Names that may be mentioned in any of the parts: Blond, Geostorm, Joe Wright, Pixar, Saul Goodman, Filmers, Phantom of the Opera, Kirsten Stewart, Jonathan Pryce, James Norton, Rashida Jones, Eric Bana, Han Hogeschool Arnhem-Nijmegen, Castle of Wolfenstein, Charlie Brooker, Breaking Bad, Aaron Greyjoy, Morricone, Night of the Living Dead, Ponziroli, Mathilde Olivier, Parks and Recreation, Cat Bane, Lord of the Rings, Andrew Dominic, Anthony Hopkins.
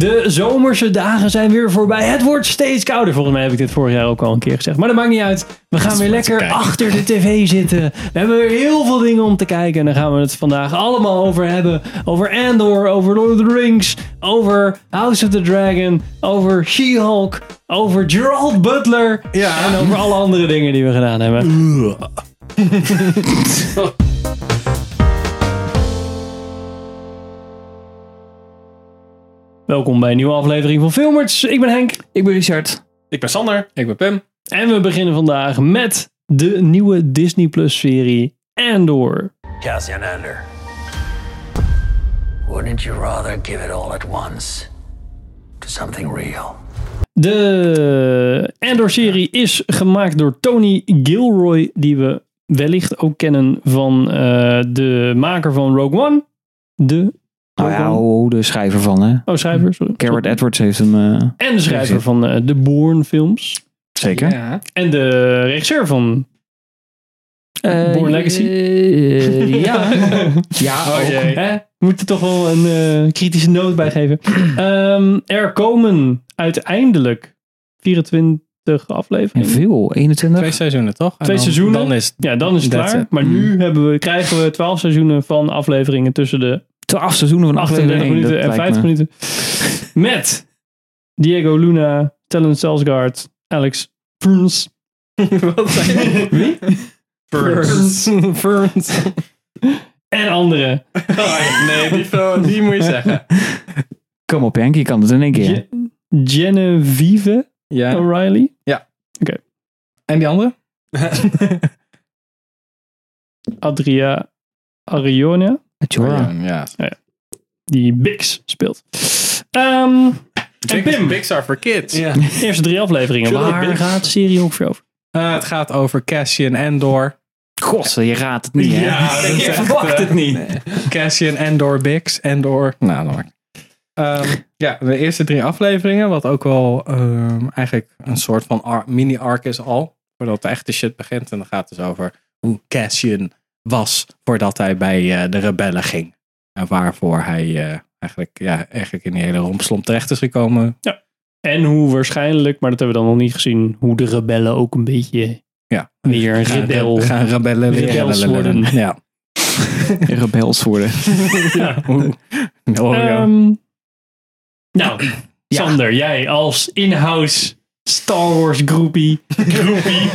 De zomerse dagen zijn weer voorbij. Het wordt steeds kouder. Volgens mij heb ik dit vorig jaar ook al een keer gezegd. Maar dat maakt niet uit. We gaan weer lekker achter de tv zitten. We hebben weer heel veel dingen om te kijken. En daar gaan we het vandaag allemaal over hebben. Over Andor, over Lord of the Rings, over House of the Dragon, over She-Hulk, over Gerard Butler. Ja. En over alle andere dingen die we gedaan hebben. Welkom bij een nieuwe aflevering van Filmers. Ik ben Henk. Ik ben Richard. Ik ben Sander. Ik ben Pim. En we beginnen vandaag met de nieuwe Disney Plus serie Andor. Cassian Andor. Wouldn't you rather give it all at once to something real? De Andor serie is gemaakt door Tony Gilroy, die we wellicht ook kennen van de maker van Rogue One. De schrijver van, hè? Oh, schrijver, sorry. Garrett Edwards heeft hem... en de schrijver van de Bourne films. Zeker. Ja. En de regisseur van Bourne Legacy. Ja. Ja, oké. Moet er toch wel een kritische noot bij geven. Er komen uiteindelijk 24 afleveringen. En veel, 21. 2 seizoenen, toch? Twee seizoenen. Dan is het klaar. Maar nu krijgen we 12 seizoenen van afleveringen tussen de 12 seizoenen van 38 minuten en 50 minuten. Met Diego Luna, Talon Selgaard, Alex Ferns. Wat zijn die? Wie? Ferns. En anderen. Oh, nee, die moet je zeggen. Kom op, Henk, je kan het in één keer. Genevieve O'Reilly? Ja. Oké. En die andere? Adria Ariona? Ja. Die Bix speelt. En Pim. Pixar for kids. Yeah. De eerste 3 afleveringen. Waar gaat de serie ongeveer over? Het gaat over Cassian Andor. God, je raadt het niet. Ja, je verwacht het niet. Nee. Cassian Andor Bix. Andor. Nou, dan maar. De eerste 3 afleveringen. Wat ook wel eigenlijk een soort van mini-arc is al. Voordat de echte shit begint. En dan gaat het dus over hoe Cassian was voordat hij bij de rebellen ging. En waarvoor hij eigenlijk in die hele rompslomp terecht is gekomen. Ja. En hoe waarschijnlijk, maar dat hebben we dan nog niet gezien, hoe de rebellen ook een beetje meer rebels worden. Ja. Rebels worden. Ja. Sander, jij als in-house Star Wars groupie.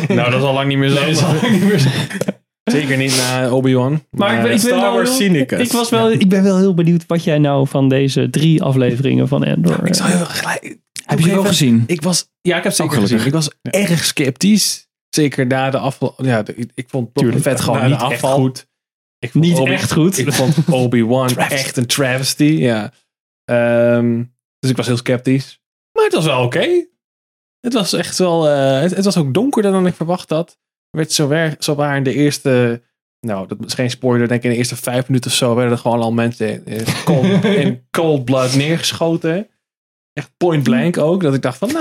Nou, dat is al lang niet meer zo. Zeker niet na Obi-Wan. Maar ik Star Wars cynicus. Ik ben wel heel benieuwd wat jij nou van deze 3 afleveringen van Andor... Ja, ik zal heel gelijk... Heb je het ook gezien? Ik heb het ook gezien. Ik was erg sceptisch. Zeker na de afval. Ja, ik vond Boba Fett gewoon niet echt goed. Ik vond Obi-Wan echt een travesty. Ja. Dus ik was heel sceptisch. Maar het was wel oké. Het was echt wel... het was ook donkerder dan ik verwacht had. Werd zo waar in de eerste... Nou, dat is geen spoiler. Denk ik in de eerste 5 minuten of zo... werden er gewoon al mensen in cold blood neergeschoten. Echt point blank ook. Dat ik dacht van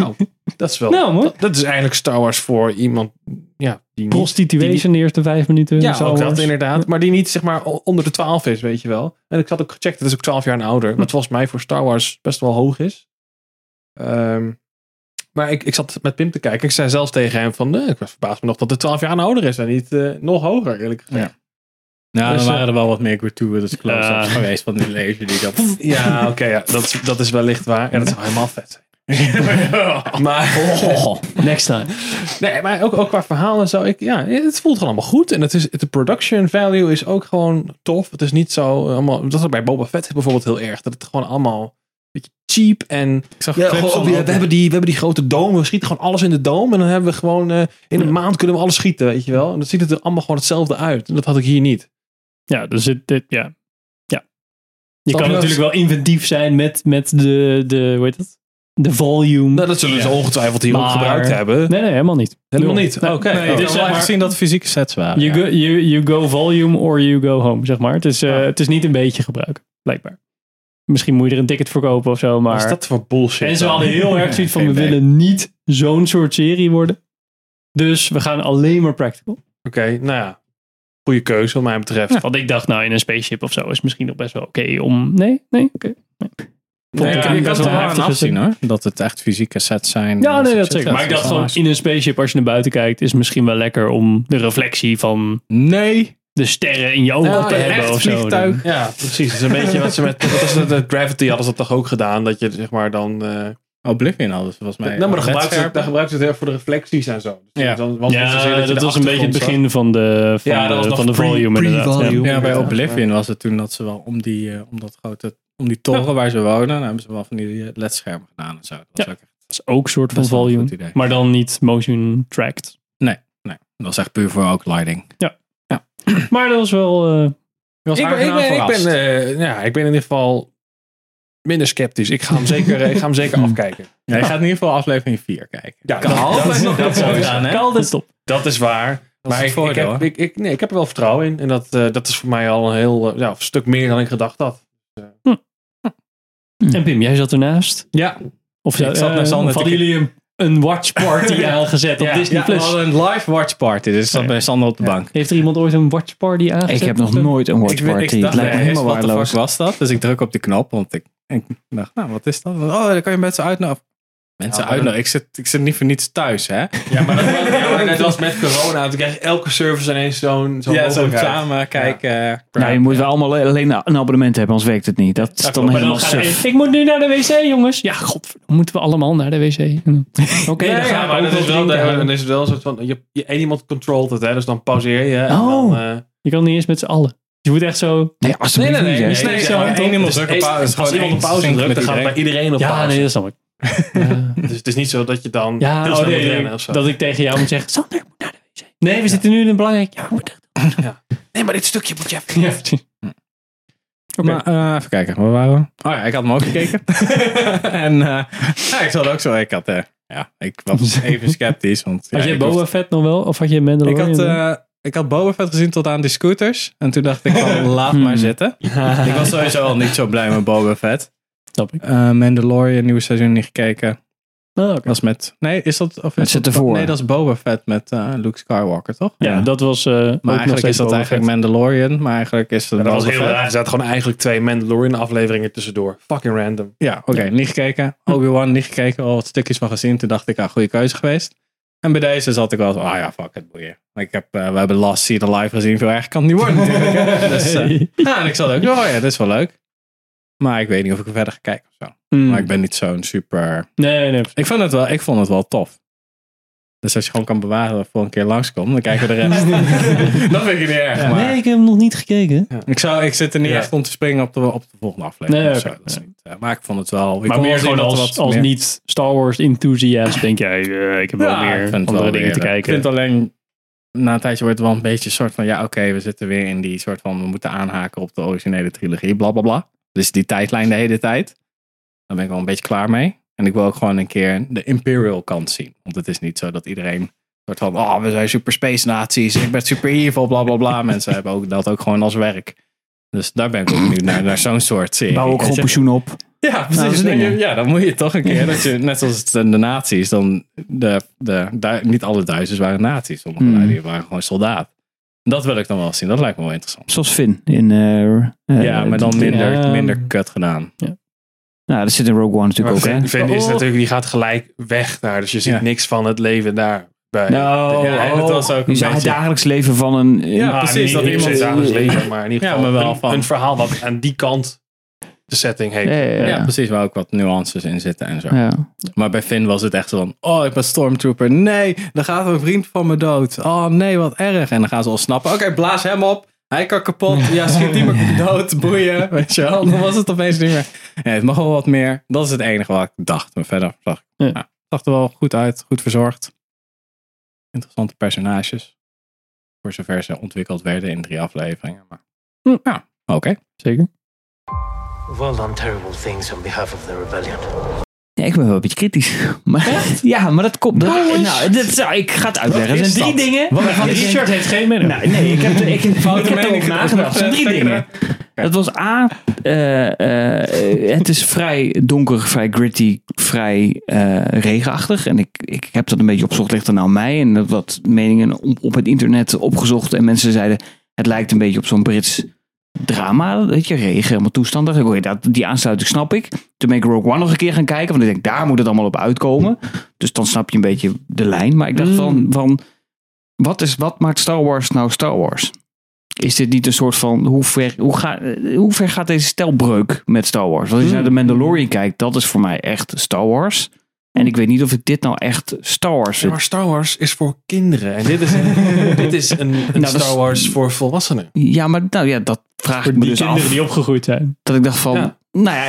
dat is wel... dat is eigenlijk Star Wars voor iemand... Ja, die prostitution de eerste 5 minuten. Ja, ook dat inderdaad. Maar die niet zeg maar onder de 12 is, weet je wel. En ik had ook gecheckt. Dat is ook 12 jaar en ouder. Wat volgens mij voor Star Wars best wel hoog is. Maar ik zat met Pim te kijken. Ik zei zelfs tegen hem van... ik verbaas me nog dat het 12 jaar en ouder is. En niet nog hoger, eerlijk gezegd. Ja. Nou, dus, dan waren er wel wat meer gratuitous close-ups geweest van die lezer die dat... Ja, oké. Ja, dat is wellicht waar. Ja, dat zou helemaal vet zijn. Maar... next time. Nee, maar ook qua verhaal en zo. Het voelt gewoon allemaal goed. En de production value is ook gewoon tof. Het is niet zo... Allemaal, dat is bij Boba Fett bijvoorbeeld heel erg. Dat het gewoon allemaal... beetje cheap en... We hebben die grote dome. We schieten gewoon alles in de dome. En dan hebben we gewoon... in een maand kunnen we alles schieten, weet je wel. En dan ziet het er allemaal gewoon hetzelfde uit. En dat had ik hier niet. Ja, dus dit... Ja. Ja. Je kan natuurlijk wel inventief zijn met de... Hoe heet dat? De volume. Nou, dat zullen ze ongetwijfeld hier ook gebruikt hebben. Nee, helemaal niet. Helemaal niet? Oké. Het is wel gezien dat fysieke sets waren. You go volume or you go home, zeg maar. Het is niet een beetje gebruik, blijkbaar. Misschien moet je er een ticket voor kopen of zo, maar... Wat is dat voor bullshit? En ze hadden heel erg zoiets van, we willen niet zo'n soort serie worden. Dus we gaan alleen maar practical. Oké, nou ja. Goede keuze wat mij betreft. Ja. Want ik dacht, in een spaceship of zo is misschien nog best wel oké om... Nee, oké. Nee. Nee, ja, ik had het wel heftig gezien hoor. Dat het echt fysieke sets zijn. Ja, nee, dat zeker. Maar ik dacht gewoon in een spaceship, als je naar buiten kijkt, is misschien wel lekker om de reflectie van... Nee... de sterren in je ogen te hebben of zo. Ja, precies. Dat is een beetje wat ze met... Dat Gravity hadden ze dat toch ook gedaan? Dat je zeg maar dan... Oblivion hadden ze volgens mij. Nou, maar daar gebruikten ze het voor de reflecties en zo. Dus ja, dan, want dat was een beetje het begin van de volume inderdaad. Volume. Ja, bij Oblivion was het toen dat ze wel om die toren waar ze woonden... dan hebben ze wel van die ledschermen gedaan en zo. Dat is ook een soort van volume. Maar dan niet motion tracked. Nee. Dat was echt puur voor outlighting. Ja. Maar dat was wel... Ik ben in ieder geval minder sceptisch. Ik ga hem zeker afkijken. Ja, je gaat in ieder geval aflevering 4 kijken. Ja, dat is waar. Ik heb er wel vertrouwen in. En dat is voor mij al een heel stuk meer dan ik gedacht had. En Pim, jij zat ernaast? Ja. Of hadden jullie een watch party aangezet op Disney+. Ja, we hadden een live watch party. Dus zat bij Sander op de bank. Heeft er iemand ooit een watch party aangezet? Ik heb nog nooit een watch party. Het lijkt me helemaal waardeloos. Wat was dat? Dus ik druk op de knop. Want ik dacht, wat is dat? Oh, dan kan je mensen uitnodigen. Ik zit niet voor niets thuis, hè? Ja, maar net als met corona. Toen krijg je elke service ineens zo'n samen kijken. Je moet wel allemaal alleen een abonnement hebben, anders werkt het niet. Dat is dan helemaal suf. Ik moet nu naar de wc, jongens. Ja, god, moeten we allemaal naar de wc? Oké, dan gaan we. Dan is het wel een soort van... Eén iemand controlt het, hè? Dus dan pauzeer je. Je kan niet eens met z'n allen. Je moet echt zo... Nee, alsjeblieft niet. Als iemand op pauze drukt, dan gaat bij iedereen op pauze. Ja, nee, dat snap ik. Dus het is niet zo dat je dan... dat ik tegen jou moet zeggen... Sander, ik moet naar de wc. Nee, we zitten nu in een belangrijk... Nee, maar dit stukje moet je even... Maar, even kijken, waar waren we? Oh ja, ik had hem ook gekeken. Ik zat ook zo... Ik was even sceptisch. Want, had je Boba Fett nog wel? Of had je Mandalorian? Ik had Boba Fett gezien tot aan die scooters. En toen dacht ik van, laat maar zitten. Ik was sowieso al niet zo blij met Boba Fett. Snap ik. Mandalorian, nieuwe seizoen niet gekeken. Oh, okay. Was met... Nee, is dat... Of is dat ervoor. Nee, dat is Boba Fett met Luke Skywalker, toch? Ja, dat was... maar eigenlijk is dat Boba eigenlijk Fett. Mandalorian. Maar eigenlijk is dat... Dat was heel raar. Er zaten gewoon eigenlijk 2 Mandalorian afleveringen tussendoor. Fucking random. Ja, oké. Niet gekeken. Obi-Wan niet gekeken. Al wat stukjes van gezien. Toen dacht ik, goede keuze geweest. En bij deze zat ik wel zo... fuck it, boeien. We hebben Last Seen Alive gezien. Veel erg kan het niet worden natuurlijk. Dus, en ik zat ook... dit is wel leuk. Maar ik weet niet of ik verder ga kijken of zo. Maar ik ben niet zo'n super... Nee. Ik vond het wel tof. Dus als je gewoon kan bewaren voor een keer langskomt, dan kijken we de rest. Dat vind ik niet erg. Ja. Maar... Nee, ik heb hem nog niet gekeken. Ja. Ik zit er niet echt om te springen op de volgende aflevering. Nee, maar ik vond het wel... Maar meer gewoon als niet Star Wars enthusiast denk jij, ik heb wel meer andere dingen te kijken. Ik vind alleen... Na een tijdje wordt het wel een beetje soort van... we zitten weer in die soort van... We moeten aanhaken op de originele trilogie, blablabla. Dus die tijdlijn de hele tijd. Daar ben ik wel een beetje klaar mee. En ik wil ook gewoon een keer de Imperial kant zien. Want het is niet zo dat iedereen soort van... we zijn super space nazi's. Ik ben super evil, bla bla bla. Mensen hebben ook dat ook gewoon als werk. Dus daar ben ik ook nu naar zo'n soort serie. Bouw ook gewoon pensioen op. Ja, precies. Dan moet je toch een keer... Dat je, net zoals de nazi's. Dan niet alle Duitsers waren nazi's. Sommige die waren gewoon soldaat. Dat wil ik dan wel zien. Dat lijkt me wel interessant. Zoals Finn. In, maar dan minder kut gedaan. Ja. Nou, dat zit in Rogue One natuurlijk ook. Finn is natuurlijk, die gaat gelijk weg daar. Dus je ziet niks van het leven daar. Het dagelijks leven van een... Ja, precies. Dat iemand het dagelijks leven, maar in ieder geval wel van een verhaal wat aan die kant de setting heeft. Ja, precies. Waar ook wat nuances in zitten en zo. Ja. Maar bij Finn was het echt zo van... ik ben stormtrooper. Nee, dan gaat een vriend van me dood. Oh nee, wat erg. En dan gaan ze al snappen. Oké, blaas hem op. Hij kan kapot. Ja, schiet die me dood. Boeien. Weet je wel. Dan was het opeens niet meer. Nee, het mag wel wat meer. Dat is het enige wat ik dacht. Maar verder zag ik. Ja. Nou, zag er wel goed uit. Goed verzorgd. Interessante personages. Voor zover ze ontwikkeld werden in 3 afleveringen. Maar, oké. Zeker. We've all done terrible things on behalf of the rebellion. Ja, ik ben wel een beetje kritisch. Maar, maar dat komt... ik ga het uitleggen. Er zijn 3 dingen... Richard heeft geen mening. Nee, ik heb erover nagedacht. Er zijn 3 dingen. Dat was A... het is vrij donker, vrij gritty, vrij regenachtig. En ik heb dat een beetje opgezocht, ligt er nou mij. En dat wat meningen op het internet opgezocht. En mensen zeiden, het lijkt een beetje op zo'n Brits... drama, weet je, regen, helemaal toestanden. Oké, die aansluiting snap ik. Toen ben ik Rogue One nog een keer gaan kijken, want ik denk, daar moet het allemaal op uitkomen. Dus dan snap je een beetje de lijn. Maar ik dacht van wat maakt Star Wars nou Star Wars? Is dit niet een soort van, hoe ver gaat deze stelbreuk met Star Wars? Want als je naar de Mandalorian kijkt, dat is voor mij echt Star Wars. En ik weet niet of ik dit nou echt Star Wars vind. Ja, maar Star Wars is voor kinderen. En dit is een Star Wars voor volwassenen. Ja, maar dat vraag voor ik me dus af. Die kinderen die opgegroeid zijn. Dat ik dacht van,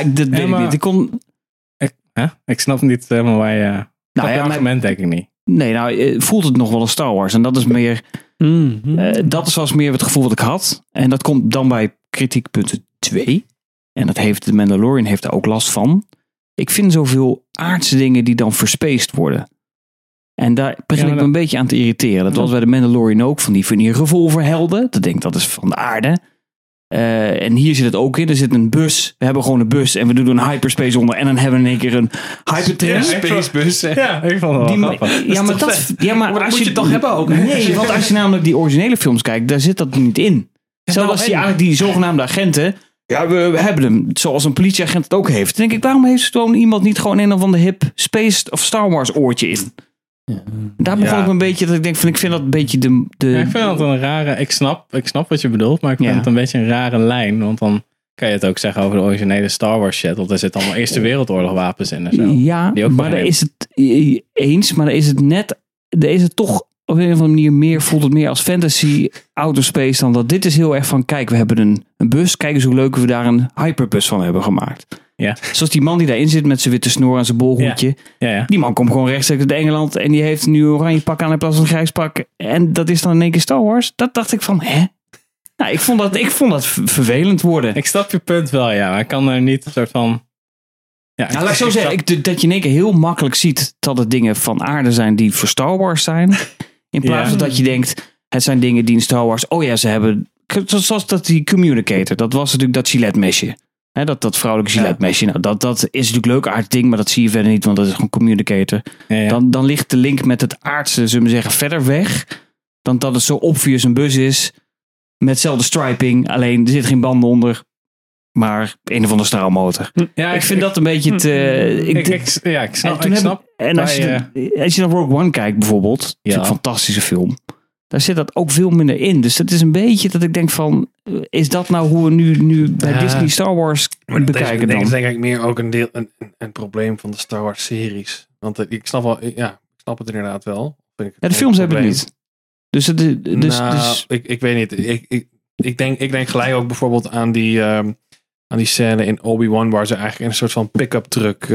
dit weet ik niet. Ik snap niet helemaal waar je... Dat argument denk ik niet. Nee, voelt het nog wel als Star Wars. En dat is meer... dat was meer het gevoel wat ik had. En dat komt dan bij kritiekpunt 2. En dat heeft de Mandalorian daar ook last van. Ik vind zoveel aardse dingen die dan verspeest worden. En daar begin ik me een beetje aan te irriteren. Dat was bij de Mandalorian ook van die revolverhelden. Dat denk ik, dat is van de aarde. En hier zit het ook in. Er zit een bus. We hebben gewoon een bus. En we doen een hyperspace onder. En dan hebben we in één keer een hypertrain. Spacebus. Ja, ik vond het wel grappig. Maar als je het toch hebben ook. Nee, want als je namelijk die originele films kijkt, daar zit dat niet in. Zelfs als die zogenaamde agenten... Ja, we hebben hem. Zoals een politieagent het ook heeft. Dan denk ik, waarom heeft zo'n iemand niet gewoon een of ander hip Space of Star Wars oortje in? Ja. Daar begon ik een beetje dat ik denk van, ik vind dat een beetje de... Ja, ik vind dat een rare... Ik snap wat je bedoelt, maar ik vind het een beetje een rare lijn. Want dan kan je het ook zeggen over de originele Star Wars shit. Want er zitten allemaal Eerste Wereldoorlog wapens in en zo. Ja, maar daar is het eens. Maar daar is het net... Daar is het toch op een of andere manier voelt het meer als fantasy outer space dan dat. Dit is heel erg van, kijk, we hebben een bus. Kijk eens hoe leuk we daar een hyperbus van hebben gemaakt. Ja. Zoals die man die daarin zit met zijn witte snor en zijn bolhoedje. Ja. Ja. Die man komt gewoon rechtstreeks uit Engeland en die heeft nu een oranje pak aan in plaats van een grijs pak. En dat is dan in één keer Star Wars. Dat dacht ik van, hè? Nou, ik vond dat vervelend worden. Ik snap je punt wel, ja. Maar ik kan er niet een soort van... Ja, laat ik zo zeggen. Dat je in één keer heel makkelijk ziet dat het dingen van aarde zijn die voor Star Wars zijn. In plaats van dat je denkt, het zijn dingen die in Star Wars... Oh ja, ze hebben... Zoals dat die communicator. Dat was natuurlijk dat Gillette-mesje. Dat vrouwelijke Gillette-mesje. Nou, dat is natuurlijk leuk aard ding, maar dat zie je verder niet, want dat is gewoon communicator. Ja. Dan ligt de link met het aardse, zullen we zeggen, verder weg. Dan dat het zo obvious een bus is. Met hetzelfde striping. Alleen, er zit geen banden onder. Maar een of andere straalmotor. Ja, ik vind dat een beetje te... Ik snap. En als je naar Rogue One kijkt bijvoorbeeld. Dat is een fantastische film. Daar zit dat ook veel minder in. Dus dat is een beetje dat ik denk van... Is dat nou hoe we nu bij Disney Star Wars bekijken dan? Dat is denk ik meer ook een probleem van de Star Wars series. Want ik snap het inderdaad wel. De films hebben het niet. Dus het is... Ik weet niet. Ik denk gelijk ook bijvoorbeeld aan die... Aan die scène in Obi-Wan waar ze eigenlijk in een soort van pick-up truck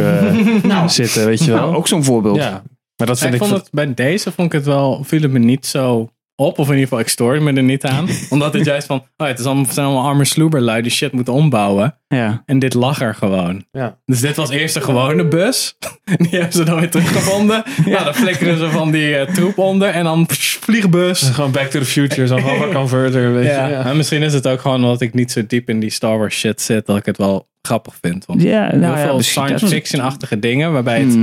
zitten, weet je wel. Nou, ook zo'n voorbeeld. Ja. Maar dat vind ik vond het bij deze vond ik het wel, viel het me niet zo op, of in ieder geval ik stoorde me er niet aan. Omdat het juist van, het zijn allemaal arme sloeberlui die shit moeten ombouwen. Ja. En dit lag er gewoon. Ja. Dus dit was eerst een gewone bus. Die hebben ze dan weer teruggevonden. Ja, dan flikkeren ze van die troep onder. En dan vliegbus. En gewoon Back to the Future. Zo'n hover converter. Weet je. Ja. Ja. En misschien is het ook gewoon omdat ik niet zo diep in die Star Wars shit zit. Dat ik het wel grappig vind. Want heel veel science fiction-achtige dingen. Waarbij het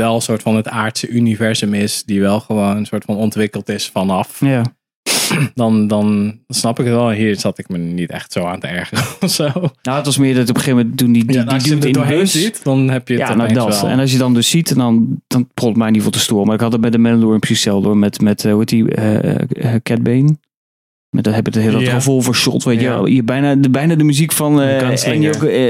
wel een soort van het aardse universum is. Die wel gewoon een soort van ontwikkeld is vanaf. Ja. Dan snap ik het wel. Hier zat ik me niet echt zo aan te ergeren of zo. Nou, het was meer dat op een gegeven moment doen die duwt in de bus. Ziet, dan heb je het wel. En als je dan dus ziet, dan prolt mij in ieder geval te storen. Maar ik had het bij de Mandalorian precies hetzelfde door. Met hoe heet die, Cat Bane. Met dat heb je het hele revolver shot, weet je. Je bijna de muziek van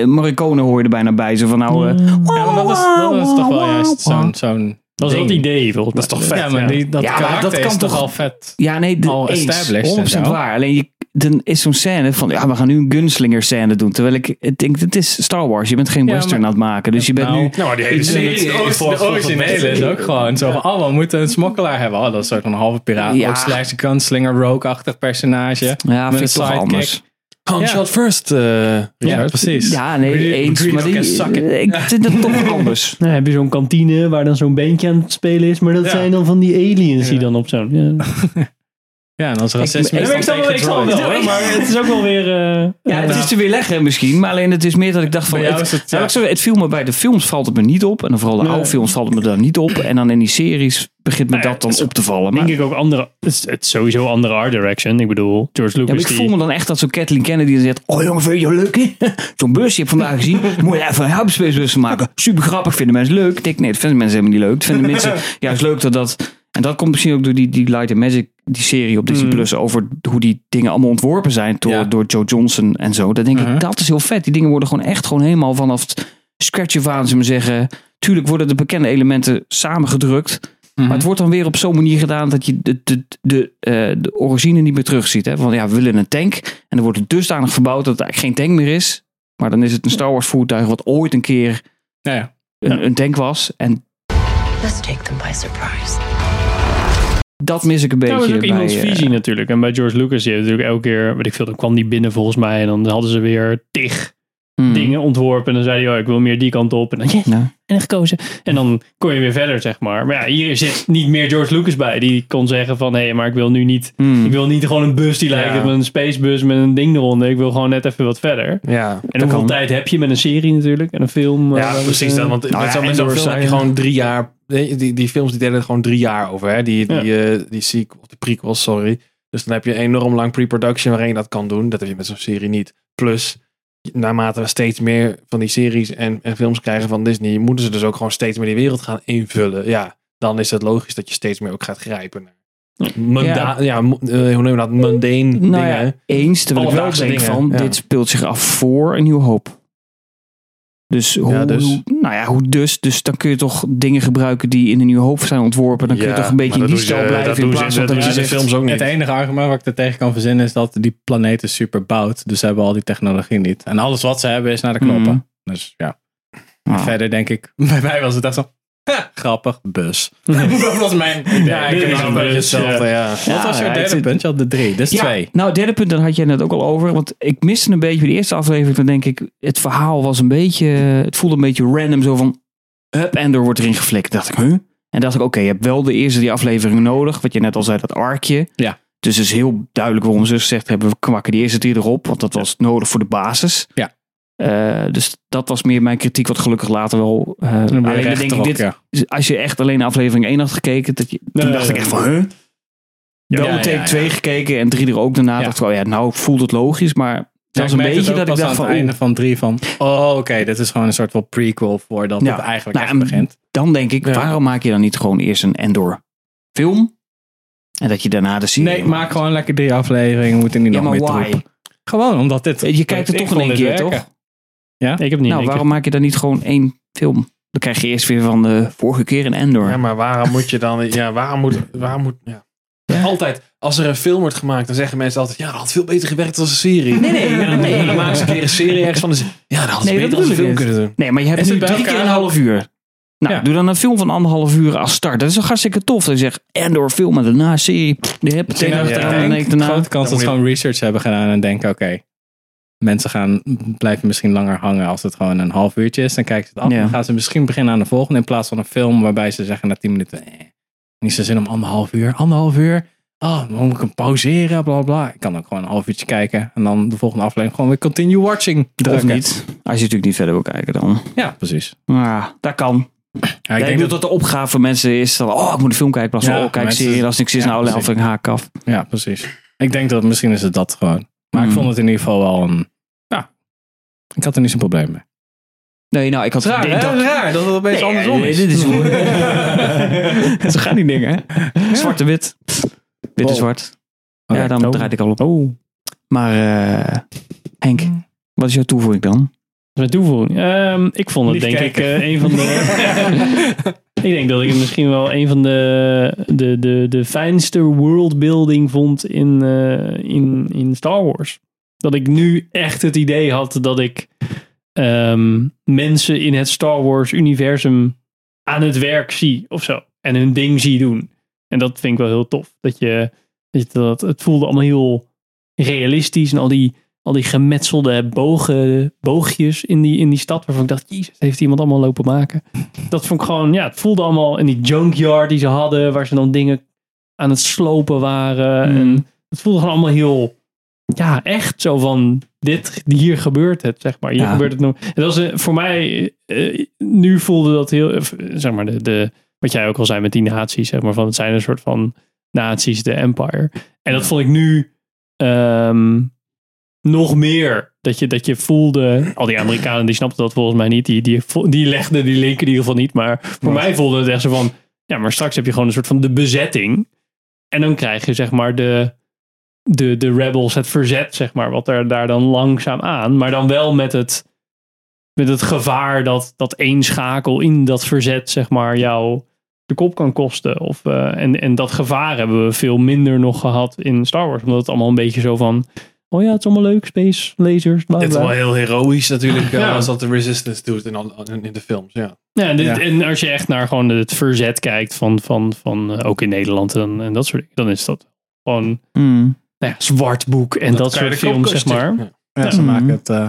Morricone hoorde bijna bij. Zo van dat is toch wel juist zo'n dat is dat idee, volgens mij. Dat is toch vet? Ja, maar dat kan toch al vet? Ja, nee, al established. 100% waar. Alleen dan is zo'n scène van, we gaan nu een gunslinger scène doen. Terwijl ik denk, dit is Star Wars. Je bent geen western aan het maken. Dus je bent nu... Nou, die hele originele is ook gewoon zo van, we moeten een smokkelaar hebben. Oh, dat is ook een halve piraat. Ook slash een gunslinger, rogue-achtig personage. Ja, vind ik toch anders. Shot first, precies. Ja, nee, eens. Maar ik vind het toch anders. Dan heb je zo'n kantine waar dan zo'n bandje aan het spelen is. Maar dat zijn dan van die aliens die dan op zo'n... Ja, en als racisme ik snap wel, maar het is ook wel weer... het is te weer leggen misschien. Maar alleen het is meer dat ik dacht van... Het viel me bij de films valt het me niet op. En dan vooral de oude films valt het me daar niet op. En dan in die series begint me dat dan op te vallen. Maar denk ik ook andere... Het is sowieso andere art direction. Ik bedoel, George Lucas... Ja, ik voel me dan echt dat zo'n Kathleen Kennedy zegt... Oh jongen, vind je het leuk? Zo'n busje heb ik vandaag gezien. Moet je even een hyperspacebussen maken. Super grappig, vinden mensen leuk. Ik denk, nee, dat vinden mensen helemaal niet leuk. Dat vinden mensen juist leuk dat... En dat komt misschien ook door die Light & Magic, die serie op Disney Plus, over hoe die dingen allemaal ontworpen zijn door Joe Johnson en zo. Dan denk ik, dat is heel vet. Die dingen worden gewoon echt gewoon helemaal vanaf scratch af aan, ze maar zeggen. Tuurlijk worden de bekende elementen samengedrukt. Mm-hmm. Maar het wordt dan weer op zo'n manier gedaan dat je de origine niet meer terugziet. Hè? Van ja, we willen een tank. En er wordt het dusdanig verbouwd dat het eigenlijk geen tank meer is. Maar dan is het een Star Wars voertuig wat ooit een keer een tank was. En let's take them by surprise. Dat mis ik een beetje. Dat was ook iemands visie natuurlijk. En bij George Lucas, die heeft natuurlijk elke keer, weet ik veel, dan kwam die binnen volgens mij. En dan hadden ze weer tig dingen ontworpen. En dan zei hij, oh, ik wil meer die kant op. En dan en gekozen. En dan kon je weer verder, zeg maar. Maar ja, hier zit niet meer George Lucas bij. Die kon zeggen van, hé, maar ik wil nu niet... Ik wil niet gewoon een bus die lijkt op een spacebus met een ding eronder. Ik wil gewoon net even wat verder. Ja, en hoeveel tijd heb je met een serie natuurlijk? En een film? Ja, precies. Want met zo'n film heb je gewoon 3 jaar... Die films die deden er gewoon 3 jaar over. Hè? Die sequel, de prequels, sorry. Dus dan heb je enorm lang pre-production waarin je dat kan doen. Dat heb je met zo'n serie niet. Plus, naarmate we steeds meer van die series en films krijgen van Disney, moeten ze dus ook gewoon steeds meer die wereld gaan invullen. Ja, dan is het logisch dat je steeds meer ook gaat grijpen naar hoe noem je dat? Mundane dingen. Ja, eens, terwijl ik wel denk van, dit speelt zich af voor een nieuwe hoop. Dus dus dan kun je toch dingen gebruiken die in een nieuwe hoop zijn ontworpen. Dan kun je toch een beetje in die stijl blijven. Het enige argument wat ik er tegen kan verzinnen is dat die planeet is super bouwd. Dus ze hebben al die technologie niet. En alles wat ze hebben is naar de knoppen. Dus ja. Ah. Verder denk ik, bij mij was het echt zo... Ha, grappig, bus. Dat was mijn idee. Ja, ik heb een beetje hetzelfde, Wat was jouw derde punt? Je had de 3, dus 2. Nou, derde punt, daar had jij net ook al over. Want ik miste een beetje bij de eerste aflevering. Dan denk ik, het verhaal was een beetje... Het voelde een beetje random, zo van... Hup, Andor wordt erin geflikt. Dacht ik, huh? En dacht ik, oké, je hebt wel de eerste die aflevering nodig. Wat je net al zei, dat arkje. Ja. Dus het is heel duidelijk waarom ze gezegd hebben... We kwakken die eerste 3 erop, want dat was nodig voor de basis. Ja. Dus dat was meer mijn kritiek, wat gelukkig later wel... Als je echt alleen aflevering 1 had gekeken, dacht ik echt van... Huh? Wel take 2 gekeken en 3 er ook daarna. Dacht ik, nou voelt het logisch, maar... Dat was een beetje dat ik dacht van... Aan het einde van 3 van... Oké, dit is gewoon een soort van prequel voordat het eigenlijk echt begint. Dan denk ik, waarom maak je dan niet gewoon eerst een Andor film? En dat je daarna de serie... Nee, maak gewoon lekker 3 afleveringen, moet er niet nog meer troep. Gewoon, omdat dit... Je kijkt er toch in 1 keer, toch? Ja, ik heb niet. Nou, waarom maak je dan niet gewoon 1 film? Dan krijg je eerst weer van de vorige keer een Andor. Ja, maar waarom moet je dan... Altijd, als er een film wordt gemaakt, dan zeggen mensen altijd... Ja, dat had veel beter gewerkt als een serie. Nee. Dan maken ze een keer een serie ergens van... dat had beter als een film kunnen doen. Nee, maar je hebt nu 3 keer een half uur. Nou, doe dan een film van 1,5 uur als start. Dat is toch hartstikke tof. Dan zeg je Andor film en daarna serie. De grote kans dat ze gewoon research hebben gedaan en denken... Oké. Mensen blijven misschien langer hangen als het gewoon een half uurtje is. Dan kijken ze het af. Dan gaan ze misschien beginnen aan de volgende. In plaats van een film waarbij ze zeggen na 10 minuten... niet zo zin om 1,5 uur. 1,5 uur? Dan moet ik hem pauzeren, bla bla. Ik kan ook gewoon een half uurtje kijken. En dan de volgende aflevering gewoon weer continue watching drukken. Of niet. Als je natuurlijk niet verder wil kijken dan. Ja, precies. Ja, dat kan. Ja, ik denk dat de opgave van mensen is... Dan, ik moet een film kijken. Serie. Als niks is, nou aflevering haak af. Ja, precies. Ik denk dat misschien is het dat gewoon. Maar ik vond het in ieder geval wel een... Ik had er niet zo'n probleem mee. Nee, nou, ik had... Raar dat het een beetje andersom is. Zo gaan die dingen, hè? Ja. Zwarte wit. Wit en zwart. Okay, dan draai ik al op. Oh. Maar, Henk, wat is jouw toevoeging dan? Mijn toevoeging? Ik vond het, denk ik, een van de... Ik denk dat ik het misschien wel een van de fijnste worldbuilding vond in Star Wars. Dat ik nu echt het idee had dat ik mensen in het Star Wars universum aan het werk zie of zo. En hun ding zie doen. En dat vind ik wel heel tof. Dat het voelde allemaal heel realistisch. En al die gemetselde boogjes in die stad. Waarvan ik dacht, jezus, heeft iemand allemaal lopen maken. Dat vond ik gewoon, het voelde allemaal in die junkyard die ze hadden. Waar ze dan dingen aan het slopen waren. En het voelde gewoon allemaal heel... Ja, echt zo van, hier gebeurt het, zeg maar. Hier gebeurt het nog. En dat was voor mij, nu voelde dat heel, zeg maar, de wat jij ook al zei met die naties, zeg maar, van het zijn een soort van naties, de Empire. En dat vond ik nu nog meer, dat je voelde, al die Amerikanen die snapten dat volgens mij niet, die legden die link in ieder geval niet, maar voor mij voelde het echt zo van, ja, maar straks heb je gewoon een soort van de bezetting en dan krijg je zeg maar de rebels, het verzet, zeg maar, wat er daar dan langzaam aan, maar dan wel met het gevaar dat één schakel in dat verzet, zeg maar, jou de kop kan kosten. En dat gevaar hebben we veel minder nog gehad in Star Wars. Omdat het allemaal een beetje zo van, oh ja, het is allemaal leuk, space, lasers, bla bla. Het is wel heel heroïsch natuurlijk, ja. Als dat de Resistance doet in de films, ja. Ja, en als je echt naar gewoon het verzet kijkt van ook in Nederland en dat soort dingen, dan is dat gewoon nou ja, zwart boek en dat soort films, zeg maar. Ja, ja. Ze maken het...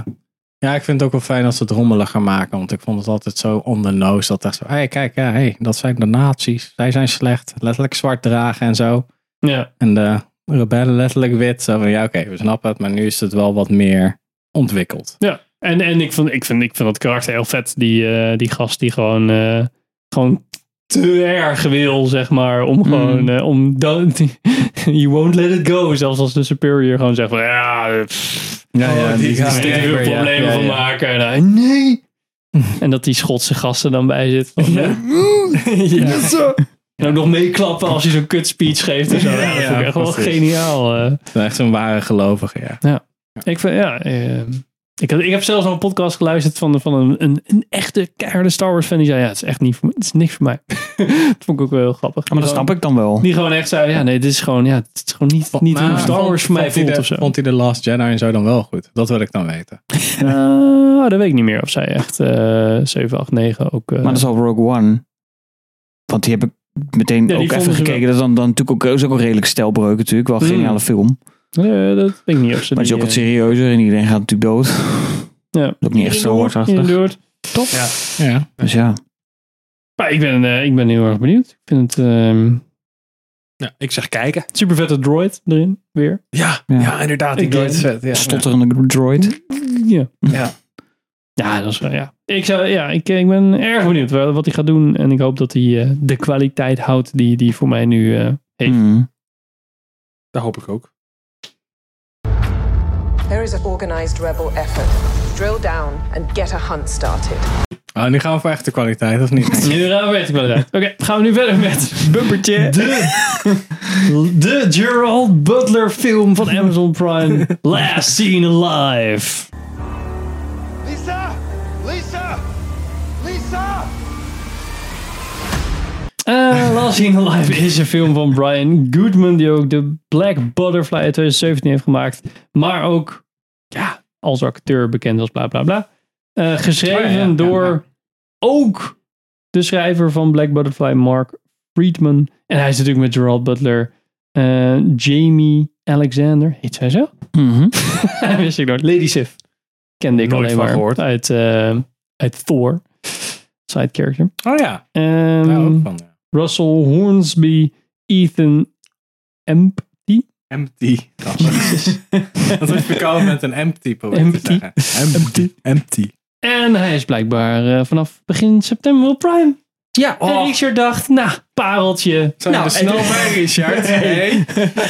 Ja, ik vind het ook wel fijn dat ze het rommeliger maken. Want ik vond het altijd zo on the nose. Dat echt zo, hey, kijk, ja, hey, dat zijn de nazi's. Zij zijn slecht. Letterlijk zwart dragen en zo. Ja. En de rebellen letterlijk wit. Zo van, ja, oké, we snappen het. Maar nu is het wel wat meer ontwikkeld. Ja, en ik vind dat karakter heel vet. Die gast die gewoon te erg wil, zeg maar. Om gewoon... you won't let it go. Zelfs als de superior gewoon zegt van, ja... Ja, die gaan er weer problemen van maken. En dan, nee! En dat die Schotse gasten dan bij zit. Van, ja. Zo. En ook nog meeklappen als hij zo'n kut speech geeft. En zo. Ja, dat vind ik echt wel geniaal. Het is echt zo'n ware gelovige, ja. Ik vind, ik heb zelfs al een podcast geluisterd van een echte keiharde Star Wars fan. Die zei, ja, het is echt niet voor mij. Het is niks voor mij. Dat vond ik ook wel heel grappig. Maar dat snap ik dan wel. Die gewoon echt zei, ja, nee, dit is gewoon niet hoe Star Wars voor mij voelt of zo. Vond hij The Last Jedi en zo dan wel goed? Dat wil ik dan weten. Dat weet ik niet meer of zij echt 7, 8, 9 ook... Maar dat is al Rogue One. Want die heb ik meteen ook even gekeken. Dat is dan natuurlijk ook een redelijk stelbreuk natuurlijk. Wel een geniale film. Nee, dat weet ik niet. Maar het is ook wat serieuzer en iedereen gaat natuurlijk dood. Ja. Dat is ook niet echt zo hardachtig. Top. Ja. Dus ja. Maar ik ben heel erg benieuwd. Ik vind het... Ja, ik zeg kijken. Super vette droid erin, weer. Ja, inderdaad. Die droid is vet. Ja. Stotterende droid. Ja. Ja, dat is wel, ja. Ik ben erg benieuwd wat hij gaat doen. En ik hoop dat hij de kwaliteit houdt die hij voor mij nu heeft. Mm. Dat hoop ik ook. There is an organized rebel effort. Drill down and get a hunt started. Oh, nu gaan we voor echte kwaliteit, of niet? Nu gaan we voor echte kwaliteit. Oké, gaan we nu verder met bumpertje. De Gerard Butler film van Amazon Prime. Last Seen Alive. Lisa! Last Seen Alive is een film van Brian Goodman, die ook de Black Butterfly in 2017 heeft gemaakt. Maar ook, ja, als acteur bekend als bla bla bla. Geschreven door ook de schrijver van Black Butterfly, Mark Friedman. En hij is natuurlijk met Gerard Butler, Jamie Alexander, heet zij zo? Mm-hmm. Wist ik nooit. Lady Sif kende ik nooit alleen maar gehoord. Uit Thor. Side character. Oh ja. Russell Hornsby, Ethan Empty. Dat is verkouden met een empty probleem. Empty. En hij is blijkbaar vanaf begin september op Prime. Ja. Oh. En Richard dacht, nou, pareltje. Zijn nou, er snel bij, Richard? Hey.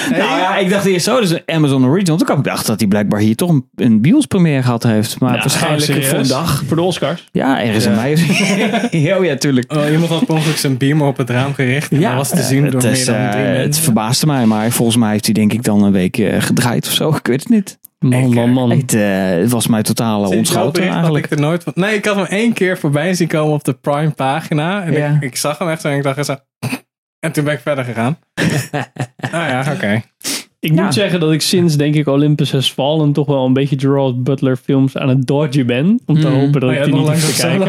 Nou ja, ik dacht eerst zo, dus een Amazon Original. Toen kwam ik dacht dat hij blijkbaar hier toch een bios première gehad heeft. Maar waarschijnlijk voor een dag. Voor de Oscars? Ja, ergens in mei. Oh ja, tuurlijk. Oh, iemand had ongeluk zijn beamer op het raam gericht. En dat was te zien door meer dan 3 minuten. Het verbaasde mij, maar volgens mij heeft hij denk ik dan een week gedraaid of zo. Ik weet het niet. Man. Het was mij totale ontschoten eigenlijk. Ik had hem 1 keer voorbij zien komen op de Prime pagina. En ik zag hem echt zo en ik dacht... En toen ben ik verder gegaan. Oké. Ik moet zeggen dat ik sinds, denk ik, Olympus Has Fallen... toch wel een beetje Gerard Butler films aan het dodgen ben. Om te hopen dat ik die niet te kijken.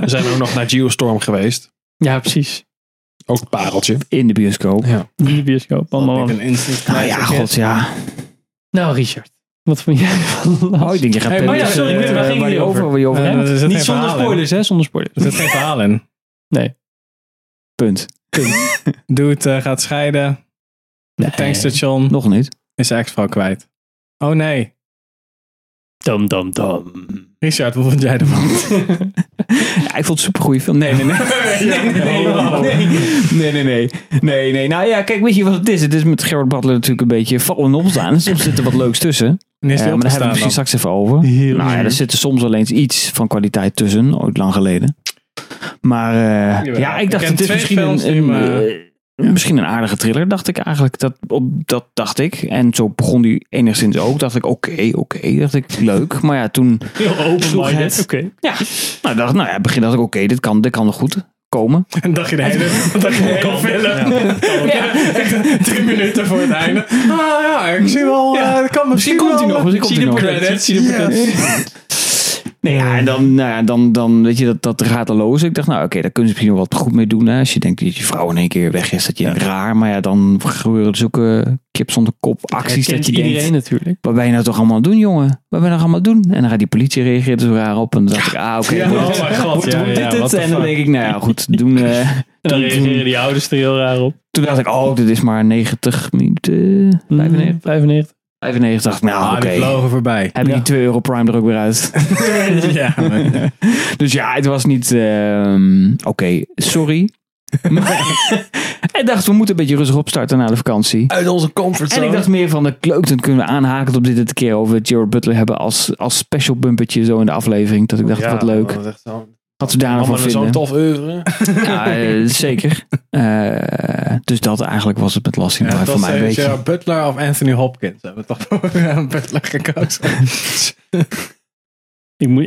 We zijn ook nog naar Geostorm geweest. Ja, precies. Ook een pareltje. In de bioscoop. Ja. In de bioscoop. Man. Nou ja, god, ja. Nou, Richard. Wat vond jij van? Oh, ik denk je gaat over. Niet zonder spoilers, hè? Zonder spoilers. Er zit geen verhaal in. Nee. Punt. Dude gaat scheiden. Nee. Tankstation. Nog niet. Is zijn ex-vrouw kwijt. Oh nee. Dum. Richard, wat vond jij ervan? ik vond het een supergoeie film. Nee. Nou ja, kijk, weet je wat het is? Het is met Gerard Butler natuurlijk een beetje vallen en opstaan. Soms zit er wat leuks tussen. Maar daar hebben we het misschien straks even over. Heel nou ja, er zit er soms wel eens iets van kwaliteit tussen. Ooit lang geleden. Maar ja, ik dacht, het is misschien misschien een aardige thriller, dacht ik eigenlijk. Dat dacht ik. En zo begon die enigszins ook. Dacht ik, oké. Dacht ik, leuk. Maar ja, toen... Heel open-minded. Okay. Ja. Nou ja, begin dacht ik, oké, dit kan nog goed komen. En dacht je de hele film. Ja. 3 minuten voor het einde. Ik zie wel... Ja. Kan misschien komt hij nog. Zie de credits. Nee, ja, en dan weet je, dat radeloos. Ik dacht, daar kunnen ze misschien nog wat goed mee doen. Hè? Als je denkt dat je vrouw in één keer weg is, dat je raar. Maar ja, dan gebeuren zulke kip zonder kop acties. Dat je iedereen denkt, natuurlijk. Wat ben je nou toch allemaal doen, jongen? Wat ben je nou allemaal doen? En dan gaat die politie reageren zo raar op. En dan dacht ik, oké, en dan denk ik, goed, doen... En dan reageren die ouders er heel raar op. Toen dacht ik, dit is maar 90 minuten. 95. 95 dacht ik, die vlogen voorbij. Heb die €2 Prime er ook weer uit. Dus ja, het was niet... sorry. Ik dacht, we moeten een beetje rustig opstarten na de vakantie. Uit onze comfortzone. En ik dacht meer van, leuk, dan kunnen we aanhaken op dit het keer over Gerard Butler hebben als special bumpertje zo in de aflevering. Dat ik dacht, wat leuk. Dat is had ze daar nog van vinden. Zo'n tof oeuvre. Ja, zeker. Dus dat eigenlijk was het met Last Seen Alive voor mij een beetje. Gerard Butler of Anthony Hopkins hebben toch voor Butler gekozen.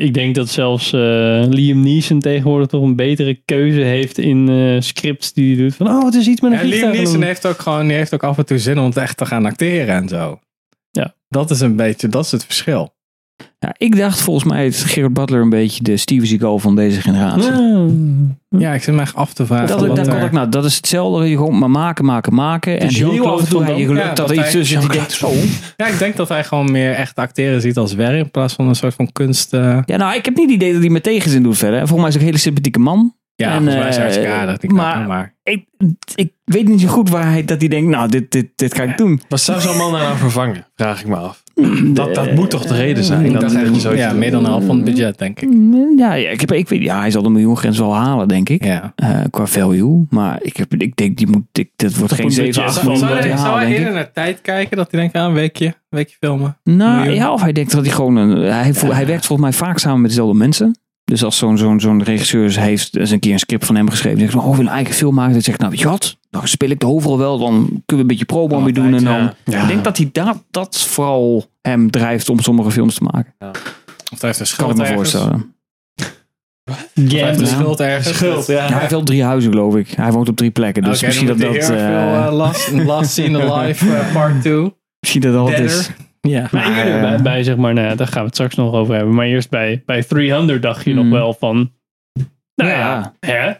Ik denk dat zelfs Liam Neeson tegenwoordig toch een betere keuze heeft in scripts die hij doet. Van, het is iets met een vliegtuig. Liam Neeson heeft ook af en toe zin om het echt te gaan acteren en zo. Ja. Dat is het verschil. Ja, ik dacht volgens mij is Gerard Butler een beetje de Steven Seagal van deze generatie. Ja, ik zit me echt af te vragen. Dat is hetzelfde. Je gewoon maar maken. En heel af en toe heb je geluk dat er iets tussen zit. Ja, ik denk dat hij gewoon meer echt acteren ziet als werk in plaats van een soort van kunst. Ja, ik heb niet het idee dat hij met tegenzin doet verder. Volgens mij is hij een hele sympathieke man. Ja, volgens mij is hij hartstikke aardig. Ik weet niet zo goed waar hij dat hij denkt, dit kan ik doen. Wat zou zo'n man nou vervangen? Vraag ik me af. Dat moet toch de reden zijn? Dat is echt zo. Ja, meer dan de helft van het budget, denk ik. Hij zal de miljoengrens wel halen, denk ik. Ja. Qua value. Maar ik denk, dat wordt geen 7, 8 miljoen. Zou hij eerder naar tijd kijken? Dat hij denkt, een weekje filmen. Of hij denkt dat hij gewoon... Hij werkt volgens mij vaak samen met dezelfde mensen. Dus als zo'n regisseur heeft eens een keer een script van hem geschreven. Zegt, we willen een eigen film maken. Dan zegt, weet je wat? Dan speel ik de hoofdrol wel. Dan kunnen we een beetje promo mee doen. Ik denk dat hij dat vooral hem drijft om sommige films te maken. Ja. Of hij heeft een schuld ergens. Kan ik me voorstellen. Hij heeft een schuld ergens. Hij heeft wel 3 huizen, geloof ik. Hij woont op 3 plekken. Dus misschien dat... Last Seen Alive Part 2. Misschien dat dat is... Ja, maar bij zeg maar, daar gaan we het straks nog over hebben. Maar eerst bij 300 dacht je nog wel van, hè?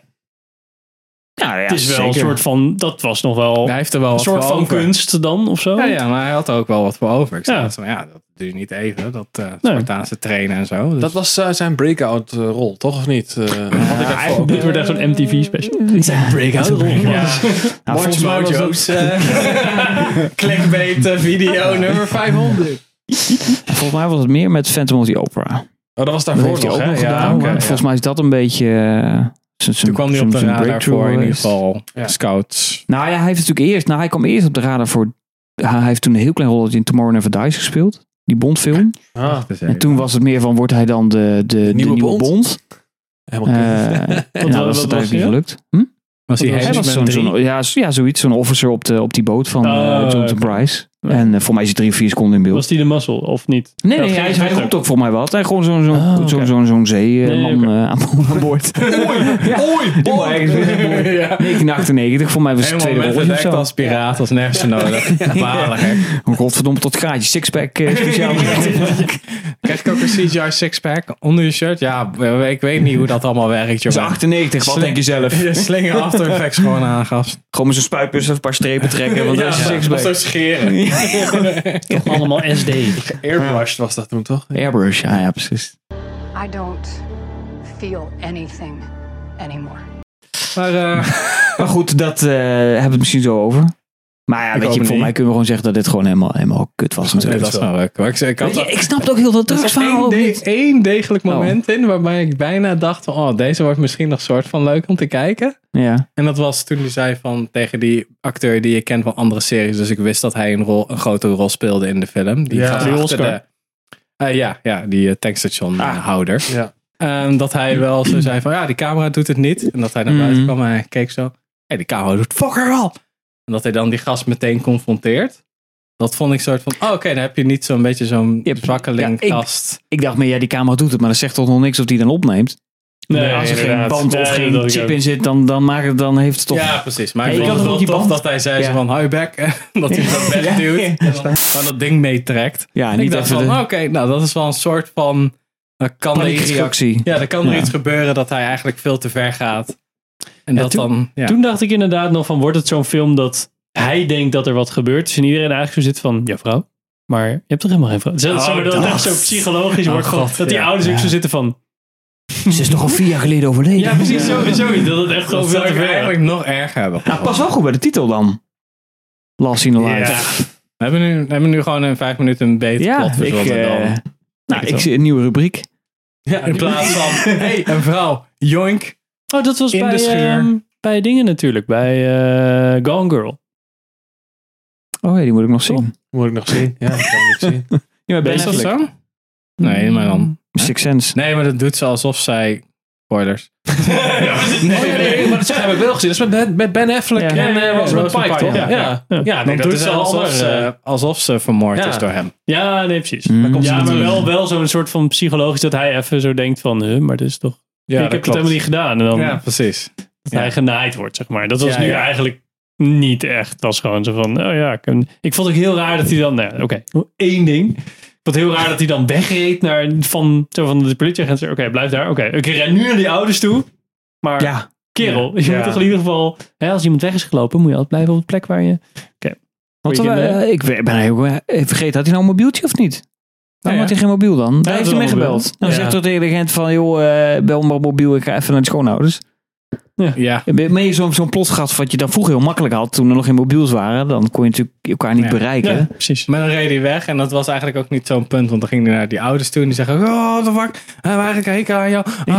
Ja, het is wel zeker. Een soort van, dat was nog wel, hij heeft er wel een soort van over. Kunst dan of zo. Ja, maar hij had er ook wel wat voor over. Ik zei van, dat doe je niet even, dat Spartaanse trainen en zo. Dus. Dat was zijn breakout rol, toch of niet? Dit wordt echt zo'n MTV special. Zijn breakout rol. Ja. Watch Mojo's clickbait video nummer 500. Volgens mij was het meer met Phantom of the Opera. Oh, dat was daarvoor toch? Volgens mij is dat een beetje... Toen kwam hij op de radar voor in ieder geval Scouts. Hij kwam eerst op de radar voor... Hij heeft toen een heel klein rolletje in Tomorrow Never Dies gespeeld. Die Bondfilm. En toen was het meer van, wordt hij dan de nieuwe Bond? Dat was het eigenlijk niet gelukt. Was hij was zoiets. Zo'n officer op die boot van Jonathan Pryce. En voor mij is hij 3-4 seconden in beeld. Was die de mazzel of niet? Nee, hij roept ook voor mij wat. Hij gewoon zo'n zeeman aan boord. Ik in 98, voor mij was het tweede rol of zo. Als piraat, als nergens nodig. Godverdomme, tot gaatje. Sixpack speciaal. Krijg ik ook een CGI sixpack onder je shirt? Ja, ik weet niet hoe dat allemaal werkt. Dat is 98, wat denk je zelf? Je slinger After Effects gewoon aan, gast. Gewoon met zo'n spuitbus een paar strepen trekken. Want dat is sixpack. Dat is scheren. Toch allemaal SD. Airbrush was dat toen, toch? Airbrush, ja, precies. I don't feel anything anymore. Maar goed, dat hebben we het misschien zo over. Maar ja, weet je, voor mij kunnen we gewoon zeggen dat dit gewoon helemaal kut was. Natuurlijk. Nee, dat is wel leuk. Ik snapte ook heel dat drugsverhaal. Er is één degelijk moment in waarbij ik bijna dacht van, deze wordt misschien nog soort van leuk om te kijken. Ja. En dat was toen hij zei van tegen die acteur die je kent van andere series. Dus ik wist dat hij een grote rol speelde in de film. Die gaat achter de tankstationhouder. Ja. Dat hij wel zo zei van, ja, die camera doet het niet. En dat hij naar buiten kwam en hij keek zo. Hé, die camera doet fucker al. En dat hij dan die gast meteen confronteert. Dat vond ik soort van... Oké, dan heb je niet zo'n beetje zo'n zwakkeling gast. Ik dacht meer, die camera doet het. Maar dat zegt toch nog niks of die dan opneemt. Nee, als er geen band of geen chip in zit, dan heeft het toch... Ja, precies. Maar ik vond het wel tof dat hij zei van... Hou je bek. Dat hij dat wegduwt. En dat ding meetrekt. Ja, en ik dacht van... Nou, dat is wel een soort van... Er kan iets gebeuren dat hij eigenlijk veel te ver gaat. En toen dacht ik inderdaad nog van, wordt het zo'n film dat hij denkt dat er wat gebeurt? Dus en iedereen eigenlijk zo zit van, ja vrouw, maar je hebt toch helemaal geen vrouw? Dat het echt zo psychologisch wordt. Dat die ouders ook zo zitten van... Ze is toch al 4 jaar geleden overleden. Ja, precies. Zoiets. Dat het echt gewoon veel te ver eigenlijk nog erger hebben. Nou, pas wel goed bij de titel dan. Last Seen Alive. Ja. We hebben nu gewoon in 5 minuten een beter plot. Ik zie een nieuwe rubriek. Ja, in plaats van, een vrouw, joink. Oh, dat was bij dingen natuurlijk. Bij Gone Girl. Oh ja, die moet ik nog zien. Ja, die kan ik zien. Ja, ben je dat zo? Nee, maar dan... Sixth Sense. Nee, maar dat doet ze alsof zij... Spoilers. Maar dat heb ik wel gezien. Dat is met Ben Affleck en Rosamund Pike, toch? Ja, dan doet ze alsof ze vermoord is door hem. Ja, nee, precies. Ja, maar wel zo'n soort van psychologisch dat hij even zo denkt van... Maar dat is toch... Ja, ik heb het helemaal niet gedaan. En dan precies. Dat hij genaaid wordt, zeg maar. Dat was nu eigenlijk niet echt. Dat was gewoon zo van, ik vond het heel raar dat hij dan... Eén ding. Ik vond het heel raar dat hij dan wegreed naar van de politieagent. Oké, blijf daar. Oké, ren nu naar die ouders toe. Maar kerel, je moet toch in ieder geval... Hè, als iemand weg is gelopen, moet je altijd blijven op de plek waar je... Ik vergeet, had hij nou een mobieltje of niet? Waarom had hij geen mobiel dan? Daar heeft hij mee gebeld. Dan zegt tot de agent van, joh, bel maar mobiel, ik ga even naar de schoonouders. Ja. Mee zo'n plotgat wat je dan vroeger heel makkelijk had, toen er nog geen mobiels waren, dan kon je natuurlijk elkaar niet bereiken. Ja, precies. Maar dan reed hij weg en dat was eigenlijk ook niet zo'n punt, want dan ging hij naar die ouders toe en die zeggen, what the fuck, we hebben eigenlijk hekel aan jou. Die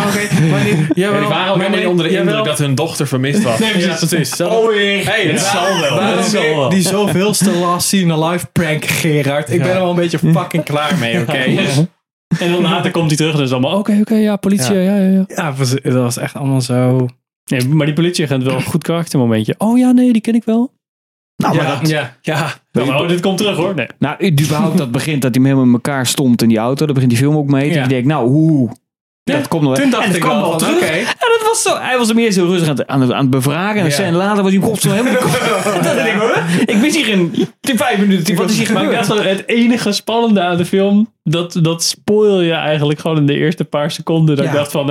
waren ook helemaal niet onder de indruk dat hun dochter vermist was. Nee, precies. Het zal wel. Waarom die zoveelste Last Seen Alive prank, Gerard? Ik ben er wel een beetje fucking klaar mee, oké? En dan later komt hij terug dus allemaal, oké, politie, ja. Ja, dat was echt allemaal zo... Nee, maar die politieagent wel een goed karaktermomentje. Oh ja, nee, die ken ik wel. Nou, maar dit komt terug hoor. Nee. Nou, überhaupt dat begint dat hij helemaal in elkaar stomt in die auto. Daar begint die film ook mee. Ja. Ik denk, dat komt nog wel. Toen dacht ik wel terug. Okay. En dat was zo, hij was hem eerst heel rustig aan het bevragen. En later was hij op zo helemaal... Ik wist hier in 5 minuten. Wat is hier gebeurd? Het enige spannende aan de film... Dat spoil je eigenlijk gewoon in de eerste paar seconden. Dat ik dacht van,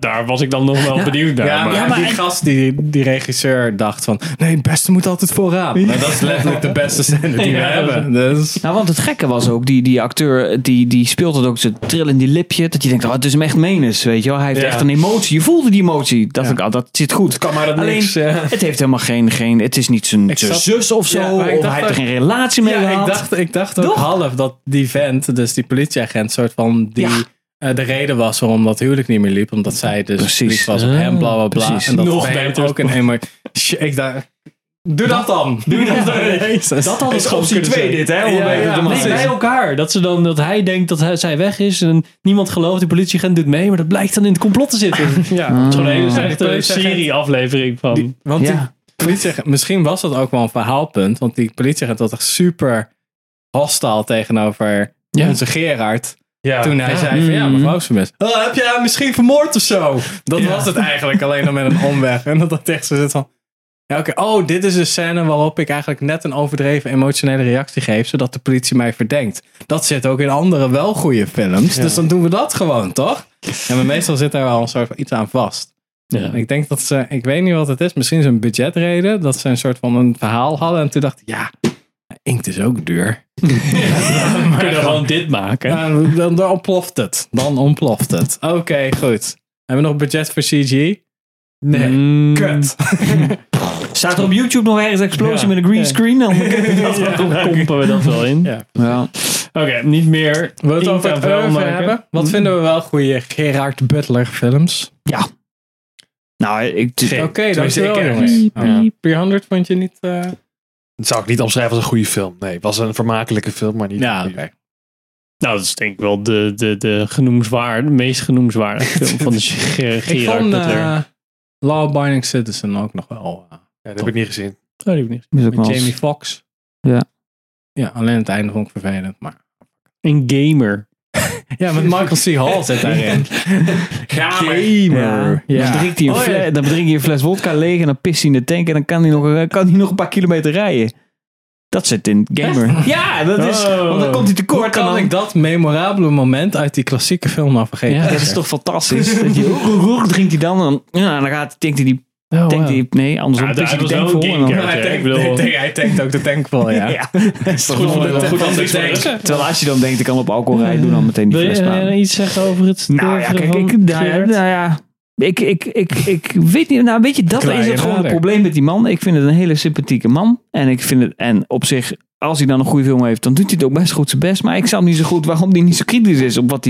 daar was ik dan nog wel benieuwd naar. Maar die gast, die regisseur, dacht van... Nee, het beste moet altijd vooraan. Maar dat is letterlijk de beste scène die we hebben. Dus. Nou, want het gekke was ook... Die acteur, die speelt het ook zo trill in die lipje. Dat je denkt, het is hem echt menens, weet je wel. Hij heeft echt een emotie. Je voelde die emotie. Dacht ik, dat zit goed. Het kan maar dat niks. Het heeft helemaal geen... Het is niet zijn zus of zo. Of hij heeft er geen relatie mee gehad. Ik dacht ook half dat die vent, dus die politieagent, soort van die de reden was waarom dat huwelijk niet meer liep, omdat zij dus lief was op hem, bla bla bla. En dat nog beter ook een helemaal. Doe dat dan. Dat had is optie 2 dit, hè? Bij elkaar. Dat hij denkt dat zij weg is en niemand gelooft, de politieagent doet mee, maar dat blijkt dan in het complot te zitten. Het is gewoon echt een serie-aflevering van. Die politieagent, misschien was dat ook wel een verhaalpunt, want die politieagent was echt super hostile tegenover onze Gerard. Ja. Toen hij zei van, mijn vrouw is vermist. Heb je haar misschien vermoord of zo? Dat was het eigenlijk, alleen dan met een omweg. En dat echt zo zit van... Ja, oké. Oh, dit is een scène waarop ik eigenlijk net een overdreven emotionele reactie geef, zodat de politie mij verdenkt. Dat zit ook in andere wel goede films. Ja. Dus dan doen we dat gewoon, toch? Ja, maar meestal zit daar wel een soort van iets aan vast. Ja. Ik denk dat ze... Ik weet niet wat het is. Misschien is een budgetreden. Dat ze een soort van een verhaal hadden. En toen dacht ik, inkt is ook duur. Maar kunnen we gewoon dit maken? Dan ontploft het. Oké, goed. Hebben we nog budget voor CG? Nee. Kut. Staat er op YouTube nog ergens explosie met een green screen? Dan pompen we dat wel in. Ja. Ja. Oké, niet meer. We het over het hebben. Wat vinden we wel goede Gerard Butler films? Ja. Nou, oké, dat is wel jongens. 300 vond je niet... Dat zou ik niet omschrijven als een goede film. Nee, het was een vermakelijke film, maar niet... Ja, oké. Nou, dat is denk ik wel de meest genoemswaardige film van de Gerard Butler. Law-Abiding Citizen ook nog wel. Dat heb ik niet gezien. Oh, die heb ik niet gezien. Met Jamie Foxx. Ja. Ja, alleen het einde vond ik vervelend, maar... Een gamer. Ja, met Michael C. Hall zit daarin. Gamer. Ja. Dan drinkt hij een fles wodka leeg en dan pist hij in de tank en dan kan hij nog een paar kilometer rijden. Dat zit in Gamer. Echt? Ja, dat is... Want dan komt hij tekort. Hoe kan ik dat memorabele moment uit die klassieke film al vergeten? Ja, dat is toch fantastisch. Dat je, drinkt hij dan en dan, ja, dan tankt hij die... Oh, tankt wow. die, nee, andersom. Ja, is hij de tank vol. Hij tankt ook de tank vol, ja. Ja. Dat is toch goed aan de tank. Terwijl als je dan denkt, ik kan op alcohol rijden, doe dan meteen die fles aan. Wil je iets zeggen over het... Nou ja, kijk, ik weet niet. Nou, weet je, dat is het gewoon het probleem met die man. Ik vind het een hele sympathieke man. En ik vind het, en op zich, als hij dan een goede film heeft, dan doet hij het ook best goed zijn best. Maar ik snap niet zo goed waarom hij niet zo kritisch is op wat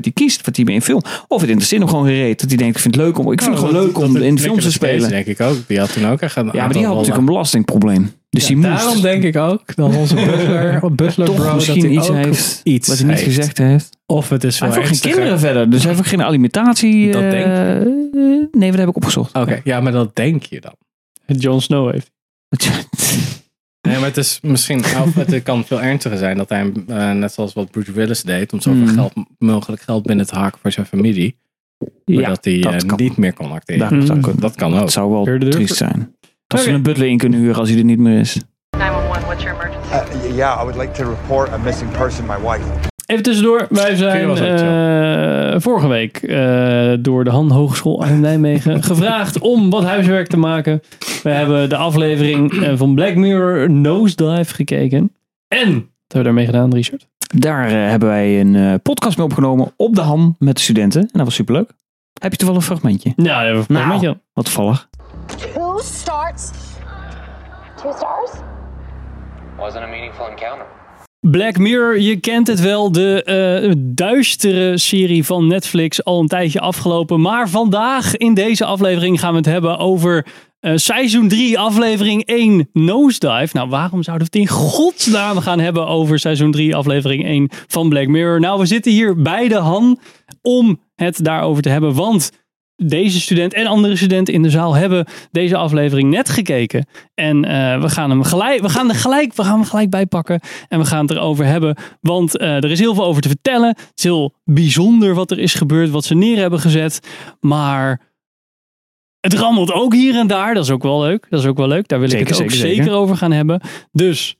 hij kiest, wat hij mee in film. Of het interesseert hem gewoon gereed. Dat hij denkt, ik vind het gewoon leuk om in film te spelen. Denk ik ook. Die had toen ook echt maar die had natuurlijk een belastingprobleem. Dus ja, daarom denk ik ook dat onze Butler Bro misschien iets heeft wat hij niet gezegd heeft. Of het is wel hij heeft geen kinderen verder, dus hij heeft ook geen alimentatie. Dat denk je? Nee, dat heb ik opgezocht. Oké, ja, maar dat denk je dan. Jon Snow heeft. Nee, maar het is misschien... Het kan veel ernstiger zijn dat hij, net zoals wat Bruce Willis deed, om zoveel mogelijk geld binnen te haken voor zijn familie, dat hij niet meer kon acteren. Dat kan ook. Dat zou wel triest zijn. Dat ze een butler in kunnen huren als hij er niet meer is. 911, what's your emergency? I would like to report a missing person, my wife. Even tussendoor, wij zijn vorige week door de Han Hogeschool Arnhem-Nijmegen gevraagd om wat huiswerk te maken. We hebben de aflevering van Black Mirror Nosedive gekeken. En, wat hebben we daarmee gedaan, Richard? Daar hebben wij een podcast mee opgenomen op de Han met de studenten. En dat was superleuk. Heb je toevallig een fragmentje? Ja, we hebben een fragmentje. Nou, wat toevallig. Two stars? Wasn't a meaningful encounter. Black Mirror, je kent het wel, de duistere serie van Netflix, al een tijdje afgelopen. Maar vandaag in deze aflevering gaan we het hebben over seizoen 3, aflevering 1, Nosedive. Nou, waarom zouden we het in godsnaam gaan hebben over seizoen 3, aflevering 1 van Black Mirror? Nou, we zitten hier bij de Han om het daarover te hebben, want deze student en andere studenten in de zaal hebben deze aflevering net gekeken. En we gaan hem gelijk bijpakken. En we gaan het erover hebben. Want er is heel veel over te vertellen. Het is heel bijzonder wat er is gebeurd. Wat ze neer hebben gezet. Maar het rammelt ook hier en daar. Dat is ook wel leuk. Daar wil ik het ook zeker over gaan hebben. Dus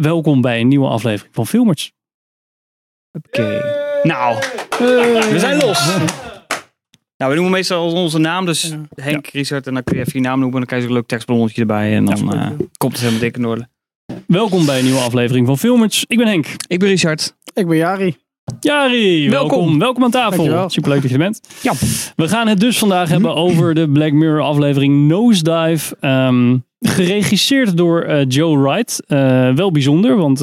welkom bij een nieuwe aflevering van Filmers. Oké. Nou, we zijn los. Nou, we noemen meestal onze naam, dus Henk, Richard, en dan kun je even je naam noemen en dan krijg je een leuk tekstballonnetje erbij en dan komt het helemaal dik in orde. Welkom bij een nieuwe aflevering van Filmers. Ik ben Henk. Ik ben Richard. Ik ben Jari. Jari, welkom aan tafel. Dankjewel. Superleuk dat je er bent. Ja. We gaan het dus vandaag hebben over de Black Mirror aflevering Nosedive. Geregisseerd door Joe Wright. Wel bijzonder, want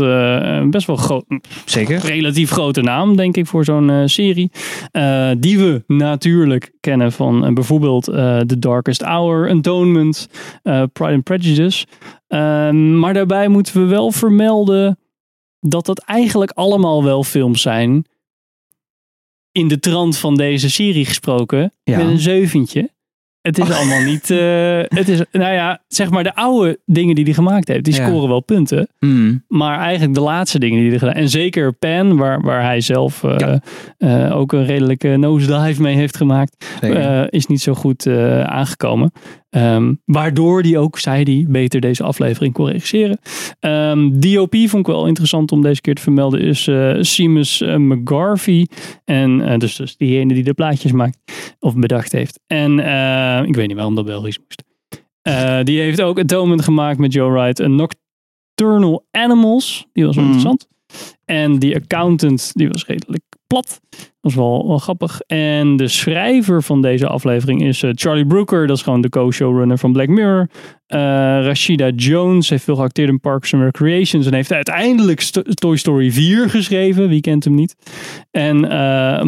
best wel groot. Zeker. Relatief grote naam, denk ik, voor zo'n serie. Die we natuurlijk kennen van bijvoorbeeld The Darkest Hour, Atonement, Pride and Prejudice. Maar daarbij moeten we wel vermelden dat dat eigenlijk allemaal wel films zijn. In de trant van deze serie gesproken. Ja. Met een zeventje. Het is allemaal niet... zeg maar de oude dingen die hij gemaakt heeft. Die scoren wel punten. Mm. Maar eigenlijk de laatste dingen die hij gedaan heeft. En zeker Pan, waar hij zelf ook een redelijke nosedive mee heeft gemaakt. Is niet zo goed aangekomen. Waardoor hij ook, zei hij, beter deze aflevering kon regisseren. DOP vond ik wel interessant om deze keer te vermelden. Is Seamus McGarvey. En dus diegene die de plaatjes maakt. Of bedacht heeft. En ik weet niet waarom dat Belgisch moest. Die heeft ook Atonement gemaakt met Joe Wright. En Nocturnal Animals. Die was wel interessant. En The Accountant. Die was redelijk plat. Dat is wel grappig. En de schrijver van deze aflevering is Charlie Brooker. Dat is gewoon de co-showrunner van Black Mirror. Rashida Jones heeft veel geacteerd in Parks and Recreations. En heeft uiteindelijk Toy Story 4 geschreven. Wie kent hem niet? En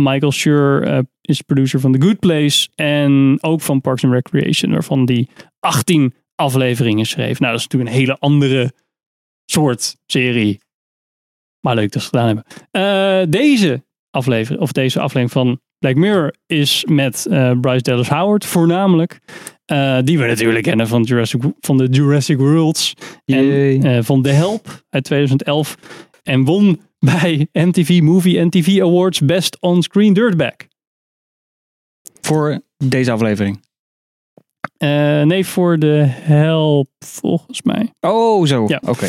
Michael Schur is producer van The Good Place. En ook van Parks and Recreation. Waarvan die 18 afleveringen schreef. Nou, dat is natuurlijk een hele andere soort serie. Maar leuk dat ze het gedaan hebben. Deze aflevering van Black Mirror is met Bryce Dallas Howard voornamelijk. Die we natuurlijk kennen van de Jurassic Worlds. Yay. En van The Help uit 2011. En won bij MTV Movie en TV Awards Best On-Screen Dirtbag. Voor deze aflevering? Nee, voor The Help volgens mij. Oh, zo. Ja. Oké.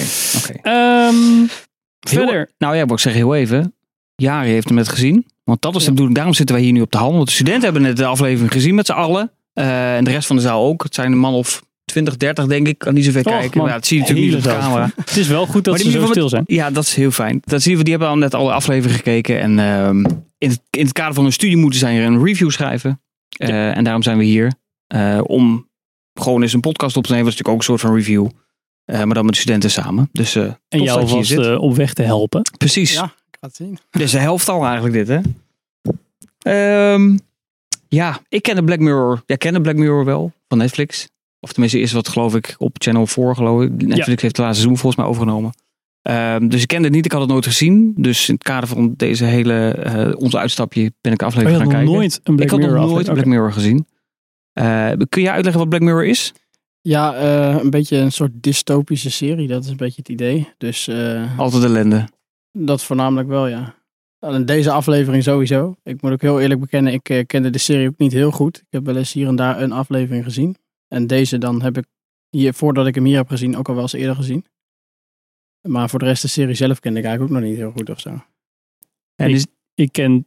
Verder. Nou ja, ik zeg heel even. Jari heeft hem net gezien. Want dat is de bedoeling. Daarom zitten wij hier nu op de hal. Want de studenten hebben net de aflevering gezien met z'n allen. En de rest van de zaal ook. Het zijn een man of 20, 30 denk ik. Kan niet zo ver kijken. Maar dat zie je natuurlijk niet op de camera. Het is wel goed dat ze zo stil zijn. Ja, dat is heel fijn. Dat zien we. Die hebben al net alle afleveringen gekeken. En in het kader van hun studie moeten zij een review schrijven. En daarom zijn we hier. Om gewoon eens een podcast op te nemen. Dat is natuurlijk ook een soort van review. Maar dan met de studenten samen. Dus, en jou was op weg te helpen. Precies. Ja, ik ga het zien. Dus de helft al eigenlijk dit, hè? Ik ken de Black Mirror. Jij kent de Black Mirror wel, van Netflix. Of tenminste is wat, geloof ik, op Channel 4 geloof ik. Netflix heeft het laatste seizoen volgens mij overgenomen. Dus ik kende het niet, ik had het nooit gezien. Dus in het kader van deze hele, ons uitstapje, ben ik de aflevering gaan kijken. Ik had nog nooit een Black Mirror gezien. Kun jij uitleggen wat Black Mirror is? Ja, een beetje een soort dystopische serie. Dat is een beetje het idee. Dus, altijd ellende. Dat voornamelijk wel, ja. En deze aflevering sowieso. Ik moet ook heel eerlijk bekennen, ik kende de serie ook niet heel goed. Ik heb wel eens hier en daar een aflevering gezien. En deze dan heb ik, voordat ik hem hier heb gezien, ook al wel eens eerder gezien. Maar voor de rest de serie zelf kende ik eigenlijk ook nog niet heel goed of zo. En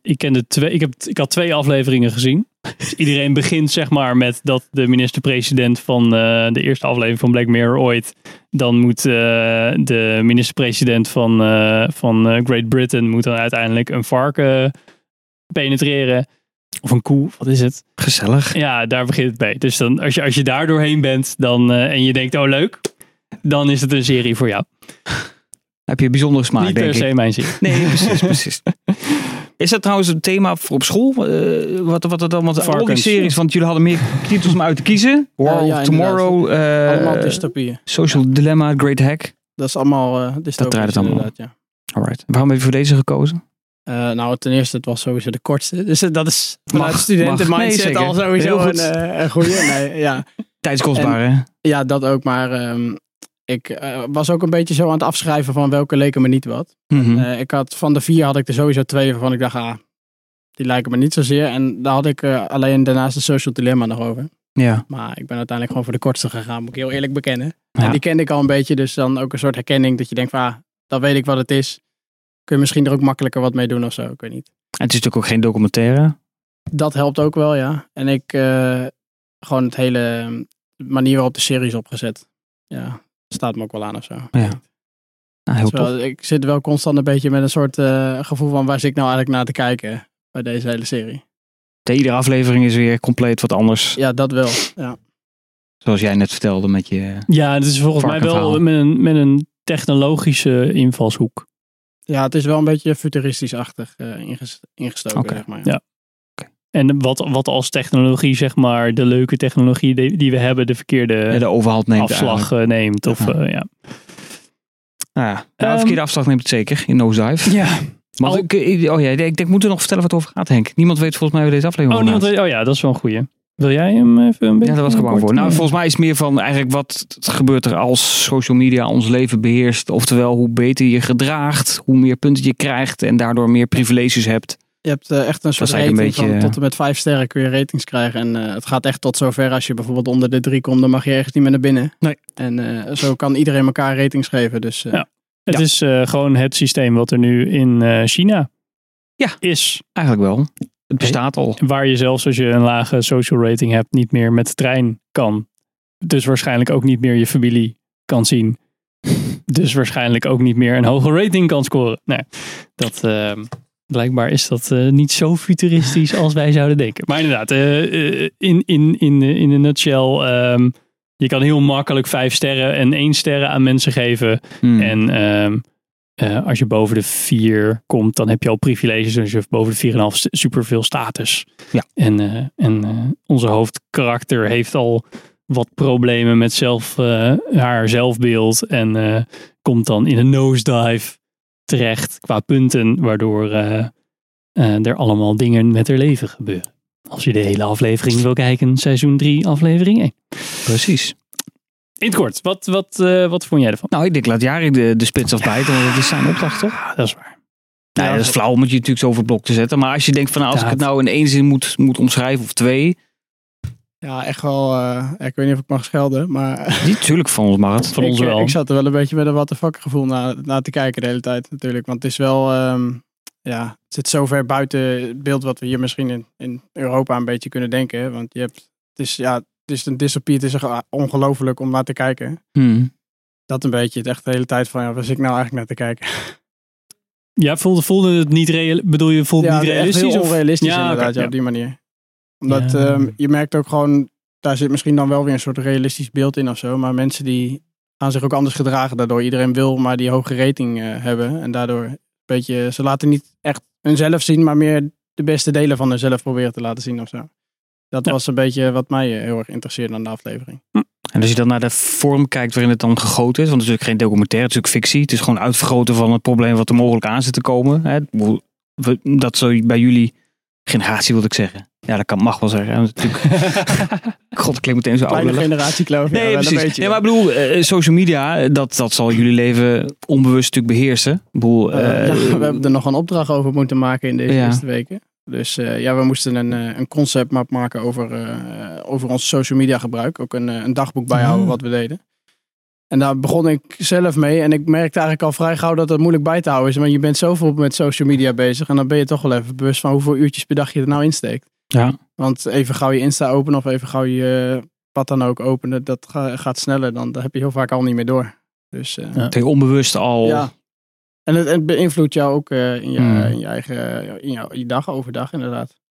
Ik had 2 afleveringen gezien. Dus iedereen begint zeg maar met dat de minister-president van de eerste aflevering van Black Mirror ooit. Dan moet de minister-president van Great Britain moet dan uiteindelijk een varken penetreren. Of een koe, wat is het? Gezellig. Ja, daar begint het bij. Dus dan, als je daar doorheen bent dan, en je denkt, oh leuk, dan is het een serie voor jou. Heb je een bijzondere smaak, denk ik. Niet per se mijn zin. Nee, precies. Is dat trouwens een thema voor op school? Wat dat allemaal? Ook series, want jullie hadden meer titels om uit te kiezen. World of Tomorrow. Allemaal dystopieën. Social Dilemma, Great Hack. Dat is allemaal dystopie. Dat draait het allemaal. Ja. Alright. Waarom heb je voor deze gekozen? Nou, ten eerste, het was sowieso de kortste. Dus dat is vanuit studenten-mindset al sowieso een goede. Nee, ja. Tijdskostbaar, hè? Ja, dat ook, maar... Ik was ook een beetje zo aan het afschrijven van welke leken me niet wat. Mm-hmm. Ik had, van de 4 had ik er sowieso 2 waarvan ik dacht, die lijken me niet zozeer. En daar had ik alleen daarnaast de Social Dilemma nog over. Ja. Maar ik ben uiteindelijk gewoon voor de kortste gegaan, moet ik heel eerlijk bekennen. Ja. En die kende ik al een beetje, dus dan ook een soort herkenning dat je denkt van, dan weet ik wat het is. Kun je misschien er ook makkelijker wat mee doen of zo, ik weet niet. En het is natuurlijk ook geen documentaire. Dat helpt ook wel, ja. En ik, gewoon het hele manier waarop de serie is opgezet. Ja. Staat me ook wel aan of zo. Ja. Heel tof. Ik zit wel constant een beetje met een soort gevoel van waar zit ik nou eigenlijk naar te kijken bij deze hele serie. Iedere aflevering is weer compleet wat anders. Ja, dat wel. Ja. Zoals jij net vertelde met je. Ja, het is volgens mij wel met een technologische invalshoek. Ja, het is wel een beetje futuristisch-achtig ingestoken. Okay. Zeg maar, ja. En wat als technologie, zeg maar, de leuke technologie die we hebben, de verkeerde de overhand neemt, afslag neemt. Of, ja. Nou ja, de verkeerde afslag neemt het zeker, in Nosedive. Ja. Maar ik moet er nog vertellen wat over gaat, Henk. Niemand weet volgens mij waar deze aflevering over gaat. Oh ja, dat is wel een goeie. Wil jij hem even een beetje? Ja, dat was gewoon voor. Nou, volgens mij is het meer van eigenlijk wat gebeurt er als social media ons leven beheerst. Oftewel, hoe beter je gedraagt, hoe meer punten je krijgt en daardoor meer privileges hebt. Je hebt echt een soort rating een beetje, van tot en met 5 sterren kun je ratings krijgen. En het gaat echt tot zover. Als je bijvoorbeeld onder de 3 komt, dan mag je ergens niet meer naar binnen. Nee. En zo kan iedereen elkaar ratings geven. Dus, het is gewoon het systeem wat er nu in China is. Eigenlijk wel. Het bestaat al. Waar je zelfs als je een lage social rating hebt, niet meer met de trein kan. Dus waarschijnlijk ook niet meer je familie kan zien. Dus waarschijnlijk ook niet meer een hoge rating kan scoren. Nee, dat... Blijkbaar is dat niet zo futuristisch als wij zouden denken. Maar inderdaad, in een nutshell, je kan heel makkelijk 5 sterren en 1 sterren aan mensen geven. Mm. En als je boven de 4 komt, dan heb je al privileges. Als je boven de 4,5 superveel status. Ja. En onze hoofdkarakter heeft al wat problemen met haar zelfbeeld. En komt dan in een nosedive terecht qua punten, waardoor er allemaal dingen met haar leven gebeuren. Als je de hele aflevering wil kijken, seizoen 3, aflevering 1. Precies. In het kort, wat vond jij ervan? Nou, ik denk laat Jari de spits afbijten, want dat is zijn opdracht, toch? Ja, dat is waar. Nou, ja, dat is flauw om het je natuurlijk zo over het blok te zetten. Maar als je denkt van, als ik het nou in 1 zin moet omschrijven of 2... Ja, echt wel. Ik weet niet of ik mag schelden, maar... Niet natuurlijk van ons, maar van ons wel. Ik zat er wel een beetje met een what the fuck gevoel na te kijken de hele tijd natuurlijk. Want het is wel... het zit zo ver buiten het beeld wat we hier misschien in Europa een beetje kunnen denken. Want het is een dystopie. Het is ongelooflijk om naar te kijken. Dat een beetje. Het echt de hele tijd van, was ik nou eigenlijk naar te kijken? Ja, voelde het niet realistisch? Bedoel je, voelde het niet realistisch? Echt heel onrealistisch inderdaad, op die manier. Omdat je merkt ook gewoon, daar zit misschien dan wel weer een soort realistisch beeld in of zo. Maar mensen die gaan zich ook anders gedragen. Daardoor iedereen wil maar die hoge rating hebben. En daardoor een beetje, ze laten niet echt hunzelf zien, maar meer de beste delen van hunzelf proberen te laten zien of zo. Dat was een beetje wat mij heel erg interesseerde aan de aflevering. En als je dan naar de vorm kijkt waarin het dan gegoten is. Want het is natuurlijk geen documentaire, het is natuurlijk fictie. Het is gewoon uitvergroten van het probleem wat er mogelijk aan zit te komen. Hè? Dat zo bij jullie... Generatie wil ik zeggen. Ja, dat mag wel zeggen. Natuurlijk... God, ik klink meteen zo ouderlijk. Kleine generatiekloof. Nee, ja, precies. Een beetje. Nee, maar ik bedoel, social media, dat zal jullie leven onbewust natuurlijk beheersen. We hebben er nog een opdracht over moeten maken in deze eerste weken. Dus we moesten een conceptmap maken over ons social media gebruik. Ook een dagboek bijhouden wat we deden. En daar begon ik zelf mee. En ik merkte eigenlijk al vrij gauw dat het moeilijk bij te houden is. Want je bent zoveel met social media bezig. En dan ben je toch wel even bewust van hoeveel uurtjes per dag je er nou insteekt. Ja. Want even gauw je Insta openen of even gauw je pad dan ook openen. Dat gaat sneller. Dan heb je heel vaak al niet meer door. Dus, tegen onbewust al. Ja. En het beïnvloedt jou ook in je dag overdag inderdaad.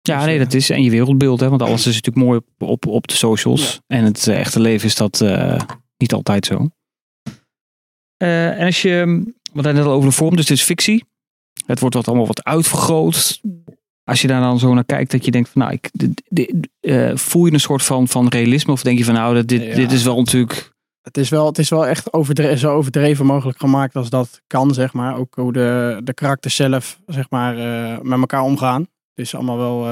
Ja, nee, dat is. En je wereldbeeld, hè, want alles is natuurlijk mooi op de socials. Ja. En het echte leven is dat niet altijd zo. En als je, we hadden het al over de vorm, dus het is fictie. Het wordt allemaal wat uitvergroot. Als je daar dan zo naar kijkt, dat je denkt van, voel je een soort van realisme? Of denk je van, dit is wel natuurlijk... Het is wel echt zo overdreven mogelijk gemaakt als dat kan, zeg maar. Ook hoe de karakters zelf, zeg maar, met elkaar omgaan. Het is allemaal wel...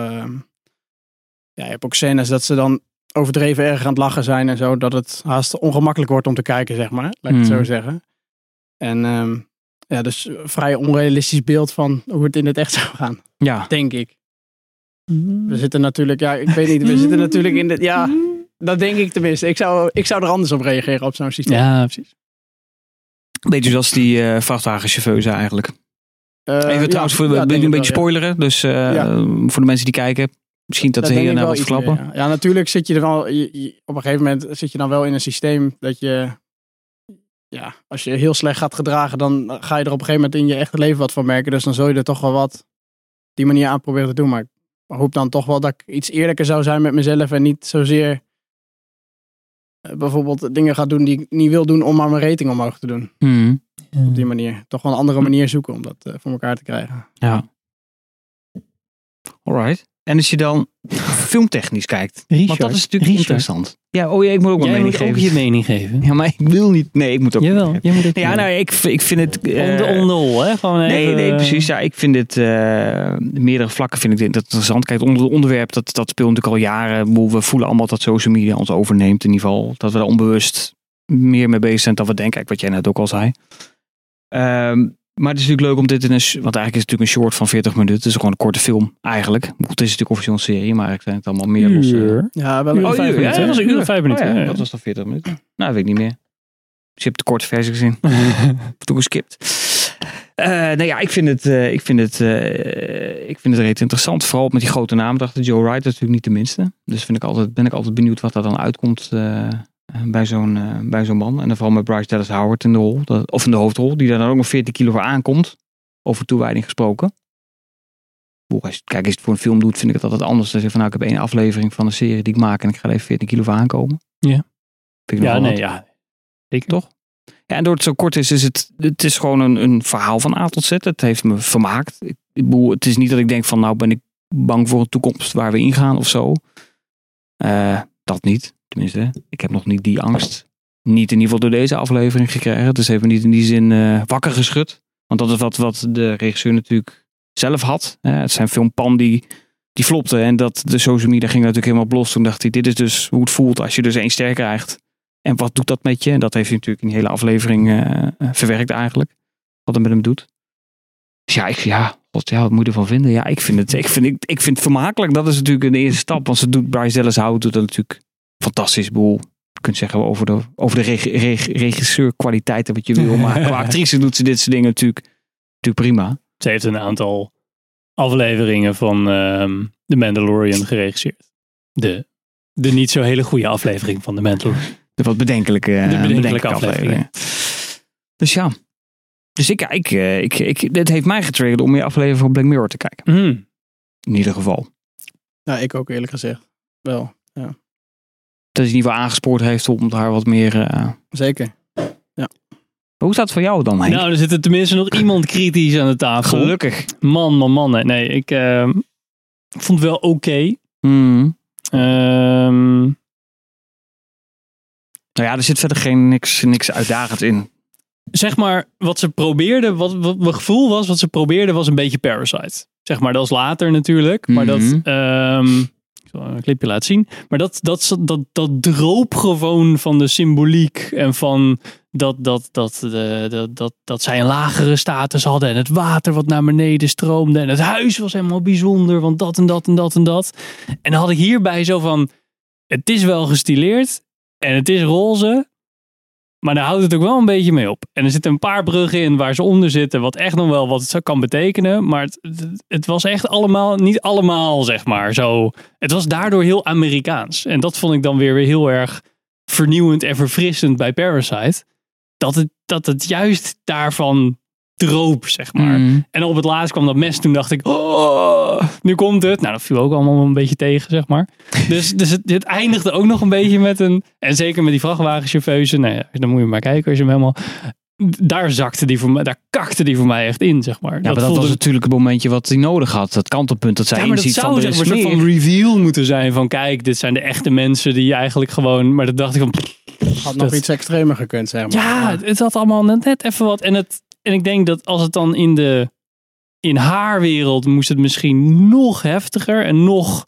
je hebt ook scènes dat ze dan overdreven erg aan het lachen zijn en zo. Dat het haast ongemakkelijk wordt om te kijken, zeg maar. Laat ik het zo zeggen. En dus vrij onrealistisch beeld van hoe het in het echt zou gaan. Ja. Denk ik. We zitten natuurlijk... Ja, ik weet niet. We zitten natuurlijk in de... Ja, dat denk ik tenminste. Ik zou er anders op reageren op zo'n systeem. Ja, precies. Beetje zoals die vrachtwagenchauffeur eigenlijk. Even trouwens, een beetje spoileren. Dus voor de mensen die kijken, misschien dat ze hier naar wat verklappen. Meer, ja, natuurlijk zit je er wel. Op een gegeven moment zit je dan wel in een systeem dat je. Ja, als je heel slecht gaat gedragen, dan ga je er op een gegeven moment in je echte leven wat van merken. Dus dan zul je er toch wel wat die manier aan proberen te doen. Maar ik hoop dan toch wel dat ik iets eerlijker zou zijn met mezelf en niet zozeer bijvoorbeeld dingen gaat doen die ik niet wil doen om maar mijn rating omhoog te doen. Hmm. Op die manier. Toch wel een andere manier zoeken om dat voor elkaar te krijgen. Ja. Alright. En als je dan filmtechnisch kijkt. Richard, want dat is natuurlijk interessant. Ja, ik moet ook mijn mening geven. Jij moet ook je mening geven. Ja, maar ik wil niet. Nee, ik moet ook. Jawel, jij moet ook. Ja, nou, ik vind het... on-nul, hè? Gewoon nee, precies. Ja, ik vind dit... meerdere vlakken vind ik dit interessant. Kijk, het onderwerp, dat speelt natuurlijk al jaren. We voelen allemaal dat social media ons overneemt. In ieder geval dat we daar onbewust meer mee bezig zijn dan we denken. Wat jij net ook al zei. Maar het is natuurlijk leuk om dit want eigenlijk is het natuurlijk een short van 40 minuten. Het is gewoon een korte film eigenlijk. Het is natuurlijk officieel een serie, maar ik denk het allemaal meer los. Ja, wel een uur. 5 minuten. Ja, dat was een uur 5 minuten. Ja. Dat was dan 40 minuten. Nou, dat weet ik niet meer. Dus je hebt de korte versie gezien. Toen geskipt. Ik vind het reeds interessant. Vooral met die grote naam dacht ik. Joe Wright is natuurlijk niet de minste. Dus ben ik altijd benieuwd wat daar dan uitkomt... bij zo'n man. En dan vooral met Bryce Dallas Howard in de hoofdrol. Die daar dan ook nog 40 kilo voor aankomt. Over toewijding gesproken. Kijk, als je het voor een film doet, vind ik het altijd anders. Dan zeg van, nou, ik heb 1 aflevering van een serie die ik maak en ik ga even 14 kilo voor aankomen. Ja. Vind ik ja. Zeker. Toch? Ja, en door het zo kort is, het is gewoon een verhaal van A tot Z. Het heeft me vermaakt. Het is niet dat ik denk van, nou ben ik bang voor een toekomst waar we ingaan of zo. Dat niet. Tenminste, ik heb nog niet die angst. Niet in ieder geval door deze aflevering gekregen. Dus heeft me niet in die zin wakker geschud. Want dat is wat de regisseur natuurlijk zelf had. Het zijn filmpan die flopte. En dat de social media ging natuurlijk helemaal op los. Toen dacht hij, dit is dus hoe het voelt als je dus 1 ster krijgt. En wat doet dat met je? En dat heeft hij natuurlijk in de hele aflevering verwerkt eigenlijk. Wat het met hem doet. Dus wat moet je ervan vinden? Ja, ik vind het vermakelijk. Dat is natuurlijk een eerste stap. Want Bryce Dallas Howard doet dat natuurlijk fantastisch. Je kunt zeggen over de regisseurkwaliteiten wat je wil. Maar qua actrice doet ze dit soort dingen natuurlijk prima. Ze heeft een aantal afleveringen van The Mandalorian geregisseerd. De niet zo hele goede aflevering van The Mandalorian. De wat bedenkelijke afleveringen. Dus ja. Dus dit heeft mij getriggerd om meer afleveringen van Black Mirror te kijken. Mm. In ieder geval. Nou, ik ook eerlijk gezegd. Wel, ja. Dat je in ieder geval aangespoord heeft om daar wat meer... Zeker, ja. Hoe staat het voor jou dan, Henk? Nou, er zit tenminste nog iemand kritisch aan de tafel. Gelukkig. Man. Nee, ik vond het wel oké. Mm. Nou ja, er zit verder niks uitdagend in. Zeg maar, wat ze probeerden, wat mijn gevoel was, was een beetje Parasite. Zeg maar, dat is later natuurlijk. Maar dat... Ik zal een clipje laten zien. Maar dat droop gewoon van de symboliek en van... Dat zij een lagere status hadden. En het water wat naar beneden stroomde. En het huis was helemaal bijzonder. Want dat en dat en dat en dat. En dan had ik hierbij zo van... Het is wel gestileerd. En het is roze. Maar daar houdt het ook wel een beetje mee op. En er zitten een paar bruggen in waar ze onder zitten. Wat echt nog wel wat het kan betekenen. Maar het was echt allemaal... Niet allemaal, zeg maar. Zo. Het was daardoor heel Amerikaans. En dat vond ik dan weer heel erg vernieuwend en verfrissend bij Parasite. Dat het juist daarvan droop, zeg maar. Mm. En op het laatst kwam dat mes, toen dacht ik... Oh, nu komt het. Nou, dat viel ook allemaal een beetje tegen, zeg maar. Dus het eindigde ook nog een beetje met een... En zeker met die vrachtwagenchauffeuse. Nou ja, dan moet je maar kijken als je hem helemaal... Daar kakte die voor mij echt in, zeg maar. Ja, dat was natuurlijk het momentje wat hij nodig had. Dat kantelpunt dat zij inziet van... Dat zou een soort van reveal moeten zijn van... Kijk, dit zijn de echte mensen die eigenlijk gewoon... Maar dat dacht ik van... Had nog iets extremer gekund, zeg maar. Ja, het had allemaal net even wat. En ik denk dat als het dan in haar wereld... moest het misschien nog heftiger en nog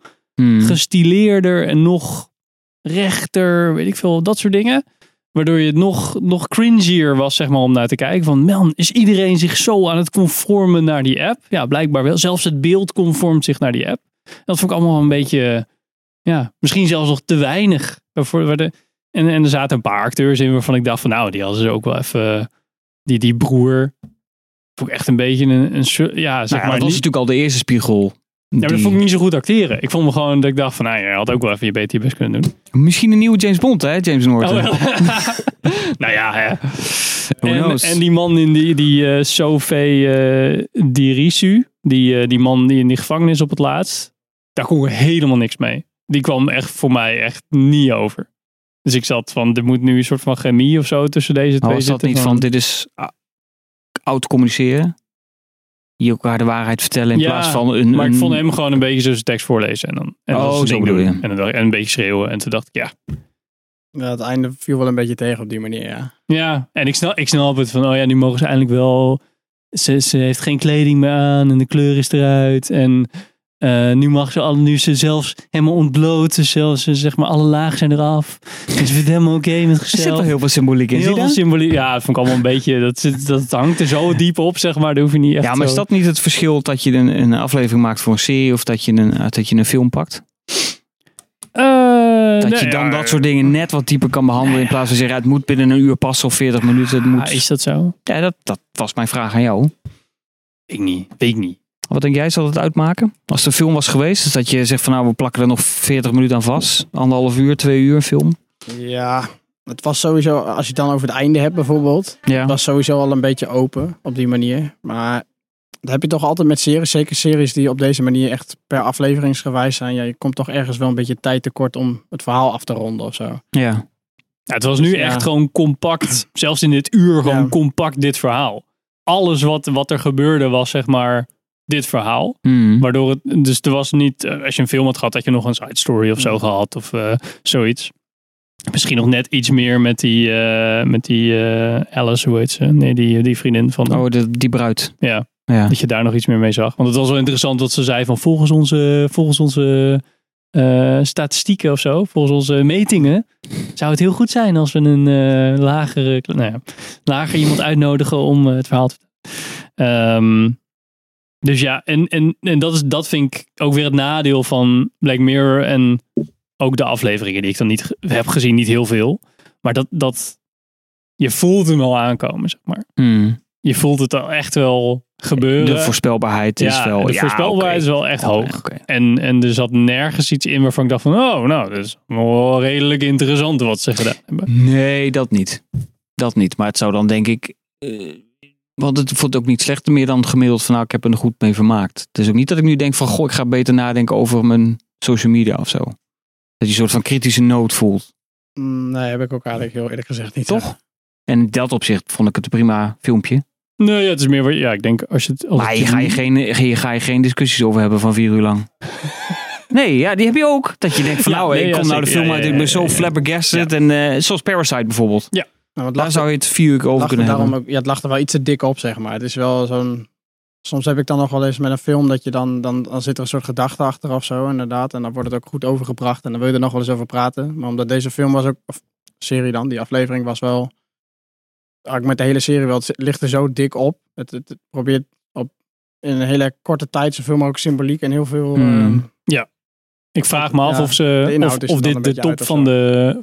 gestileerder en nog rechter, weet ik veel, dat soort dingen... Waardoor je het nog cringier was, zeg maar, om naar te kijken. Van, man, is iedereen zich zo aan het conformen naar die app? Ja, blijkbaar wel. Zelfs het beeld conformt zich naar die app. Dat vond ik allemaal een beetje... Ja, misschien zelfs nog te weinig. En er zaten een paar acteurs in waarvan ik dacht van... Nou, die hadden ze ook wel even... Die broer... Vond ik echt een beetje dat was natuurlijk al de eerste spiegel... Ja, maar dat vond ik niet zo goed acteren. Ik vond me gewoon dat ik dacht van, nou, je had ook wel even je beter je best kunnen doen. Misschien een nieuwe James Bond, hè? James Norton. Oh, nou ja, hè. En die man in die Sophie Dirisu, die man die in die gevangenis op het laatst, daar kon ik helemaal niks mee. Die kwam echt voor mij echt niet over. Dus ik zat van, er moet nu een soort van chemie of zo tussen deze twee zitten. Was dat niet van, dit is oud communiceren? Je elkaar de waarheid vertellen in plaats van een... Maar ik vond hem gewoon een beetje zo zijn tekst voorlezen. En dan en een beetje schreeuwen. En toen dacht ik, ja, het einde viel wel een beetje tegen op die manier, ja. Ja, en ik snap het van... Oh ja, nu mogen ze eindelijk wel... Ze heeft geen kleding meer aan en de kleur is eruit. En nu mag ze nu ze zelfs helemaal ontbloot. Ze zeg maar, alle lagen zijn eraf. En ze vindt helemaal oké met zichzelf. Er zit wel heel veel symboliek in. Heel veel symboliek. Ja, dat vond ik allemaal een beetje... Dat hangt er zo diep op, zeg maar. Daar hoef je niet echt maar is dat niet het verschil dat je een aflevering maakt voor een serie... of dat je een film pakt? Dat soort dingen net wat dieper kan behandelen... in plaats van zeggen, het moet binnen een uur passen of 40 minuten. Is dat zo? Ja, dat was mijn vraag aan jou. Ik niet. Wat denk jij, zal het uitmaken? Als de film was geweest, dus dat je zegt van nou, we plakken er nog 40 minuten aan vast. 1,5 uur, 2 uur film. Ja, het was sowieso, als je het dan over het einde hebt bijvoorbeeld. Ja. Het was sowieso al een beetje open op die manier. Maar Dat heb je toch altijd met series, zeker series die op deze manier echt per afleveringsgewijs zijn. Ja, je komt toch ergens wel een beetje tijd tekort om het verhaal af te ronden of zo. Ja. Ja, het was nu echt gewoon compact, zelfs in dit uur gewoon compact dit verhaal. Alles wat er gebeurde was zeg maar dit verhaal. Mm. Waardoor het, dus er was niet, als je een film had gehad, had je nog een side story of zo gehad of zoiets. Misschien nog net iets meer met die Alice, hoe heet ze? Nee, die vriendin van... Oh, die bruid. Ja, ja, dat je daar nog iets meer mee zag. Want het was wel interessant wat ze zei van volgens onze statistieken of zo, volgens onze metingen, zou het heel goed zijn als we een lager iemand uitnodigen om het verhaal te vertellen. Dus ja, en dat vind ik ook weer het nadeel van Black Mirror en ook de afleveringen die ik dan niet heb gezien, niet heel veel. Maar dat je voelt hem al aankomen, zeg maar. Mm. Je voelt het al echt wel gebeuren. De voorspelbaarheid is wel... De voorspelbaarheid is wel echt hoog. Okay. En er zat nergens iets in waarvan ik dacht van... Oh, nou, dat is wel redelijk interessant wat ze gedaan hebben. Nee, dat niet. Dat niet. Maar het zou dan denk ik... want het voelt ook niet slechter meer dan gemiddeld van... Nou, ik heb er goed mee vermaakt. Het is ook niet dat ik nu denk van... Goh, ik ga beter nadenken over mijn social media of zo. Dat je een soort van kritische nood voelt. Nee, heb ik ook eigenlijk heel eerlijk gezegd niet. Toch? Ja. En in dat opzicht vond ik het een prima filmpje. Nee, ja, het is meer wat... Ja, ik denk als je het... Als maar je ga je geen discussies over hebben van 4 uur lang. Nee, ja, die heb je ook. Dat je denkt van ik ben zo flabbergasted. Ja. En zoals Parasite bijvoorbeeld. Ja. Nou, daar zou je het 4 uur over kunnen hebben. Ook, ja, het lag er wel iets te dik op, zeg maar. Het is wel zo'n... Soms heb ik dan nog wel eens met een film dat je dan zit er een soort gedachte achter of zo, inderdaad. En dan wordt het ook goed overgebracht. En dan wil je er nog wel eens over praten. Maar omdat deze film was ook... Of serie dan, die aflevering was wel... Met de hele serie wel, het ligt er zo dik op. Het probeert in een hele korte tijd zoveel mogelijk symboliek en heel veel... ja, ik vraag me af of ze of dit de top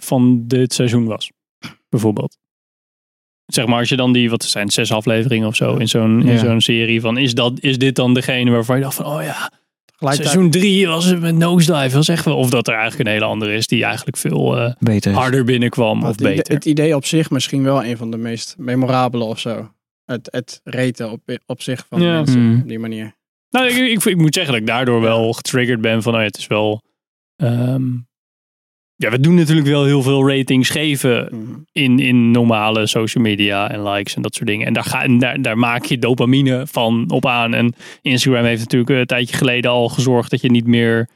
van dit seizoen was. Bijvoorbeeld. Zeg maar, als je dan die, wat zijn 6 afleveringen of zo in zo'n serie, van is dit dan degene waarvan je dacht van, oh ja, seizoen 3 was het met Nosedive, was echt wel. Of dat er eigenlijk een hele andere is die eigenlijk veel harder binnenkwam. Maar of beter. Het idee op zich misschien wel een van de meest memorabele of zo. Het reten op zich van mensen op die manier. Nou, ik moet zeggen dat ik daardoor wel getriggerd ben van, het is wel... Ja, we doen natuurlijk wel heel veel ratings geven in normale social media en likes en dat soort dingen. En daar maak je dopamine van op aan. En Instagram heeft natuurlijk een tijdje geleden al gezorgd dat je niet meer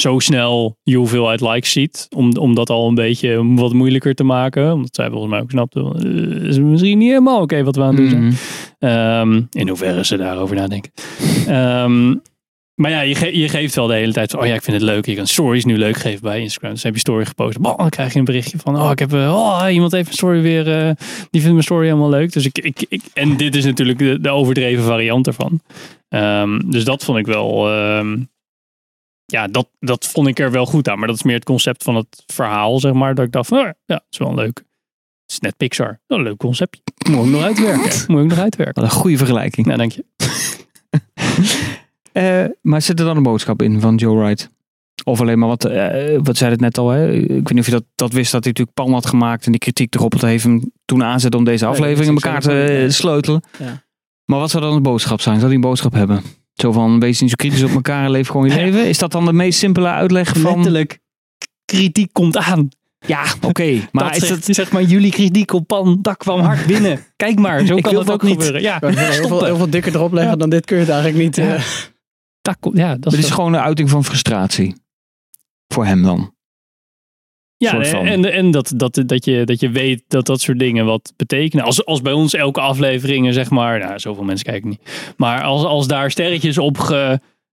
zo snel je hoeveelheid likes ziet. Om dat al een beetje wat moeilijker te maken. Omdat zij volgens mij ook snapten, is misschien niet helemaal oké wat we aan het doen zijn. In hoeverre ze daarover nadenken. Maar ja, je geeft wel de hele tijd van, oh ja, ik vind het leuk. Je kan stories nu leuk geven bij Instagram. Dus heb je story gepost. Bam, dan krijg je een berichtje van, iemand heeft een story weer. Die vindt mijn story helemaal leuk. Dus ik en dit is natuurlijk de overdreven variant ervan. Dus dat vond ik wel... dat vond ik er wel goed aan. Maar dat is meer het concept van het verhaal, zeg maar. Dat ik dacht van, het is wel leuk. Het is net Pixar. Wel een leuk conceptje. Moet ik nog uitwerken. Wat een goede vergelijking. Nou, dank je. Maar zit er dan een boodschap in van Joe Wright? Of alleen maar wat zei het net al, hè? Ik weet niet of je dat wist, dat hij natuurlijk pan had gemaakt en die kritiek erop, het heeft hem toen aanzet om deze aflevering in elkaar te sleutelen. Ja. Maar wat zou dan de boodschap zijn? Zou hij een boodschap hebben? Zo van, wees niet zo kritisch op elkaar en leef gewoon je leven? Is dat dan de meest simpele uitleg van... Letterlijk, kritiek komt aan. Ja, oké. Maar is dat zeg maar, jullie kritiek op pan, dat kwam hard binnen. Kijk maar, zo kan dat ook niet gebeuren. Ja. Heel veel dikker erop leggen dan dit kun je het eigenlijk niet... Het is gewoon een uiting van frustratie. Voor hem dan. Ja, en dat je weet dat soort dingen wat betekenen. Als bij ons elke aflevering, zeg maar... Nou, zoveel mensen kijken niet. Maar als daar sterretjes op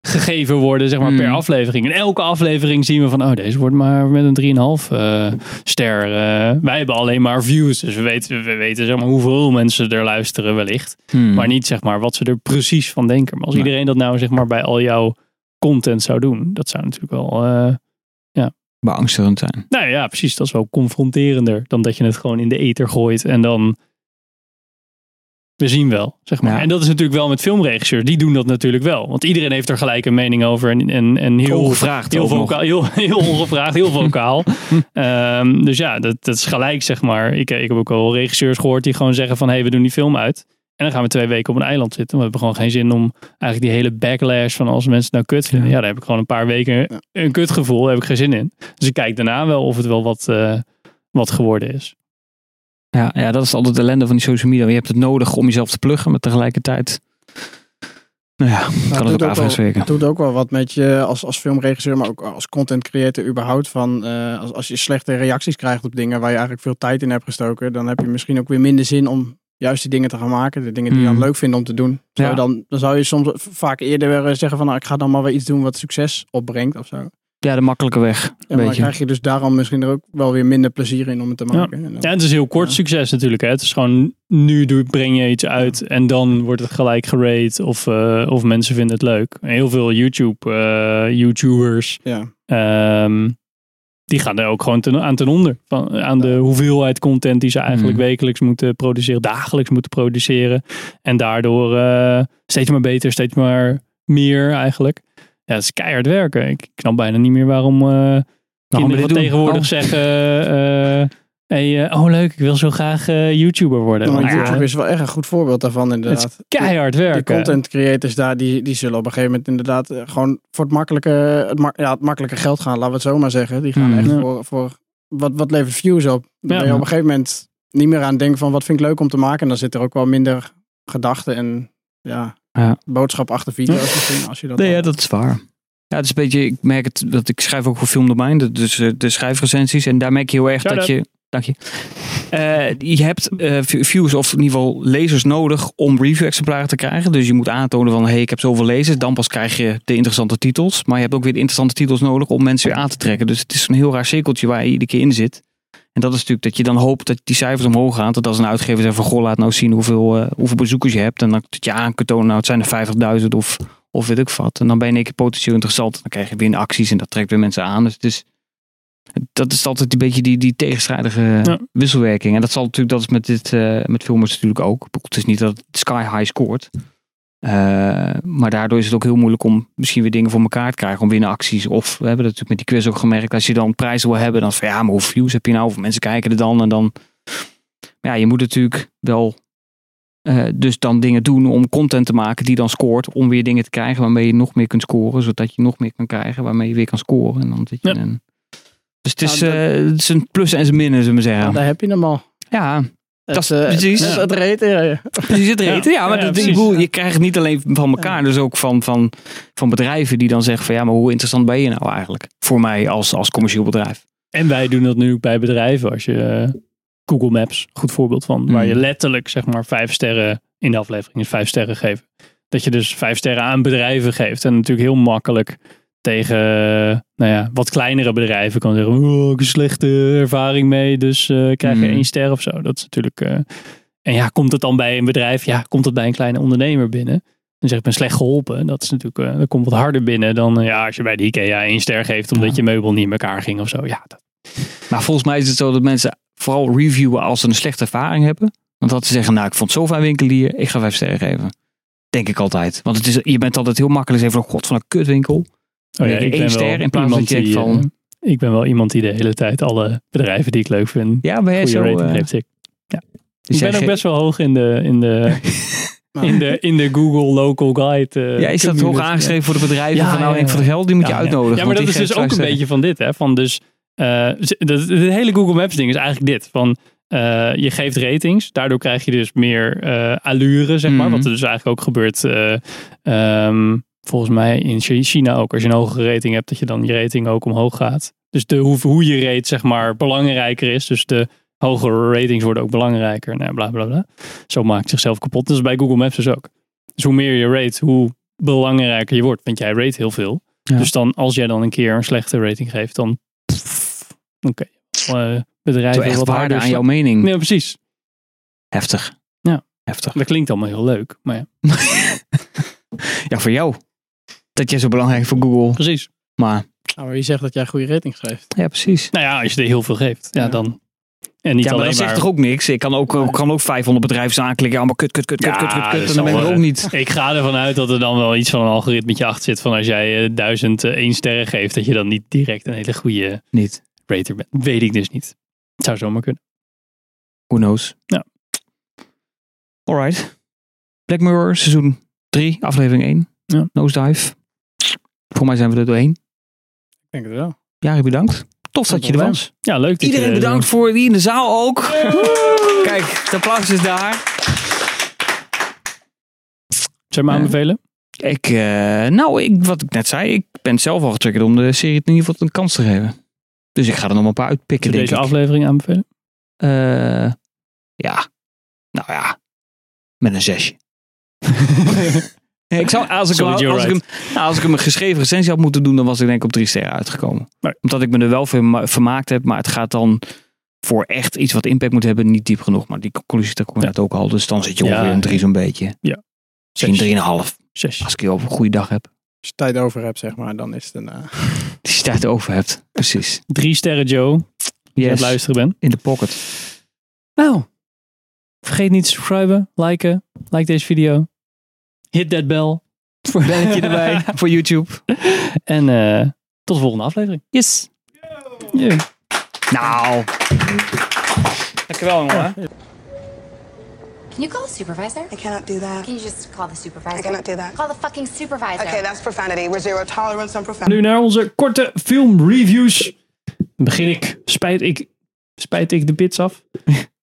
gegeven worden, zeg maar, per aflevering. En elke aflevering zien we van, deze wordt maar met een 3,5 ster. Wij hebben alleen maar views. Dus we weten zeg maar, hoeveel mensen er luisteren wellicht. Maar niet, zeg maar, wat ze er precies van denken. Maar als iedereen dat nou, zeg maar, bij al jouw content zou doen, dat zou natuurlijk wel, beangstigend zijn. Nou ja, precies. Dat is wel confronterender dan dat je het gewoon in de ether gooit en dan... We zien wel, zeg maar. Ja. En dat is natuurlijk wel met filmregisseurs. Die doen dat natuurlijk wel. Want iedereen heeft er gelijk een mening over. En heel ongevraagd. Heel ongevraagd, heel vocaal. Dus dat is gelijk, zeg maar. Ik heb ook al regisseurs gehoord die gewoon zeggen van... Hey, we doen die film uit. En dan gaan we 2 weken op een eiland zitten. We hebben gewoon geen zin om eigenlijk die hele backlash van als mensen nou kut vinden. Ja, daar heb ik gewoon een paar weken een kutgevoel. Daar heb ik geen zin in. Dus ik kijk daarna wel of het wel wat geworden is. Ja, ja, dat is altijd de ellende van die social media. Je hebt het nodig om jezelf te pluggen, maar tegelijkertijd... Nou ja, kan het ook afwerken. Het doet ook wel wat met je als filmregisseur, maar ook als content creator überhaupt. Van, als je slechte reacties krijgt op dingen waar je eigenlijk veel tijd in hebt gestoken, dan heb je misschien ook weer minder zin om juist die dingen te gaan maken. De dingen die je dan leuk vindt om te doen. Zou dan zou je soms vaak eerder zeggen van, nou, ik ga dan maar weer iets doen wat succes opbrengt of zo. Ja, de makkelijke weg. En dan krijg je dus daarom misschien er ook wel weer minder plezier in om het te maken. Ja, en het is heel kort succes natuurlijk. Hè? Het is gewoon, nu breng je iets uit en dan wordt het gelijk gerate of mensen vinden het leuk. Heel veel YouTubers, die gaan er ook gewoon ten onder. Aan de hoeveelheid content die ze eigenlijk wekelijks moeten produceren, dagelijks moeten produceren. En daardoor steeds maar beter, steeds maar meer eigenlijk. Ja, het is keihard werken. Ik knap bijna niet meer waarom kinderen tegenwoordig zeggen... oh leuk, ik wil zo graag YouTuber worden. Nou, YouTube is wel echt een goed voorbeeld daarvan inderdaad. Het is keihard werken. Die content creators daar, die zullen op een gegeven moment inderdaad... gewoon voor het makkelijke geld gaan, laten we het zo maar zeggen. Die gaan echt voor wat levert views op. Dan ben je op een gegeven moment niet meer aan denken van... wat vind ik leuk om te maken? En dan zit er ook wel minder gedachten en... Ja. Boodschap achter video's misschien. Als je dat dat is waar. Ja, het is een beetje, ik merk het, dat ik schrijf ook voor Filmdomein, dus de schrijfrecensies. En daar merk je heel erg dat je... Dank je. Je hebt views of in ieder geval lezers nodig om review-exemplaren te krijgen. Dus je moet aantonen van, hey, ik heb zoveel lezers. Dan pas krijg je de interessante titels. Maar je hebt ook weer de interessante titels nodig om mensen weer aan te trekken. Dus het is een heel raar cirkeltje waar je iedere keer in zit. En dat is natuurlijk dat je dan hoopt dat die cijfers omhoog gaan. Dat als een uitgever zegt van, goh, laat nou zien hoeveel bezoekers je hebt. En dan dat je aan kunt tonen, nou, het zijn er 50.000 of weet ik wat. En dan ben je in één keer potentieel interessant. Dan krijg je weer in acties en dat trekt weer mensen aan. Dus het is, dat is altijd een beetje die tegenstrijdige wisselwerking. En dat zal natuurlijk, dat is met filmers natuurlijk ook. Het is niet dat het sky high scoort. Maar daardoor is het ook heel moeilijk om misschien weer dingen voor elkaar te krijgen. Om winnen acties. Of we hebben dat natuurlijk met die quiz ook gemerkt. Als je dan prijzen wil hebben. Dan van ja, maar hoeveel views heb je nou? Of mensen kijken er dan. En dan. Ja, je moet natuurlijk wel. Dus dan dingen doen om content te maken. Die dan scoort. Om weer dingen te krijgen waarmee je nog meer kunt scoren. Zodat je nog meer kan krijgen. Waarmee je weer kan scoren. En dan zit je in. Dus het is, het is een plus en een min, zullen we zeggen. Ja, daar heb je hem al. Ja. Precies. Het reten. Ja. Precies, het reten. Ja, maar dat ding, je krijgt het niet alleen van elkaar. Dus ook van bedrijven die dan zeggen van ja, maar hoe interessant ben je nou eigenlijk? Voor mij als commercieel bedrijf. En wij doen dat nu ook bij bedrijven. Als je Google Maps, goed voorbeeld van. Waar je letterlijk zeg maar 5 sterren in de aflevering is 5 sterren geven. Dat je dus 5 sterren aan bedrijven geeft. En natuurlijk heel makkelijk tegen wat kleinere bedrijven kan zeggen, oh, ik heb een slechte ervaring mee, dus krijg je 1 ster of zo. Dat is natuurlijk... en ja, komt het dan bij een bedrijf? Ja, komt het bij een kleine ondernemer binnen? Dan zeg ik, ben slecht geholpen. Dat is natuurlijk... dat komt wat harder binnen dan als je bij de IKEA 1 ster geeft, omdat je meubel niet in elkaar ging of zo. Ja, dat... Maar volgens mij is het zo dat mensen vooral reviewen als ze een slechte ervaring hebben. Want dat ze zeggen, nou, ik vond het zo fijn winkelier, ik ga 5 sterren geven. Denk ik altijd. Want het is, je bent altijd heel makkelijk even van, god, van een kutwinkel. Oh ja, ik ben 1 ster in plaats van ik ben wel iemand die de hele tijd alle bedrijven die ik leuk vind. Ja, ben jij zo? Rating geeft ik. Ja. Dus ik ben ook best wel hoog in de Google Local Guide. Ja, is dat hoog aangeschreven voor de bedrijven? Ja, van nou, voor de geld die moet je uitnodigen. Ja, maar dat is dus ook een beetje van dit, hè? Van dus het hele Google Maps ding is eigenlijk dit van. Je geeft ratings, daardoor krijg je dus meer allure, zeg maar. Wat er dus eigenlijk ook gebeurt. Volgens mij in China ook. Als je een hogere rating hebt, dat je dan je rating ook omhoog gaat. Dus hoe je rate, zeg maar, belangrijker is. Dus de hogere ratings worden ook belangrijker. Nou, bla, bla, bla. Zo maakt het zichzelf kapot. Dat is bij Google Maps dus ook. Dus hoe meer je rate, hoe belangrijker je wordt. Want jij rate heel veel. Ja. Dus dan, als jij dan een keer een slechte rating geeft, dan... Oké. Bedrijven echt wat waarde aan jouw mening. Nee, precies. Heftig. Ja. Heftig. Dat klinkt allemaal heel leuk, maar ja. Ja, voor jou. Dat jij zo belangrijk voor Google. Precies. Maar je zegt dat jij goede ratings geeft. Ja, precies. Nou ja, als je er heel veel geeft. Ja, dan. En niet alleen maar. Dat zegt toch ook niks? Ik kan ook 500 bedrijven aanklikken. Allemaal kut. En dan ben ik ook niet. Ik ga ervan uit dat er dan wel iets van een algoritmetje achter zit. Van als jij 1001 sterren geeft. Dat je dan niet direct een hele goede rater bent. Weet ik dus niet. Het zou zomaar kunnen. Who knows? Ja. Alright. Black Mirror, seizoen 3, aflevering 1. Ja. Nosedive. Voor mij zijn we er doorheen. Ik denk het wel. Jari, bedankt. Tof dat je er was. Ja, leuk. Iedereen bedankt voor die in de zaal ook. Yeah. Kijk, het applaus is daar. Zijn we aanbevelen? Wat ik net zei, ik ben zelf al getriggerd om de serie in ieder geval een kans te geven. Dus ik ga er nog een paar uitpikken, denk ik. Deze aflevering aanbevelen? Met een 6. Als ik hem een geschreven recensie had moeten doen, dan was ik denk ik op 3 sterren uitgekomen. Nee. Omdat ik me er wel veel vermaakt heb, maar het gaat dan voor echt iets wat impact moet hebben, niet diep genoeg. Maar die conclusie, daar kom ik net ook al. Dus dan zit je ongeveer een 3 zo'n beetje. Ja. Misschien 3,5. 6. Als ik je op een goede dag heb. Als je tijd over hebt, zeg maar, dan is het een... Als je tijd over hebt, precies. 3 sterren, Joe. Als je aan het luisteren bent. In de pocket. Nou, vergeet niet te subscriben, liken. Like deze video. Hit that bell. Belletje erbij voor YouTube. En tot de volgende aflevering. Yes. Yeah. Nou. Dankjewel, jongen. Ja. Can you call a supervisor? I cannot do that. Can you just call the supervisor? I cannot do that. Call the fucking supervisor. Okay, that's profanity. We're zero tolerance on profanity. Nu naar onze korte filmreviews. Begin ik. Spijt ik de bits af?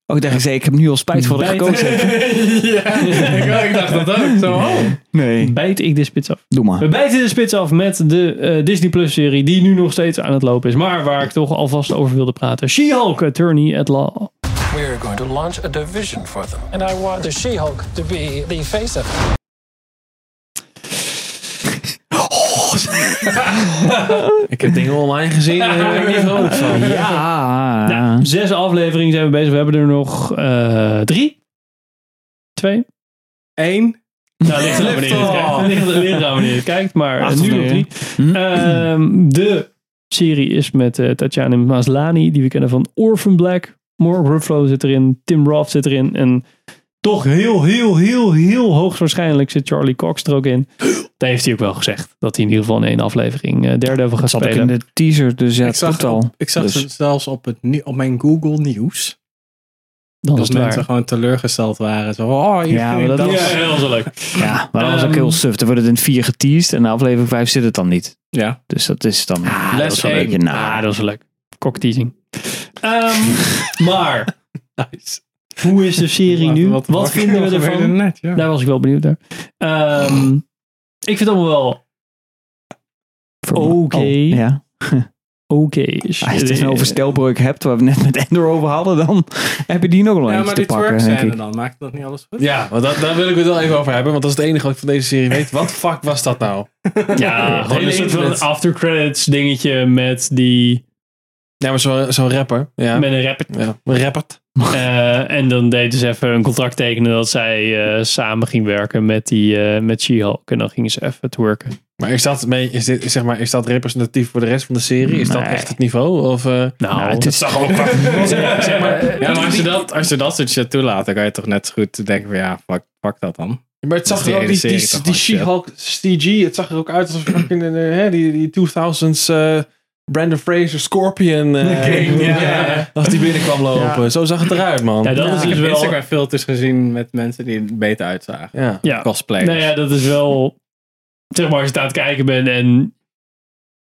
Oh, ik dacht zei, ik heb nu al spijt voor dat ik gekozen heb. Ja, ik dacht dat ook. Zo. Nee. Bijt ik de spits af? Doe maar. We bijten de spits af met de Disney Plus serie die nu nog steeds aan het lopen is. Maar waar ik toch alvast over wilde praten. She-Hulk, Attorney at Law. We are going to launch a division for them. And I want the She-Hulk to be the face of it. Ik heb dingen online gezien en daar ben ik niet vrolijk van. Ja. Nou, 6 afleveringen zijn we bezig. We hebben er nog 3, 2, 1. Nou, ligt er aan wanneer je kijkt. Maar nu nog 3. De serie is met Tatiana Maslany, die we kennen van Orphan Black. Mark Ruffalo zit erin. Tim Roth zit erin. En toch heel hoogstwaarschijnlijk zit Charlie Cox er ook in. Dat heeft hij ook wel gezegd. Dat hij in ieder geval in 1 aflevering Daredevil gaat spelen. Dat zat ik in de teaser. Dus ja, ik zag het zelfs op mijn Google Nieuws. Dat mensen gewoon teleurgesteld waren. Zo, dat was heel zo leuk. Ja, maar dat was ook heel suf. Er worden in 4 geteased en in aflevering 5 zit het dan niet. Ja. Dus dat is dan... dat is wel leuk. Dat was wel leuk. Cockteasing. Maar... Nice. Hoe is de serie nu? Wat vinden we ervan? Daar was ik wel benieuwd naar. Ik vind het allemaal wel... Oké. Als je een overstelbreuk hebt, waar we net met Andor over hadden, dan heb je die nog wel eens te pakken. Ja, maar die twerk zijn dan. Maakt dat niet alles goed? Ja, want daar wil ik het wel even over hebben, want dat is het enige wat ik van deze serie weet. Wat fuck was dat nou? Ja, gewoon een soort van aftercredits dingetje met die... Ja, maar zo'n rapper. Ja. Met een rapper. Ja, een rapper. En dan deed ze even een contract tekenen dat zij samen ging werken met She-Hulk. En dan gingen ze even twerken. Maar is dat representatief voor de rest van de serie? Is dat echt het niveau? Of, het is toch ook... zeg maar, ja, maar als je dat soort shit toelaat, dan kan je toch net zo goed denken van fuck dat dan. Maar het zag er ook die She-Hulk CG, het zag er ook uit alsof die 2000s... Brandon Fraser, Scorpion. Als die binnenkwam lopen. Ja. Zo zag het eruit, man. Ja, dat is dus ik heb Instagram filters gezien met mensen die het beter uitzagen. Ja. Cosplayers. Nou ja, dat is wel... Zeg maar, als je aan het kijken bent en...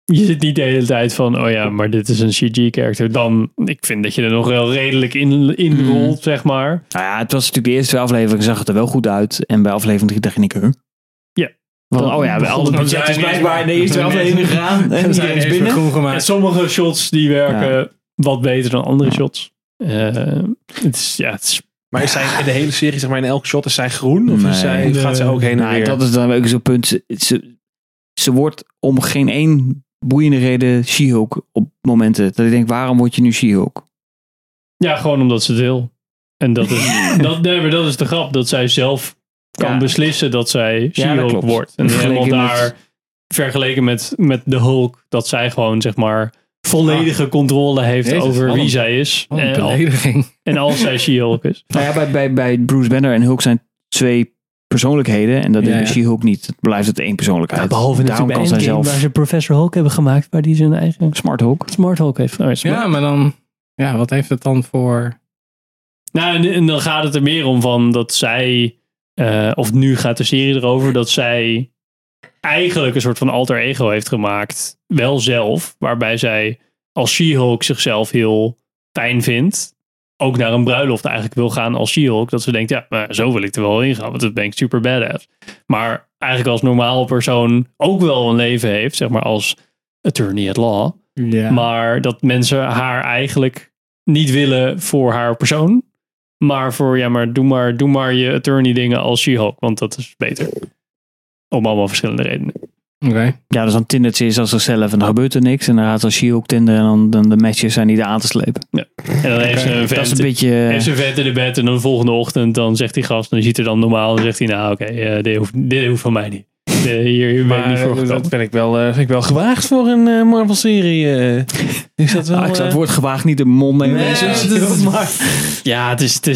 Je zit niet de hele tijd van... Oh ja, maar dit is een CG-character. Dan, ik vind dat je er nog wel redelijk in rolt, zeg maar. Nou ja, het was natuurlijk de eerste aflevering zag het er wel goed uit. En bij aflevering 3 dacht ik... we alle budget is blijkbaar in de eerste aflevering gegaan. En zijn eens binnen. Groen gemaakt. En sommige shots die werken wat beter dan andere shots. Het is... Maar is zij in de hele serie, zeg maar in elk shot, is zij groen? Of gaat zij ook heen en weer? Dat is dan ook zo'n punt. Ze wordt om geen één boeiende reden She-Hulk op momenten. Dat ik denk, waarom word je nu She-Hulk? Ja, gewoon omdat ze het wil. En dat is, dat is de grap. Dat zij zelf... kan beslissen dat zij She-Hulk wordt. En helemaal daar vergeleken met de Hulk, dat zij gewoon zeg maar volledige controle heeft over wie zij is. En als zij She-Hulk is. Nou ja, bij Bruce Banner en Hulk zijn 2 persoonlijkheden en dat is She-Hulk niet. Het blijft het 1 persoonlijkheid. Ja, behalve natuurlijk bij Endgame waar ze Professor Hulk hebben gemaakt, waar die zijn eigen... Smart Hulk heeft. Ja, maar dan... Ja, wat heeft het dan voor... Nou, en dan gaat het er meer om van dat zij... Of nu gaat de serie erover dat zij eigenlijk een soort van alter ego heeft gemaakt. Wel zelf. Waarbij zij als She-Hulk zichzelf heel fijn vindt. Ook naar een bruiloft eigenlijk wil gaan als She-Hulk. Dat ze denkt, ja, maar zo wil ik er wel in gaan. Want dat ben ik super badass. Maar eigenlijk als normaal persoon ook wel een leven heeft. Zeg maar als attorney at law. Yeah. Maar dat mensen haar eigenlijk niet willen voor haar persoon. Maar voor, ja, maar doe maar je attorney dingen als She-Hulk. Want dat is beter. Om allemaal verschillende redenen. Oké. Okay. Ja, dus dan tindert ze is als zichzelf en dan gebeurt er niks. En dan gaat ze als She-Hulk tinderen en dan de matches zijn niet aan te slepen. Ja. En dan heeft ze een vent, heeft ze een vent in de bed en dan de volgende ochtend dan zegt die gast, dan ziet er dan normaal en zegt hij, nou oké, dit hoeft van mij niet. Hier ben ik niet voor gekomen. Dat vind ik wel gewaagd voor een Marvel-serie. Is dat wel, ik zou het woord gewaagd niet de mond nemen. Nee, ja, het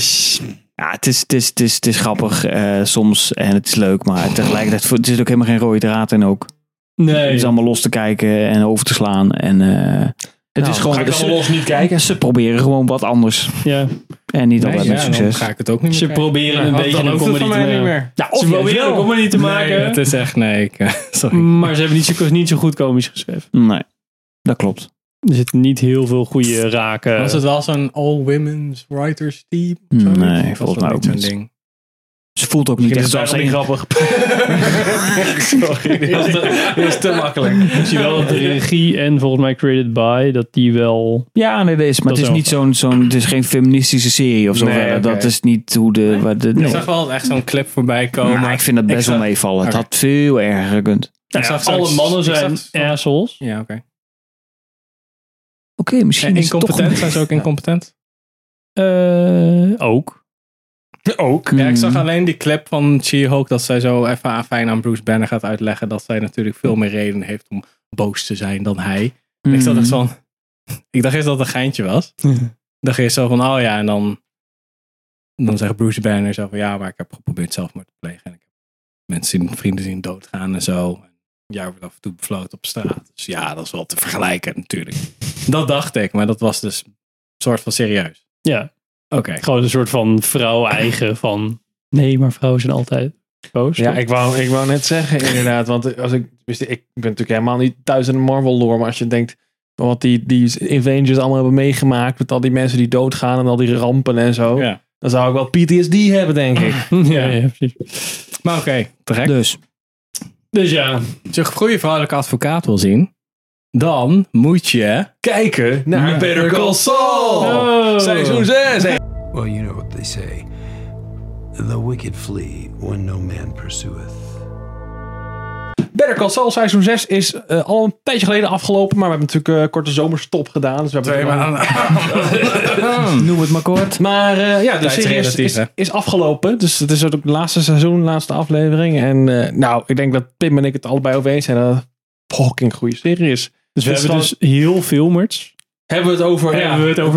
is grappig soms en het is leuk, maar tegelijkertijd er zit ook helemaal geen rode draad in ook. Nee. Het is allemaal los te kijken en over te slaan en het is gewoon los niet kijken. Ze proberen gewoon wat anders. Ja. En niet altijd met succes. Ga ik het ook niet meer ze proberen een beetje een comedy te maken. Ja, ze proberen een comedy te maken. Het is echt, sorry. Maar ze hebben niet zo goed komisch geschreven. Nee, dat klopt. Er zitten niet heel veel goede raken. Was het wel zo'n all-women's writers team? Nee, volgens mij ook niet zo'n ding. Ze voelt ook niet echt als een grappig. Sorry, dit is te makkelijk. Ik zie wel dat de regie en volgens mij Created By, dat die wel... Ja, nee, dat is. Maar het is niet zo'n het is geen feministische serie of zo. Nee, okay. Dat is niet hoe Ik zag wel echt zo'n clip voorbij komen. Maar ik vind dat best wel meevallen. Okay. Het had veel erger gekund. Alle mannen zijn assholes. Ja, oké. Oké, misschien is het toch... Zijn ze ook incompetent? Ook. Ja, ik zag alleen die clip van She-Hulk dat zij zo even fijn aan Bruce Banner gaat uitleggen dat zij natuurlijk veel meer reden heeft om boos te zijn dan hij. Mm. Ik dacht eerst dat het een geintje was. Mm. Dacht eerst zo van, oh ja, en dan zegt Bruce Banner zo van, ja, maar ik heb geprobeerd zelfmoord te plegen. En ik heb vrienden zien doodgaan en zo. En jij wordt af en toe bevloot op straat. Dus ja, dat is wel te vergelijken natuurlijk. Dat dacht ik, maar dat was dus een soort van serieus. Ja. Okay. Gewoon een soort van vrouw-eigen van... Nee, maar vrouwen zijn altijd boos. Ja, ik wou net zeggen inderdaad. Want ik ben natuurlijk helemaal niet thuis in de Marvel-lore. Maar als je denkt... Wat die Avengers allemaal hebben meegemaakt... Met al die mensen die doodgaan en al die rampen en zo. Ja. Dan zou ik wel PTSD hebben, denk ik. Ja, precies. Maar oké, te gek. Dus ja. Als je een goede vrouwelijke advocaat wil zien... Dan moet je kijken naar Better Call Saul. Oh. Seizoen 6. Well, you know what they say. The wicked flee when no man pursueth. Better Call Saul seizoen 6 is al een tijdje geleden afgelopen. Maar we hebben natuurlijk een korte zomerstop gedaan. Dus we hebben 2 maanden. Noem het maar kort. Maar de serie is afgelopen. Dus het is ook het laatste seizoen, laatste aflevering. En ik denk dat Pim en ik het allebei over eens zijn. Dat het een fucking goede serie is. Dus we hebben dus heel veel merch. Hebben we het over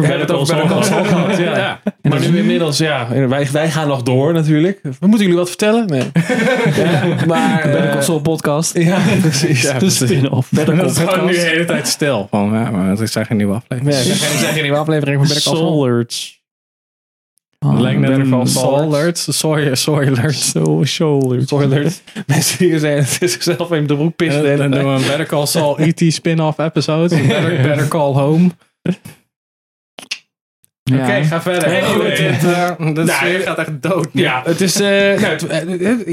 Better Call Saul gehad. Ja. Maar nu inmiddels, wij gaan nog door natuurlijk. Moeten jullie wat vertellen? Nee. Ja, maar Better Call Saul podcast. Ja, precies. Ja, dus spin-off. Dat is gewoon nu de hele tijd stil. Van, ja, maar ik zeg geen nieuwe aflevering. Ja, ik zeg geen nieuwe aflevering van Better Call Saul. Solerts. Lijkt net ervan. Soilert. Mensen die zijn zichzelf in de broek pissen. En doen we een Better Call Saul ET spin-off episode. Better Call Home. Ja. Oké, ga verder. De sfeer gaat echt dood. Ja, het is...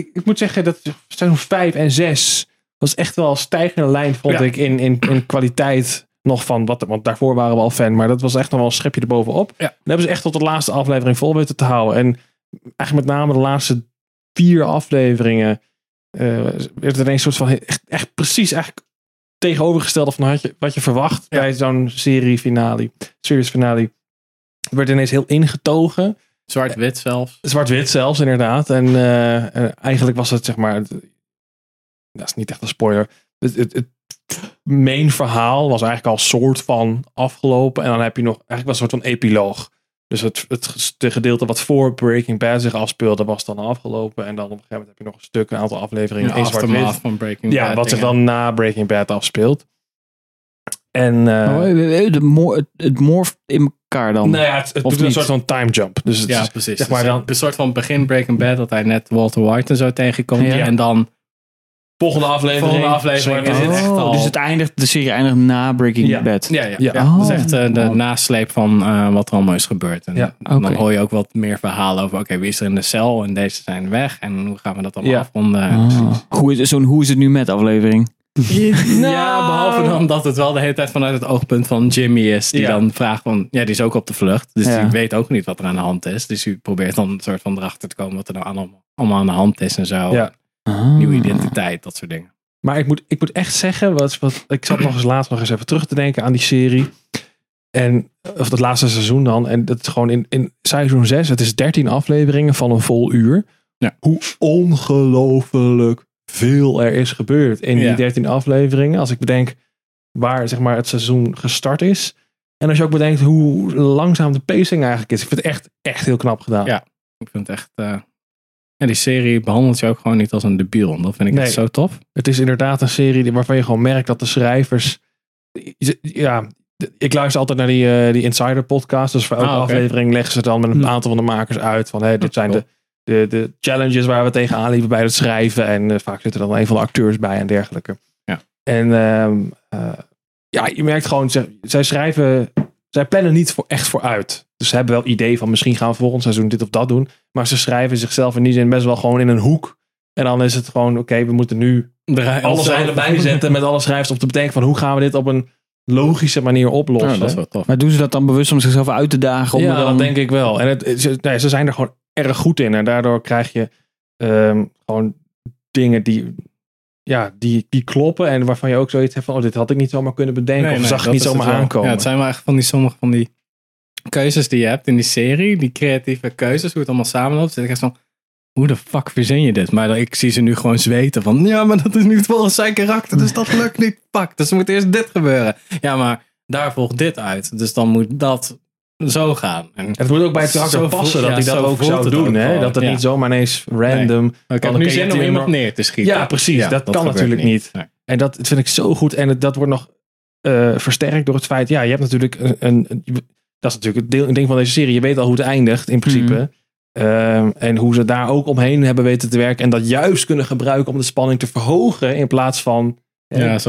ik moet zeggen dat seizoen 5 en 6 was echt wel een stijgende lijn, vond ik, in kwaliteit... Nog van wat, want daarvoor waren we al fan, maar dat was echt nog wel een schepje erbovenop. Ja. Dan hebben ze echt tot de laatste aflevering vol weten te houden. En eigenlijk met name de laatste 4 afleveringen werd er een soort van echt precies eigenlijk tegenovergestelde van wat je verwacht bij zo'n series finale. Het werd ineens heel ingetogen. Zwart-wit zelfs. Zwart-wit zelfs, inderdaad. En eigenlijk was het, zeg maar, dat is niet echt een spoiler. Het main verhaal was eigenlijk al soort van afgelopen. En dan heb je nog eigenlijk wel een soort van epiloog. Dus het gedeelte wat voor Breaking Bad zich afspeelde was dan afgelopen. En dan op een gegeven moment heb je nog een aantal afleveringen in zwart-wit van Breaking Bad. Ja, wat zich dan na Breaking Bad afspeelt. En het morph in elkaar dan? Nou ja, het doet een soort van time jump. Dus het ja, precies. Zeg maar dus dan, een soort van begin Breaking Bad, dat hij net Walter White en zo tegenkomt. Ja. En dan volgende aflevering is het echt al. Dus de serie eindigt na Breaking Bad. Ja. Dat is echt de nasleep van wat er allemaal is gebeurd. En dan hoor je ook wat meer verhalen over wie is er in de cel en deze zijn weg. En hoe gaan we dat allemaal afronden. Hoe is het nu met aflevering? Ja, behalve dan dat het wel de hele tijd vanuit het oogpunt van Jimmy is. Die dan vraagt van, die is ook op de vlucht. Dus die weet ook niet wat er aan de hand is. Dus die probeert dan een soort van erachter te komen wat er nou allemaal aan de hand is en zo. Ja. Nieuwe identiteit, dat soort dingen. Maar ik moet echt zeggen, ik zat nog eens even terug te denken aan die serie. Of dat laatste seizoen dan. En dat is gewoon in seizoen 6, het is 13 afleveringen van een vol uur. Ja. Hoe ongelooflijk veel er is gebeurd in die 13 afleveringen. Als ik bedenk waar het seizoen gestart is. En als je ook bedenkt hoe langzaam de pacing eigenlijk is. Ik vind het echt heel knap gedaan. Ja, ik vind het echt... En die serie behandelt je ook gewoon niet als een debiel. Dat vind ik echt zo tof. Het is inderdaad een serie waarvan je gewoon merkt dat de schrijvers... Ja, ik luister altijd naar die Insider podcast. Dus voor elke aflevering leggen ze dan met een aantal van de makers uit. Van, dit zijn de challenges waar we tegenaan liepen bij het schrijven. En vaak zitten er dan een van de acteurs bij en dergelijke. Ja. En je merkt gewoon, zij schrijven... Zij plannen niet vooruit. Dus ze hebben wel idee van misschien gaan we volgend seizoen dit of dat doen. Maar ze schrijven zichzelf in die zin best wel gewoon in een hoek. En dan is het gewoon, we moeten nu alles erbij zetten. Met alle schrijvers op te bedenken van hoe gaan we dit op een logische manier oplossen. Ja, dat is wel tof. Maar doen ze dat dan bewust om zichzelf uit te dagen? Ja, dat denk ik wel. En ze zijn er gewoon erg goed in. En daardoor krijg je gewoon dingen die kloppen en waarvan je ook zoiets hebt van, dit had ik niet zomaar kunnen bedenken. Of zag ik niet zomaar aankomen. Ja, het zijn wel echt van sommige van die keuzes die je hebt in die serie. Die creatieve keuzes, hoe het allemaal samenloopt. Dus ik heb van, hoe de fuck verzin je dit? Maar ik zie ze nu gewoon zweten van, maar dat is niet volgens zijn karakter. Dus dat lukt niet. Fuck, dus er moet eerst dit gebeuren. Ja, maar daar volgt dit uit. Dus dan moet dat zo gaan. En het moet ook bij het karakter passen dat ik dat ook zou doen. Hè? Dat het niet zomaar ineens random... Ik heb nu zin om iemand neer te schieten. Ja, precies. Ja, dat kan natuurlijk niet. Nee. En dat vind ik zo goed. En dat wordt nog versterkt door het feit... Ja, je hebt natuurlijk dat is natuurlijk een ding van deze serie. Je weet al hoe het eindigt in principe. En hoe ze daar ook omheen hebben weten te werken. En dat juist kunnen gebruiken om de spanning te verhogen. In plaats van... een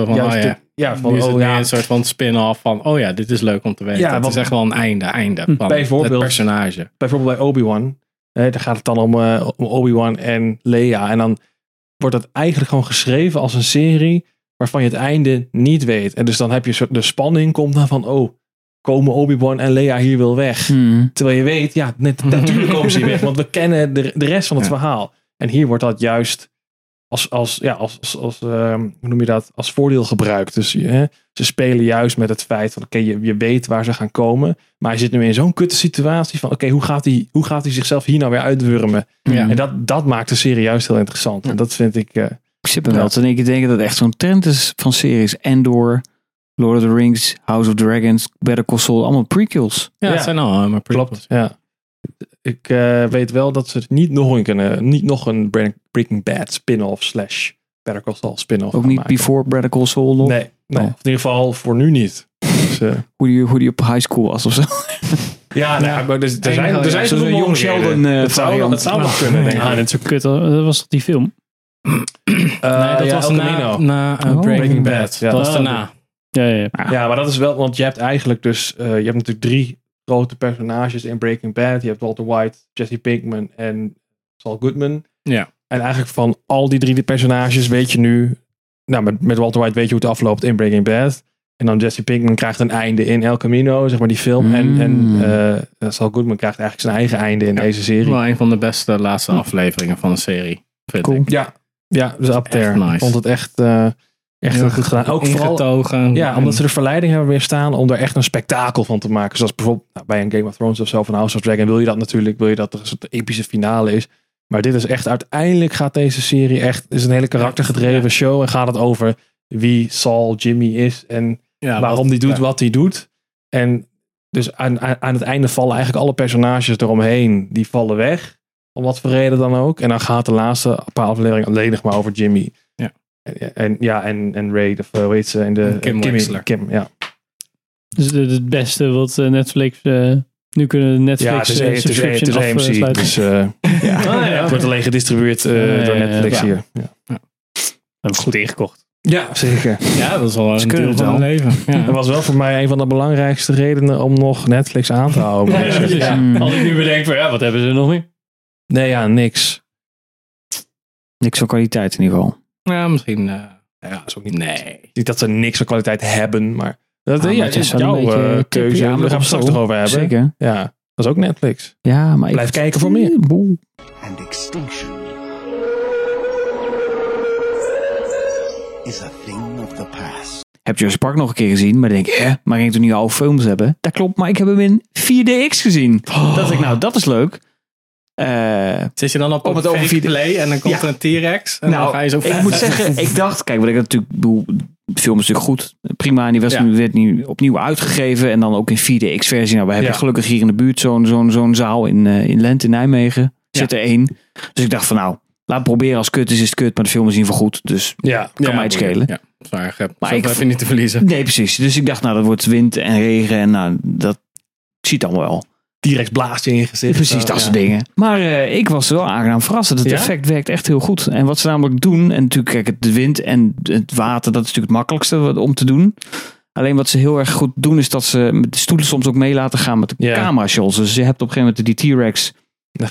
soort van spin-off van, dit is leuk om te weten. Ja, dat is echt wel een einde van het personage. Bijvoorbeeld bij Obi-Wan. Daar gaat het dan om Obi-Wan en Leia. En dan wordt dat eigenlijk gewoon geschreven als een serie waarvan je het einde niet weet. En dus dan heb je de spanning komt dan van, komen Obi-Wan en Leia hier wel weg? Terwijl je weet, natuurlijk komen ze hier weg. Want we kennen de rest van het verhaal. En hier wordt dat juist... Als voordeel gebruikt. Dus ze spelen juist met het feit van je weet waar ze gaan komen. Maar je zit nu in zo'n kutte situatie van hoe gaat hij zichzelf hier nou weer uitwurmen? Ja. En dat maakt de serie juist heel interessant. Ja. En dat vind ik... Ik zit me wel te denken dat echt zo'n trend is van series. Andor, Lord of the Rings, House of Dragons, Better Call Saul, allemaal prequels. Ja, dat zijn allemaal prequels. Ja. Ik weet wel dat ze het niet nog een kunnen. Niet nog een Breaking Bad spin-off / Better Call Saul spin-off. Ook niet maken. Before Better Call Saul? Nog? Nee. In ieder geval voor nu niet. Dus, hoe die op high school was of zo. Ja, maar er zijn zo'n Young Sheldon. Dat zou nog kunnen. Dat is zo kut. Dat was toch die film? Dat was na Breaking Bad. Ja, dat was daarna. Ja, maar dat is wel, want je hebt eigenlijk je hebt natuurlijk drie grote personages in Breaking Bad. Je hebt Walter White, Jesse Pinkman en Saul Goodman. Ja. En eigenlijk van al die drie personages weet je nu... Nou, met Walter White weet je hoe het afloopt in Breaking Bad. En dan Jesse Pinkman krijgt een einde in El Camino, die film. En Saul Goodman krijgt eigenlijk zijn eigen einde in deze serie. Wel een van de beste laatste afleveringen van de serie, vind ik. Ja, dus up there. Nice. Ik vond het echt... echt heel goed gedaan. Ook vooral, omdat ze de verleiding hebben weer staan om er echt een spektakel van te maken. Zoals bijvoorbeeld bij een Game of Thrones of zo, van House of Dragon, wil je dat natuurlijk, er een soort epische finale is. Maar dit is echt, uiteindelijk gaat deze serie echt, is een hele karaktergedreven show en gaat het over wie Saul Jimmy is en waarom hij doet wat hij doet. En dus aan het einde vallen eigenlijk alle personages eromheen, die vallen weg. Om wat voor reden dan ook. En dan gaat de laatste paar afleveringen alleen nog maar over Jimmy. Ja. En Ray, of weet ze, en Kim Wexler. Kim, ja. Dus het beste wat Netflix... nu kunnen Netflix... Ja, het is AMC. Dus ja. Het wordt alleen gedistribueerd door Netflix hier. Ja. Hebben we goed ingekocht. Ja, zeker. Ja, dat is al een deel van leven. Ja. Dat was wel voor mij een van de belangrijkste redenen om nog Netflix aan te houden. Ja. Als ik nu bedenk van, wat hebben ze nog meer? Nee, niks. Niks van kwaliteit in ieder geval. Ja, misschien... dat is ook niet... Nee. Niet dat ze niks van kwaliteit hebben, maar... maar het is jouw keuze. Ja, daar gaan we straks nog over hebben. Zeker. Ja, dat is ook Netflix. Ja, maar blijf kijken voor meer. Boel. And extinction is a thing of the past. Heb Jurassic Park nog een keer gezien, maar denk maar ging toch nu al films hebben? Dat klopt, maar ik heb hem in 4DX gezien. Oh. Dat ik dat is leuk. Zit je dan op het over 4D en dan komt er een T-Rex en dan ga je zo ik moet zeggen, ik dacht, kijk wat ik natuurlijk bedoel, de film is natuurlijk goed, prima, en die werd nu opnieuw uitgegeven en dan ook in 4DX versie. Nou, we hebben gelukkig hier in de buurt zo'n zaal in Lente in Nijmegen zit er één, dus ik dacht van laat het proberen, als het kut is het kut, maar de film is in ieder geval goed, dus kan mij het schelen. Maar ik heb je niet te verliezen. Nee, precies, dus ik dacht dat wordt wind en regen en dat ziet dan wel. Direct blaast in je gezicht. Precies, dat soort dingen. Maar ik was wel aangenaam verrast. Het effect werkt echt heel goed. En wat ze namelijk doen... En natuurlijk, kijk, de wind en het water... Dat is natuurlijk het makkelijkste om te doen. Alleen wat ze heel erg goed doen... Is dat ze de stoelen soms ook mee laten gaan met de camera shots. Dus je hebt op een gegeven moment die T-Rex...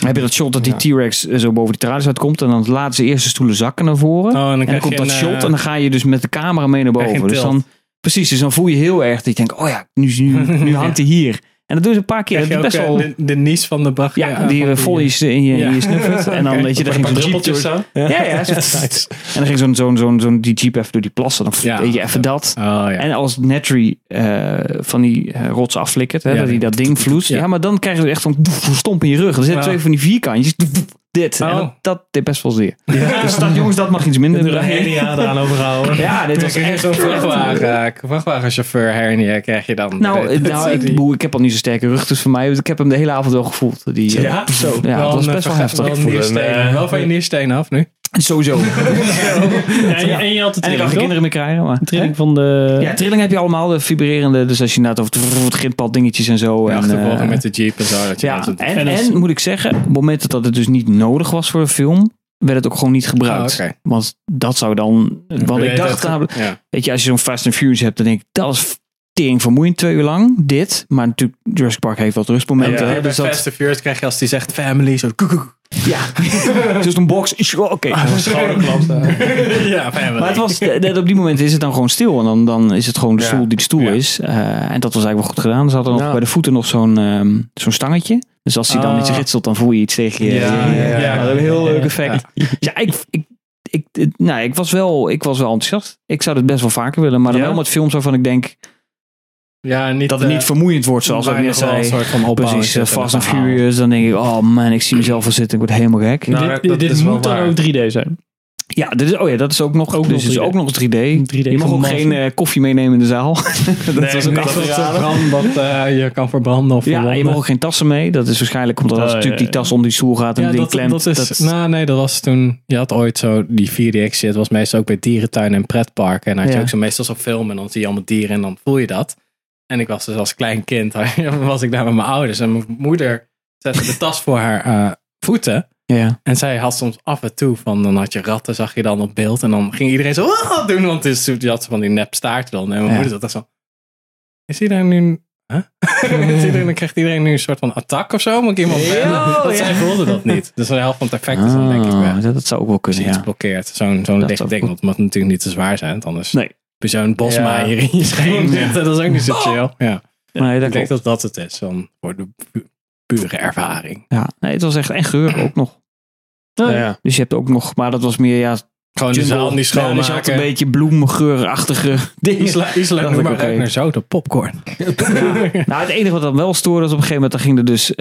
Heb je dat shot dat die T-Rex zo boven die tralies uitkomt... en dan laten ze eerst de stoelen zakken naar voren. Oh, en dan komt dat shot en dan ga je dus met de camera mee naar boven. Dus dan, precies, dus dan voel je heel erg... Dat je denkt, nu hangt hij hier... En dat doen ze een paar keer. Dat is best wel... de nies van de bag. Ja, die folies in je snuffert. En dan weet je, daar ging zo'n jeep door. Zo. Ja. En dan ging zo'n die jeep even door die plassen. Dan deed je even dat. En als Natry van die rots afflikkert, dat hij dat ding vloest. Ja, maar dan krijg je echt zo'n stomp in je rug. Er zitten twee van die vierkantjes. Dit. En dat deed best wel zeer. Ja. Dus jongens, dat mag iets minder. Er hernia eraan overhouden. Ja, dit was echt zo'n vrachtwagenchauffeur hernia krijg je dan. Ik heb al niet zo'n sterke rug, dus voor mij. Ik heb hem de hele avond wel gevoeld. Zo. Ja, dat was best wel heftig. Wel van je niersteen af nu. Sowieso. En je had de trilling. En ik kan geen kinderen meer krijgen. Maar. Trilling van de... Ja, trilling heb je allemaal. De vibrerende. Dus als je over het grindpad dingetjes en zo. En achtervolgen met de jeep en zo. Dat je en moet ik zeggen. Op het moment dat het dus niet nodig was voor de film. Werd het ook gewoon niet gebruikt. Okay. Want dat zou dan... Want ik dacht namelijk... Weet je, als je zo'n Fast and Furious hebt. Dan denk ik, dat is... Tering vermoeiend 2 uur lang, dit. Maar natuurlijk, Jurassic Park heeft wat rustmomenten. Bij Fast and Furious krijg je als die zegt family, zo koekoek. Ja, dus een box. Oké. Family. Maar het was, op die moment is het dan gewoon stil. En dan is het gewoon de stoel die de stoel is. En dat was eigenlijk wel goed gedaan. Ze hadden nog bij de voeten nog zo'n stangetje. Dus als hij dan iets ritselt, dan voel je iets tegen je. Ja. Dat is een heel leuk effect. Ja, ik was wel enthousiast. Ik zou het best wel vaker willen. Maar dan wel met films waarvan ik denk... Ja, dat het niet vermoeiend wordt, zoals ik net zei. Precies, Fast and Furious. Dan denk ik, oh man, ik zie mezelf al zitten. Ik word helemaal gek. Dit moet dan ook 3D zijn. Ja, dat is ook nog 3D. Je mag ook geen koffie meenemen in de zaal. Dat was ook je kan verbranden. Ja, je mag ook geen tassen mee. Dat is waarschijnlijk omdat als natuurlijk die tas onder die stoel gaat en die klemt. Nee, dat was toen... Je had ooit zo die 4DX. Dat was meestal ook bij dierentuinen en pretparken. En dan had je ook zo meestal zo'n film. En dan zie je allemaal dieren en dan voel je dat. En ik was dus als klein kind, was ik daar met mijn ouders. En mijn moeder zette de tas voor haar voeten. Ja. En zij had soms af en toe van, dan had je ratten, zag je dan op beeld. En dan ging iedereen zo, oh, doen, want die had van die nep staart dan. En mijn moeder dacht zo, is iedereen nu... Dan krijgt iedereen nu een soort van attack of zo. Moet ik iemand bellen? Zij voelde dat niet. Dus de helft van het effect is dan denk ik weg. Dat zou ook wel kunnen, iets blokkeert. Zo'n licht ding, want het moet natuurlijk niet te zwaar zijn. Anders... Nee. Zo'n bosmaaier in je scheen zit. Dat is ook niet zo chill. Ja. Nee, ik denk dat het is. Dan voor de pure ervaring. Ja, nee, het was echt geur ook nog. Ja. Dus je hebt ook nog... Maar dat was meer... gewoon de zaal niet schoonmaken. Dus je had een beetje bloemgeurachtige dingen. Isla maar ook naar zout op popcorn. Het enige wat dat wel stoorde... was op een gegeven moment... Dan ging er dus...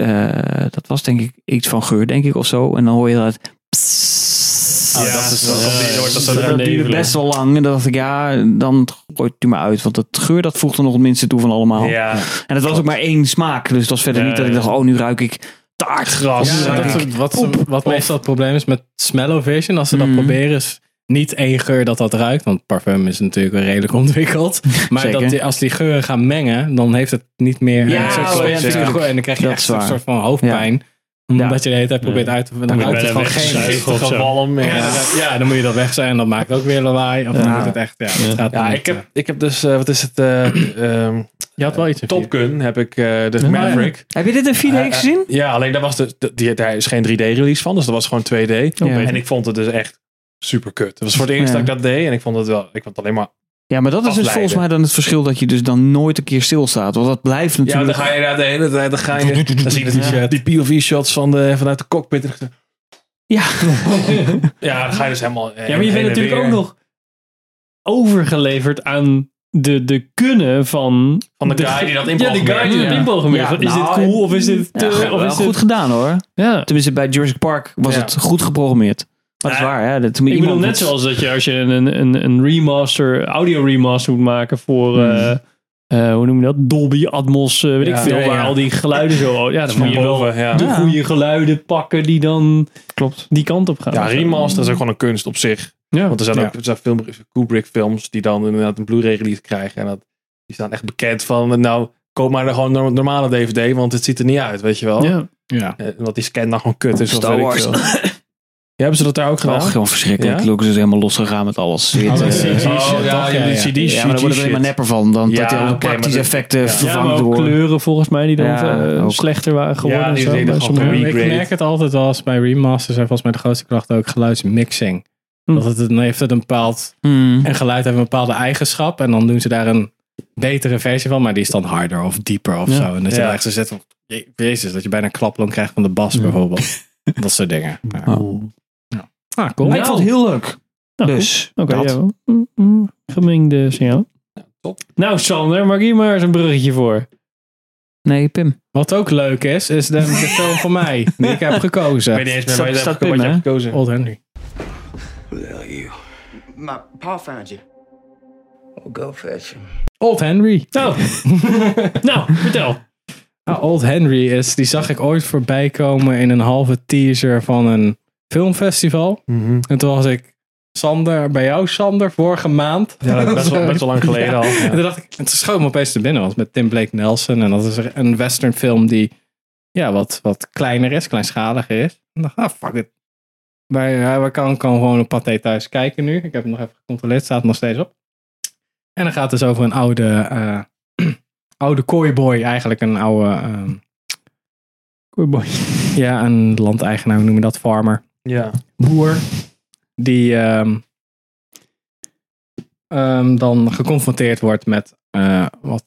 dat was denk ik iets van geur, denk ik, of zo. En dan hoor je dat... dat duurde best wel lang. En dan dacht ik, dan gooit u maar uit. Want dat geur, dat voegde nog het minste toe van allemaal. Ja. En het was ook maar één smaak. Dus het was verder niet dat ik dacht, nu ruik ik taartgras. Wat meestal het probleem is met smell-o-vision. Als ze dat proberen, is Niet één geur dat ruikt, want parfum is natuurlijk wel redelijk ontwikkeld. Maar dat als die geuren gaan mengen, dan heeft het niet meer een soort geur. En dan krijg je echt een soort van hoofdpijn. Ja. Omdat je de hele tijd probeert uit te... Dan ruikt het gewoon geen walm meer. Ja, dan moet je dat weg zijn. Dan maakt het ook weer lawaai. Of dan moet het echt... Ik heb dus... wat is het... je had wel iets. Top Gun heb ik, de Maverick. Ja. Heb je dit in 4D gezien? Ja, alleen daar was daar is geen 3D-release van. Dus dat was gewoon 2D. Ja. En ik vond het dus echt super kut. Het was voor het eerst dat ik dat deed. En ik vond het wel... Ik vond het alleen maar... Ja, maar dat is afleiden. Dus volgens mij dan het verschil dat je dus dan nooit een keer stilstaat. Want dat blijft natuurlijk... Ja, dan ga je daar de hele tijd... Dan zie je die POV-shots vanuit de cockpit. Ja. Ja, dan ga je dus helemaal... Ja, maar je bent natuurlijk ook nog overgeleverd aan... De kunnen van de guy die dat inprogrammeert. Ja, de guy die dat inprogrammeert. Ja, is dit cool of is dit... goed gedaan hoor. Ja. Tenminste, bij Jurassic Park was het goed geprogrammeerd. Dat is waar, hè? Ik bedoel, net zoals dat je als je een remaster, audio remaster moet maken voor... hoe noem je dat? Dolby Atmos, weet ik veel. Waar al die geluiden zo... Ja, dan moet je wel de goede geluiden pakken die dan die kant op gaan. Ja, remaster is ook gewoon een kunst op zich. Ja. Want er zijn ook Kubrick films die dan inderdaad een Blu-ray release krijgen. En die staan echt bekend van, nou, koop maar gewoon een normale DVD, want het ziet er niet uit, weet je wel. Ja. Want die scan dan gewoon kut is. Star Wars. Hebben ze dat daar ook gedaan? Gewoon verschrikkelijk. Ja? Lucas is helemaal losgegaan met alles. Ja, maar daar worden we helemaal nepper van. Dan dat die alle praktische effecten vervangen worden. Ja, kleuren volgens mij die dan slechter waren geworden. Ja, ik merk het altijd als bij remasters en volgens mij de grootste kracht ook geluidsmixing. Dat het heeft het een bepaald... En geluid heeft een bepaalde eigenschap. En dan doen ze daar een betere versie van. Maar die is dan harder of dieper of zo. En dat je echt zo zet van... Jezus, dat je bijna een klaploon krijgt van de bas bijvoorbeeld. Dat soort dingen. Ja. Oh. Ja. Ah, cool. Ik vond het heel leuk. Nou, dus, oké. Gemengde signaal. Ja, top. Nou Sander, maak hier maar eens een bruggetje voor. Nee, Pim. Wat ook leuk is de film van mij. Die ik heb gekozen. Ik weet niet eens meer wat je hebt gekozen. Old Henry. Who the hell are you? My pa found you. We'll go fetch him. Old Henry. Oh. Nou, vertel. Nou, Old Henry die zag ik ooit voorbij komen in een halve teaser van een filmfestival. Mm-hmm. En toen was ik bij jou, Sander, vorige maand. Ja, dat is best wel lang geleden al. Ja. En toen dacht ik, het schoot me opeens te binnen, want met Tim Blake Nelson. En dat is een westernfilm die wat kleiner is, kleinschaliger is. En dacht fuck it. Wij kan gewoon op Pathé thuis kijken nu. Ik heb het nog even gecontroleerd. Staat nog steeds op. En dan gaat het dus over een oude kooiboy. Eigenlijk een oude... kooiboy. Ja, een landeigenaar. Hoe noem je dat? Farmer. Ja. Boer. Die dan geconfronteerd wordt met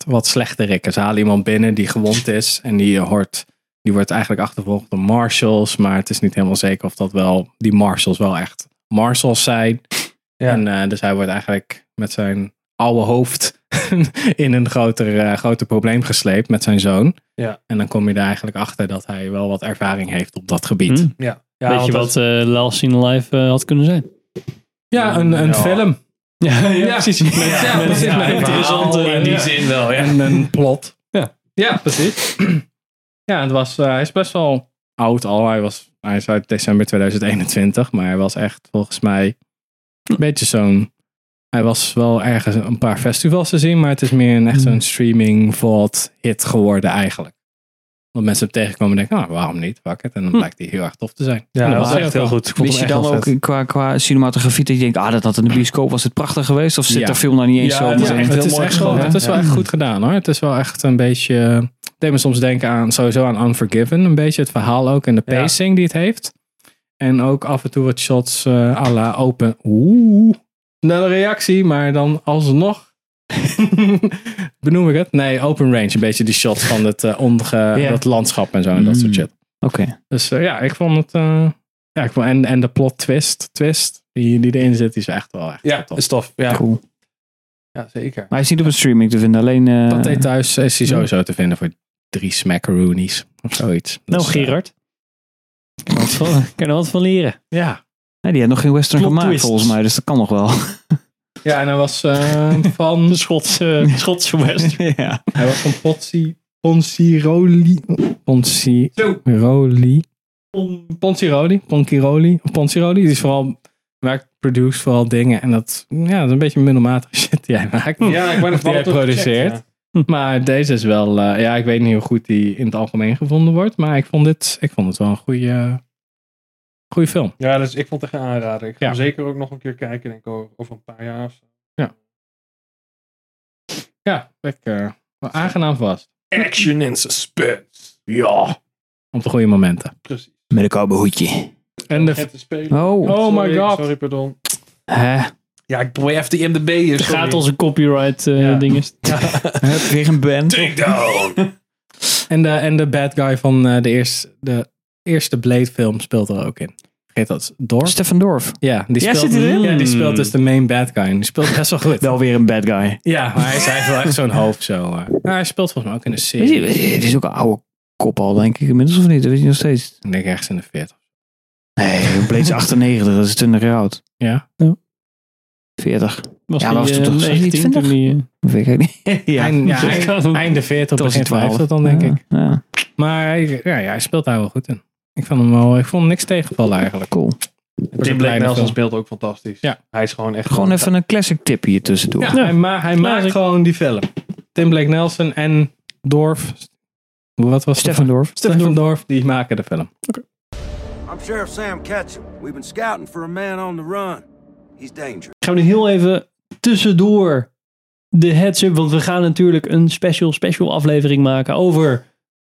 wat slechterikken. Ze halen iemand binnen die gewond is. En die hoort... Die wordt eigenlijk achtervolgd door marshals. Maar het is niet helemaal zeker of dat wel... Die marshals wel echt marshals zijn. Ja. En dus hij wordt eigenlijk met zijn oude hoofd... in een groter probleem gesleept met zijn zoon. Ja. En dan kom je er eigenlijk achter dat hij wel wat ervaring heeft op dat gebied. Ja, weet je wat Last Seen Alive had kunnen zijn? Ja, een film. Ja, precies. Ja, precies. In die zin wel. Ja. En een plot. Ja, precies. Ja, het was, hij is best wel oud al. Hij is uit december 2021, maar hij was echt volgens mij een beetje zo'n... Hij was wel ergens een paar festivals te zien, maar het is meer echt zo'n streaming vault hit geworden eigenlijk. Want mensen hem tegenkomen en denken, waarom niet? Fuck it. En dan blijkt hij heel erg tof te zijn. Ja, dat was echt heel goed. Wist je dan ook qua cinematografie dat je denkt, dat had in de bioscoop, was het prachtig geweest? Of zit daar film nou niet eens zo? Het is wel echt goed gedaan hoor. Het is wel echt een beetje... Ik deed me soms denken aan Unforgiven. Een beetje het verhaal ook en de pacing die het heeft. En ook af en toe wat shots à la open. Snelle reactie, maar dan alsnog. Benoem ik het? Nee, open range. Een beetje die shots van het dat landschap en zo en dat soort shit. Oké. Dus ik vond het... en de plot twist die erin zit, die is echt wel echt tof. Is tof. Ja, cool. Ja, zeker. Maar hij is niet op een streaming te vinden, alleen... Pathé thuis is hij sowieso te vinden voor 3 smackaroonies of zoiets. Nou, Gerard. Kan er wat van leren. Ja. Nee, die had nog geen western gemaakt volgens mij, dus dat kan nog wel. Ja, en hij was van... Schotse western. Ja. Hij was van Ponziroli. Ponziroli. Die is vooral produce vooral dingen. En dat, ja, dat is een beetje middelmatige shit die hij maakt. Ja, ik ben of die hij produceert. Gecheckt, ja. Maar deze is wel... ja, ik weet niet hoe goed die in het algemeen gevonden wordt. Maar ik vond het wel een goede film. Ja, dus ik vond het echt een aanrader. Ik ga hem zeker ook nog een keer kijken, denk ik, over een paar jaar of zo. Ja. Ja, lekker. Aangenaam vast. Action en suspense. Ja. Op de goede momenten. Precies. Met een koude hoedje. En oh my god. Sorry, pardon. Ja, ik probeer even de IMDb. Het gaat onze copyright dinges. Ja. Kreeg een band. Take down. En de bad guy van de eerste Blade film speelt er ook in. Vergeet dat. Dorff? Stephen Dorff. Ja, die speelt dus de main bad guy. En die speelt best wel goed. Wel weer een bad guy. Ja, maar hij is eigenlijk echt zo'n hoofd zo. Maar hij speelt volgens mij ook in de serie. Het is ook een oude kop al, denk ik. Inmiddels of niet? Dat weet je nog steeds. Ik denk ergens in de 40. Nee, Blade is 98, dat is 20 jaar oud. Ja? 40. Was ja, was toch 19 toen die... Weet ik niet. Einde 40, begin 50 dan, denk ik. Ja. Maar hij speelt daar wel goed in. Ik vond niks tegenvallen eigenlijk. Cool. Tim Blake Nelson speelt ook fantastisch. Ja. Hij is gewoon echt... Gewoon even een classic tip hier tussendoor. Ja, hij maakt gewoon die film. Tim Blake Nelson en Dorff. Wat was Stephen Dorff. Stephen Dorff, die maken de film. Oké. I'm Sheriff Sam Ketchum. We've been scouting for a man on the run. He's dangerous. Gaan we nu heel even tussendoor de heads-up, want we gaan natuurlijk een special aflevering maken over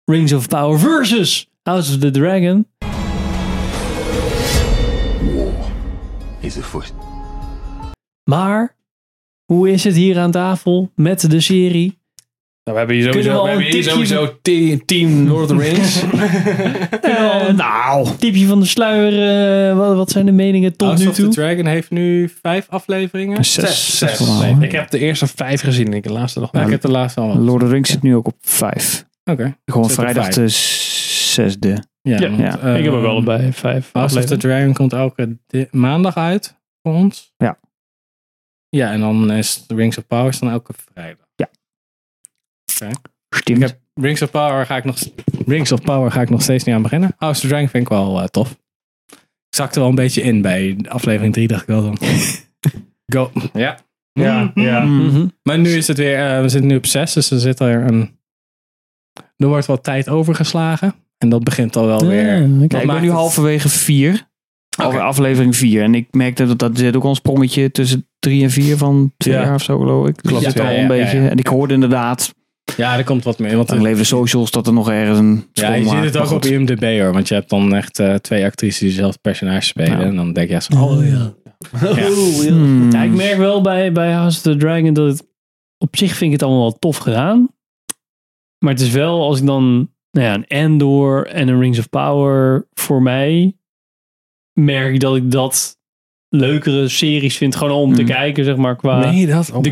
Rings of Power versus House of the Dragon. War is afoot. Maar hoe is het hier aan tafel met de serie? Nou, we hebben hier sowieso Team Lord of the Rings. Tipje van de sluier. Wat zijn de meningen tot nu toe? House of the Dragon heeft nu 5 afleveringen. 6 afleveringen. Ik heb de eerste 5 gezien. Ik de laatste nog. Ik heb de laatste al. Lord of the Rings zit nu ook op 5. Oké. Gewoon vrijdag de 6e. Ja. Ik heb er wel bij 5 House of the Dragon komt elke maandag uit voor ons. Ja. Ja, en dan is The Rings of Power dan elke vrijdag. Okay. Ik heb Rings of Power ga ik nog steeds niet aan beginnen. House of the Dragon vind ik wel tof. Ik zakte wel een beetje in bij aflevering 3, dacht ik wel dan. Go. Ja. Mm-hmm. Maar nu is het weer, we zitten nu op 6, dus er zit er wordt wat tijd overgeslagen. En dat begint al wel weer. Okay. Ik ben nu halverwege 4. Okay. Aflevering 4. En ik merkte dat zit ook al een sprongetje tussen 3 en 4 van 2 jaar of zo, geloof ik. Klopt het al een beetje. Ja. En ik hoorde inderdaad... Ja, er komt wat meer. Want dan leven de socials dat er nog ergens een... Ja, je ziet het ook op IMDb hoor. Want je hebt dan echt 2 actrices die dezelfde personage spelen. Ja. En dan denk je zo... Oh ja. Ja, ik merk wel bij House of the Dragon dat het... Op zich vind ik het allemaal wel tof gedaan. Maar het is wel als ik dan... Nou ja, een Andor en een Rings of Power voor mij... Merk ik dat ik dat... leukere series vind. Gewoon om te kijken, zeg maar, qua... Nee, dat... Oh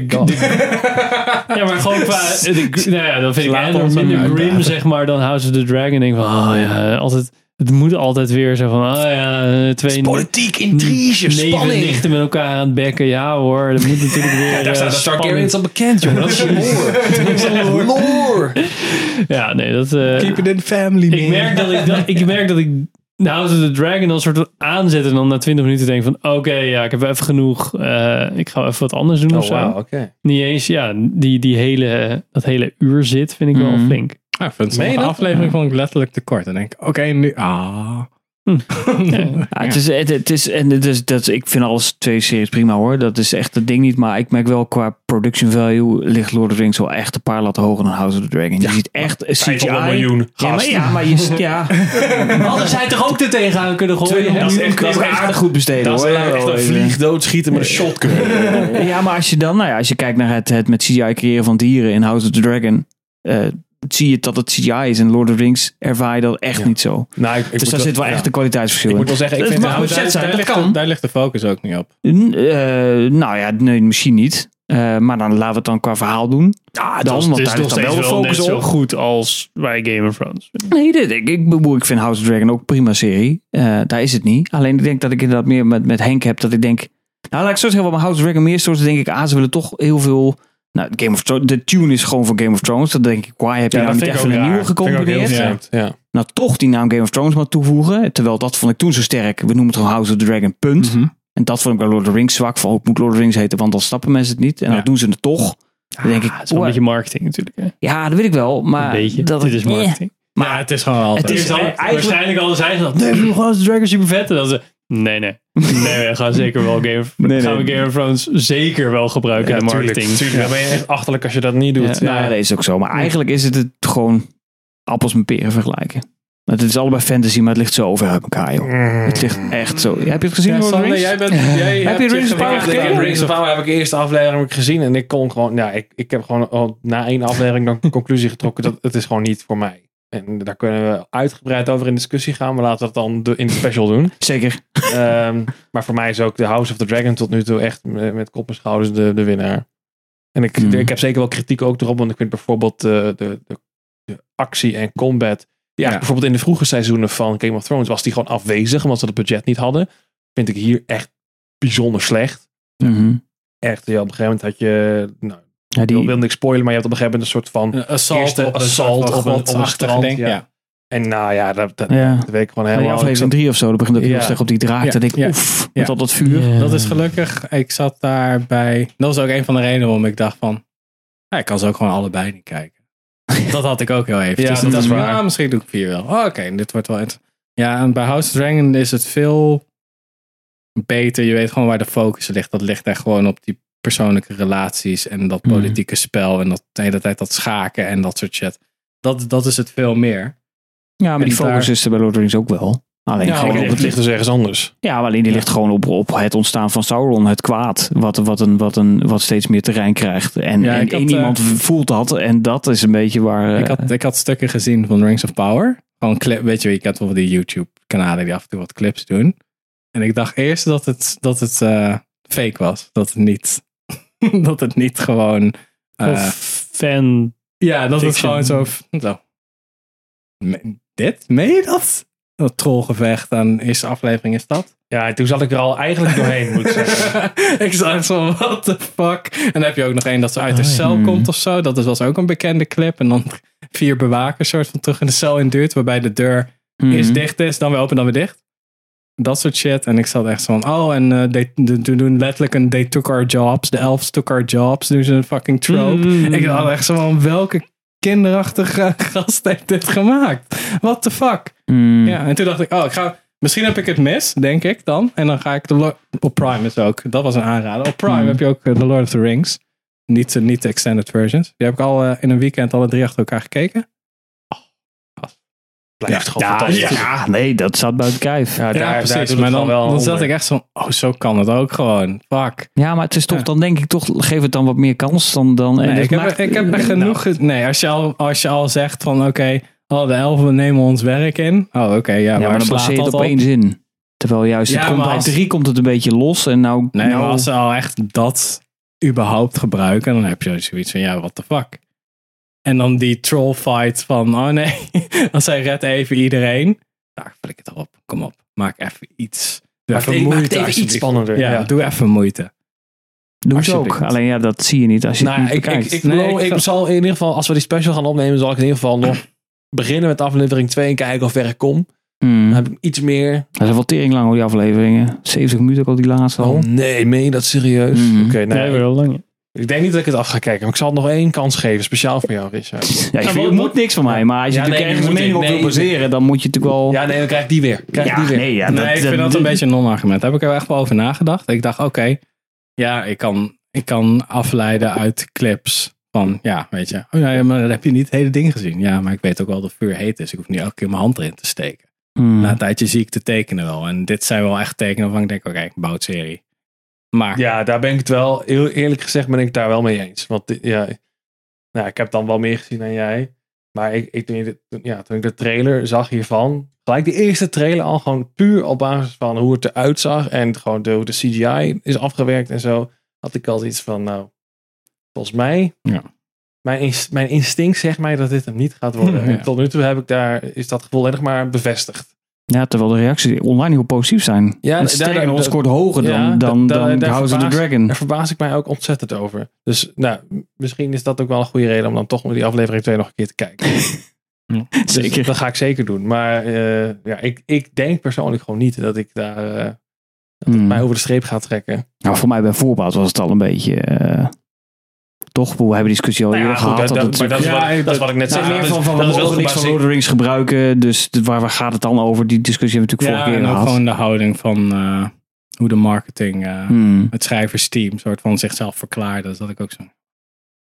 ja, maar gewoon qua... dan vind ik Andor minder grim, zeg maar, dan House of the Dragon. Denk van, altijd... Het moet altijd weer zo van, twee... Politiek, intrige, spanning. 9 dichten met elkaar aan het bekken. Ja hoor, dat moet natuurlijk weer... daar staat Targaryens al bekend, jongen. Dat is lore. Ja, nee, dat... Keep it in the family, man. Ik merk dat ik... Nou, de Dragon dan soort aanzetten en dan na 20 minuten denk van... Oké, ik heb even genoeg. Ik ga even wat anders doen of zo. Wow, okay. Niet eens, ja. Dat hele uur zit vind ik wel flink. Ja, de aflevering vond ik letterlijk te kort. Dan denk ik, oké, nu... Ik vind alles 2 series prima hoor. Dat is echt het ding niet. Maar ik merk wel qua production value ligt Lord of the Rings wel echt een paar latten hoger dan House of the Dragon. Je ziet echt een CGI. 500 miljoen. Ja. Anders zijn toch ook er tegenaan kunnen gooien. Dat is echt aardig goed besteden hoor. Dat is echt een vlieg doodschieten met een shotgun. Ja, maar als je dan, als je kijkt naar het met CGI creëren van dieren in House of the Dragon... zie je dat het CGI is. En Lord of the Rings ervaar je dat echt niet zo. Nou, dus daar zit wel echt een kwaliteitsverschil in. Ik moet wel zeggen, ik vind daar ligt de focus ook niet op. Nee, misschien niet. Maar dan laten we het dan qua verhaal doen. Ja, het is nog steeds wel net zo goed als bij Game of Thrones. Nee, ik vind House of Dragon ook een prima serie. Daar is het niet. Alleen ik denk dat ik inderdaad meer met Henk heb dat ik denk... Nou, laat ik zo zeggen, wat House of Dragon meer stort, denk ik, ze willen toch heel veel... Nou, Game of Thrones, de tune is gewoon van Game of Thrones. Dat denk ik, why heb je nou niet even een nieuwe gecombineerd? Ja. Nou, toch die naam Game of Thrones maar toevoegen. Terwijl dat vond ik toen zo sterk. We noemen het gewoon House of the Dragon, punt. Mm-hmm. En dat vond ik bij Lord of the Rings zwak. Van, moet Lord of the Rings heten, want dan snappen mensen het niet. En dan doen ze het toch. Dan denk ik, het is wel een beetje marketing natuurlijk. Hè? Ja, dat weet ik wel. Maar een beetje. Dat is marketing. Maar ja, het is gewoon altijd. Het is waarschijnlijk al zijn ze dat. Nee, we gaan de Dragon super vet. En dan ze. Nee, we gaan zeker wel Game of Thrones zeker wel gebruiken in de marketing. Tuurlijk. Dan ben je echt achterlijk als je dat niet doet. Ja, dat is ook zo. Maar eigenlijk is het gewoon appels met peren vergelijken. Het is allebei fantasy, maar het ligt zo over elkaar, joh. Het ligt echt zo. Heb je het gezien? Ja, Sander, heb je Rings of Power gekeken? Rings of Power heb ik de eerste aflevering gezien en ik kon gewoon. Nou, ik heb gewoon al na één aflevering dan de conclusie getrokken dat het is gewoon niet voor mij. En daar kunnen we uitgebreid over in discussie gaan. Maar laten we dat dan in de special doen. Zeker. Maar voor mij is ook de House of the Dragon tot nu toe echt met kop en schouders de winnaar. En ik heb zeker wel kritiek ook erop. Want ik vind bijvoorbeeld de actie en combat. Ja, bijvoorbeeld in de vroege seizoenen van Game of Thrones was die gewoon afwezig. Omdat ze het budget niet hadden. Vind ik hier echt bijzonder slecht. Mm-hmm. Echt, ja, op een gegeven moment had je... Nou, ik wil niks spoilen, maar je hebt op een gegeven moment een soort van... assault op een achtergrond. Ja. En nou ja, dat weet ik gewoon helemaal. Ja, aflevering 3 of zo, dan begint het heel slecht op die draak. Dat ik, met al dat vuur. Ja. Dat is gelukkig. Ik zat daarbij... Dat was ook een van de redenen waarom ik dacht van... Ja, ik kan ze ook gewoon allebei niet kijken. Dat had ik ook heel even. Ja, dat is waar. Nou, misschien doe ik 4 wel. Oké, dit wordt wel interessant. Ja, en bij House of Dragon is het veel beter. Je weet gewoon waar de focus ligt. Dat ligt echt gewoon op die... persoonlijke relaties en dat politieke spel en dat de hele tijd dat schaken en dat soort shit. Dat is het veel meer. Ja, maar en die focus is er bij Lord of the Rings ook wel. Alleen op het ligt dus ergens anders. Ja, maar alleen die ligt gewoon op het ontstaan van Sauron, het kwaad, wat steeds meer terrein krijgt. En één iemand voelt dat en dat is een beetje waar... Ik had stukken gezien van Rings of Power. Gewoon clip, weet je, je kent wel die YouTube-kanalen die af en toe wat clips doen. En ik dacht eerst dat het fake was. Dat het niet gewoon... fan... Ja, dat het gewoon zo... Dit? Meen je dat? Dat trollgevecht aan de eerste aflevering is dat? Ja, toen zat ik er al eigenlijk doorheen, moet ik zeggen. Ik zat zo, what the fuck? En dan heb je ook nog één dat ze uit de cel komt of zo. Dat was ook een bekende clip. En dan 4 bewakers soort van terug in de cel induwt. Waarbij de deur eerst dicht is, dan weer open, dan weer dicht. Dat soort shit. En ik zat echt zo van... Ze doen letterlijk een... They took our jobs. The elves took our jobs. Doen ze een fucking trope. Ik had echt zo van... Welke kinderachtige gast heeft dit gemaakt? What the fuck? Ja, en toen dacht ik... Misschien heb ik het mis, denk ik dan. En dan ga ik... Op Prime is ook... Dat was een aanrader. Op Prime heb je ook The Lord of the Rings. Niet de extended versions. Die heb ik al in een weekend... alle 3 achter elkaar gekeken. Dat zat buiten kijf. Precies. Maar dan zat ik echt zo... zo kan het ook gewoon. Fuck. Ja, maar het is toch... Dan denk ik toch... Geef het dan wat meer kans dan... genoeg... Nee, als je al zegt van... de elfen nemen ons werk in. Maar dan baseer je het op 1 zin. Terwijl juist... bij 3 komt het een beetje los. En nou... maar als ze al echt dat... überhaupt gebruiken... dan heb je zoiets van... Ja, what the fuck. En dan die troll fight van... als hij redt even iedereen. Daar flik het erop. Kom op. Maak even iets. Maak het even iets spannender. Ja. Doe even moeite. Doe het ook. Alleen dat zie je niet als je het niet bekijkt. Ik zal in ieder geval... Als we die special gaan opnemen... zal ik in ieder geval nog beginnen met aflevering 2... en kijken of ver ik kom. Dan heb ik iets meer... Dat is wel tering lang hoor, die afleveringen. 70 minuten ook al die laatste al. Nee, meen je dat serieus? Nee, we wel lang. Ik denk niet dat ik het af ga kijken, maar ik zal het nog één kans geven. Speciaal voor jou, Richard. Ja, je moet niks van mij, maar als je ergens mening op wil baseren, dan moet je natuurlijk wel... Ja, nee, dan krijg ik die weer. Ik vind dat een beetje een non-argument. Daar heb ik er echt wel over nagedacht. Ik dacht, ik kan afleiden uit clips van, weet je... maar dan heb je niet het hele ding gezien. Ja, maar ik weet ook wel dat vuur heet is. Ik hoef niet elke keer mijn hand erin te steken. Na een tijdje zie ik de tekenen wel. En dit zijn wel echt tekenen waarvan ik denk, ik bouw het serie. Maar. Ja, daar ben ik het wel, heel eerlijk gezegd, ben ik het daar wel mee eens. Want ik heb dan wel meer gezien dan jij. Maar toen ik de trailer zag hiervan, gelijk de eerste trailer al gewoon puur op basis van hoe het eruit zag. En gewoon de CGI is afgewerkt en zo. Had ik al iets van, volgens mij, mijn instinct zegt mij dat dit hem niet gaat worden. En tot nu toe is dat gevoel erg maar bevestigd. Ja, terwijl de reacties online heel positief zijn. Ja, het sterker scoort hoger dan House of the Dragon. Daar verbaas ik mij ook ontzettend over. Dus misschien is dat ook wel een goede reden om dan toch die aflevering 2 nog een keer te kijken. Zeker. Dus dat ga ik zeker doen. Maar ik denk persoonlijk gewoon niet dat ik daar Dat het mij over de streep gaat trekken. Nou, voor mij bij voorbaat was het al een beetje... Toch, we hebben discussie al eerder gehad. Dat is wat ik net zei. Dat is wel niks van Lord of the Rings gebruiken. Dus waar gaat het dan over? Die discussie hebben we natuurlijk vorige keer gehad. Gewoon de houding van hoe de marketing, het schrijversteam, soort van zichzelf verklaarde. Dus dat ik ook zo...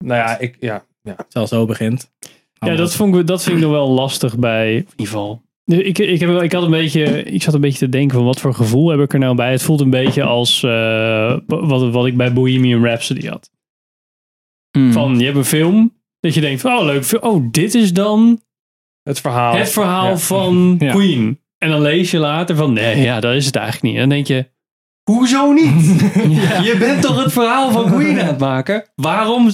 Nou ja, zelfs zo begint. Ja, dat vind ik nog wel lastig bij... In ieder geval... Ik zat een beetje te denken van wat voor gevoel heb ik er nou bij. Het voelt een beetje als wat ik bij Bohemian Rhapsody had. Van, je hebt een film dat je denkt van, oh leuk, dit is dan het verhaal van Queen. En dan lees je later van, dat is het eigenlijk niet. En dan denk je, hoezo niet? Je bent toch het verhaal van Queen aan het maken? Waarom?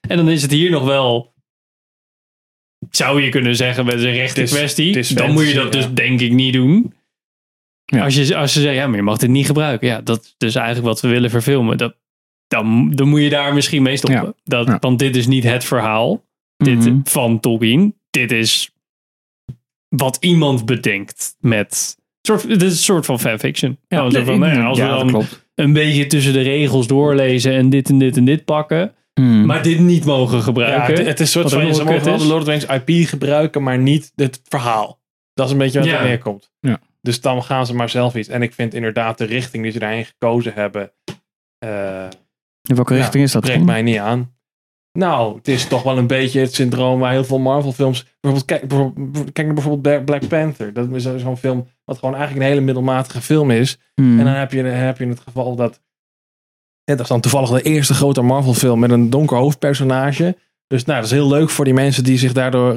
En dan is het hier nog wel... Zou je kunnen zeggen met een rechte kwestie. Dan moet je dat dus denk ik niet doen. Ja. Als ze zeggen, maar je mag dit niet gebruiken. Ja, dat is dus eigenlijk wat we willen verfilmen. Dan moet je daar misschien mee stoppen. Ja. Want dit is niet het verhaal dit van Tolkien. Dit is wat iemand bedenkt met... Dit is een soort van fanfiction. Ja, als we dan een beetje tussen de regels doorlezen en dit pakken... Maar dit niet mogen gebruiken. Ja, het is soort van, ze mogen wel de Lord of the Rings IP gebruiken, maar niet het verhaal. Dat is een beetje wat er neerkomt. Ja. Dus dan gaan ze maar zelf iets. En ik vind inderdaad de richting die ze daarin gekozen hebben... In welke richting is dat? Trekt mij niet aan. Nou, het is toch wel een beetje het syndroom waar heel veel Marvel films... Kijk naar bijvoorbeeld Black Panther. Dat is zo'n film wat gewoon eigenlijk een hele middelmatige film is. En dan heb je het geval dat... Dat is dan toevallig de eerste grote Marvel film met een donker hoofdpersonage. Dus dat is heel leuk voor die mensen die zich daardoor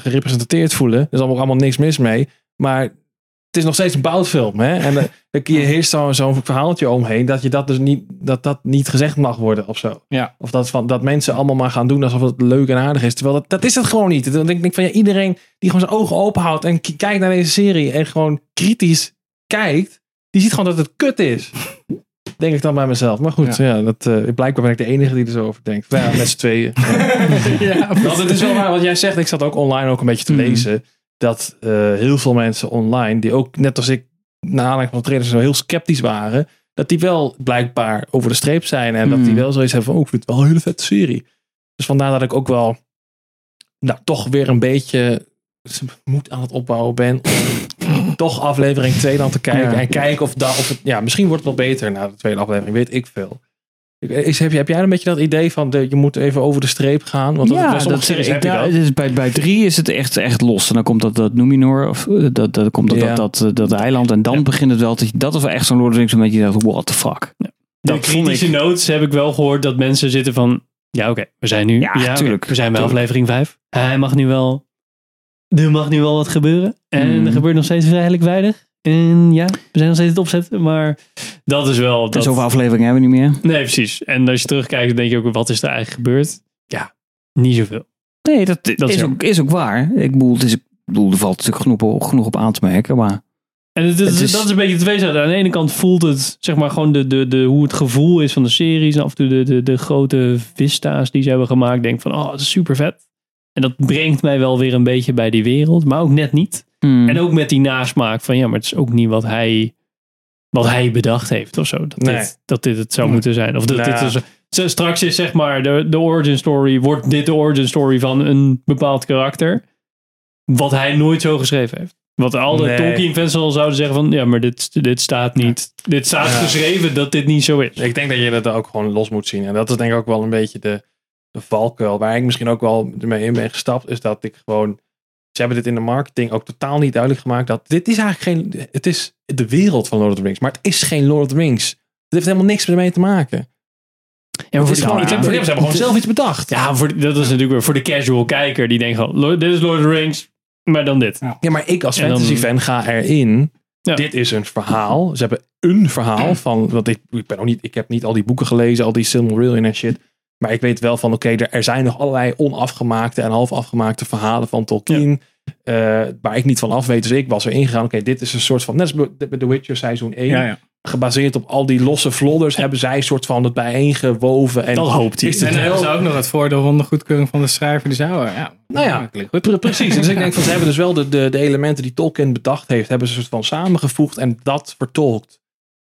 gerepresenteerd voelen. Er is allemaal niks mis mee. Maar het is nog steeds een boutfilm. Hè? En dan heerst zo'n verhaaltje omheen dat je dat dus niet, dat niet gezegd mag worden of zo. Ja. Of dat mensen allemaal maar gaan doen alsof het leuk en aardig is. Terwijl dat is het gewoon niet. Dan denk ik van iedereen die gewoon zijn ogen open houdt en kijkt naar deze serie en gewoon kritisch kijkt, die ziet gewoon dat het kut is. Denk ik dan bij mezelf. Maar goed, blijkbaar ben ik de enige die er zo over denkt. Ja, met z'n tweeën. Want het is wel waar wat jij zegt. Ik zat ook online een beetje te lezen. Dat heel veel mensen online, die ook net als ik, na aanleiding van de trailers zo heel sceptisch waren. Dat die wel blijkbaar over de streep zijn. En dat die wel zoiets hebben van, ik vind het wel een hele vette serie. Dus vandaar dat ik ook wel, toch weer een beetje moed aan het opbouwen ben. Toch aflevering 2 dan te kijken. Ja. En kijken of het... Ja, misschien wordt het wel beter na de tweede aflevering. Weet ik veel. Heb jij een beetje dat idee van... je moet even over de streep gaan? Want bij 3 is het echt los. En dan komt dat Numenor. Of dat komt dat eiland. En dan begint het wel... Dat is wel echt zo'n Lord of the Rings. Omdat je dacht, what the fuck. Ja. De kritische notes heb ik wel gehoord. Dat mensen zitten van... Ja, oké. We zijn nu... Ja, natuurlijk. We zijn bij aflevering 5. Hij mag nu wel... Er mag nu wel wat gebeuren. En er gebeurt nog steeds vrijelijk weinig. En we zijn nog steeds het opzetten. Maar dat is wel... Dat... Zoveel afleveringen hebben we niet meer. Nee, precies. En als je terugkijkt, denk je ook, wat is er eigenlijk gebeurd? Ja, niet zoveel. Nee, dat is ook waar. Ik bedoel, er valt natuurlijk genoeg op aan te merken, maar... En dat is een beetje twee zijden. Aan de ene kant voelt het, zeg maar, gewoon hoe het gevoel is van de series. En af en toe de grote vista's die ze hebben gemaakt. Denk van, het is super vet. En dat brengt mij wel weer een beetje bij die wereld. Maar ook net niet. En ook met die nasmaak van... maar het is ook niet wat hij bedacht heeft of zo. Dat dit het zou moeten zijn. Of dit is... Straks is, zeg maar, de origin story... Wordt dit de origin story van een bepaald karakter. Wat hij nooit zo geschreven heeft. Wat al de Tolkien fans al zouden zeggen van... Ja, maar dit staat niet... Dit staat geschreven dat dit niet zo is. Ik denk dat je dat ook gewoon los moet zien. En dat is denk ik ook wel een beetje de valkuil, waar ik misschien ook wel mee in ben gestapt, is dat ik gewoon... Ze hebben dit in de marketing ook totaal niet duidelijk gemaakt, dat dit is eigenlijk geen... Het is de wereld van Lord of the Rings, maar het is geen Lord of the Rings. Het heeft helemaal niks ermee te maken. Ja, maar ze hebben gewoon zelf iets bedacht. Ja, dat is natuurlijk weer voor de casual kijker, die denkt gewoon, dit is Lord of the Rings, maar dan dit. Ja, maar ik als fantasy fan ga erin... Ja. Dit is een verhaal. Ze hebben een verhaal van... Want ik heb niet al die boeken gelezen, al die Silmarillion en shit... Maar ik weet wel van, er zijn nog allerlei onafgemaakte en half afgemaakte verhalen van Tolkien. Waar ik niet van af weet. Dus ik was er ingegaan. Dit is een soort van, net als bij The Witcher seizoen 1. gebaseerd op al die losse vlodders, hebben zij een soort van het bijeengewoven. En dat hoopt hij. En hebben ze ook nog het voordeel van de goedkeuring van de schrijver. Die zouden, ja, nou ja, goed. Precies. Dus ik denk van, ze hebben dus wel de elementen die Tolkien bedacht heeft, hebben ze soort van samengevoegd en dat vertolkt.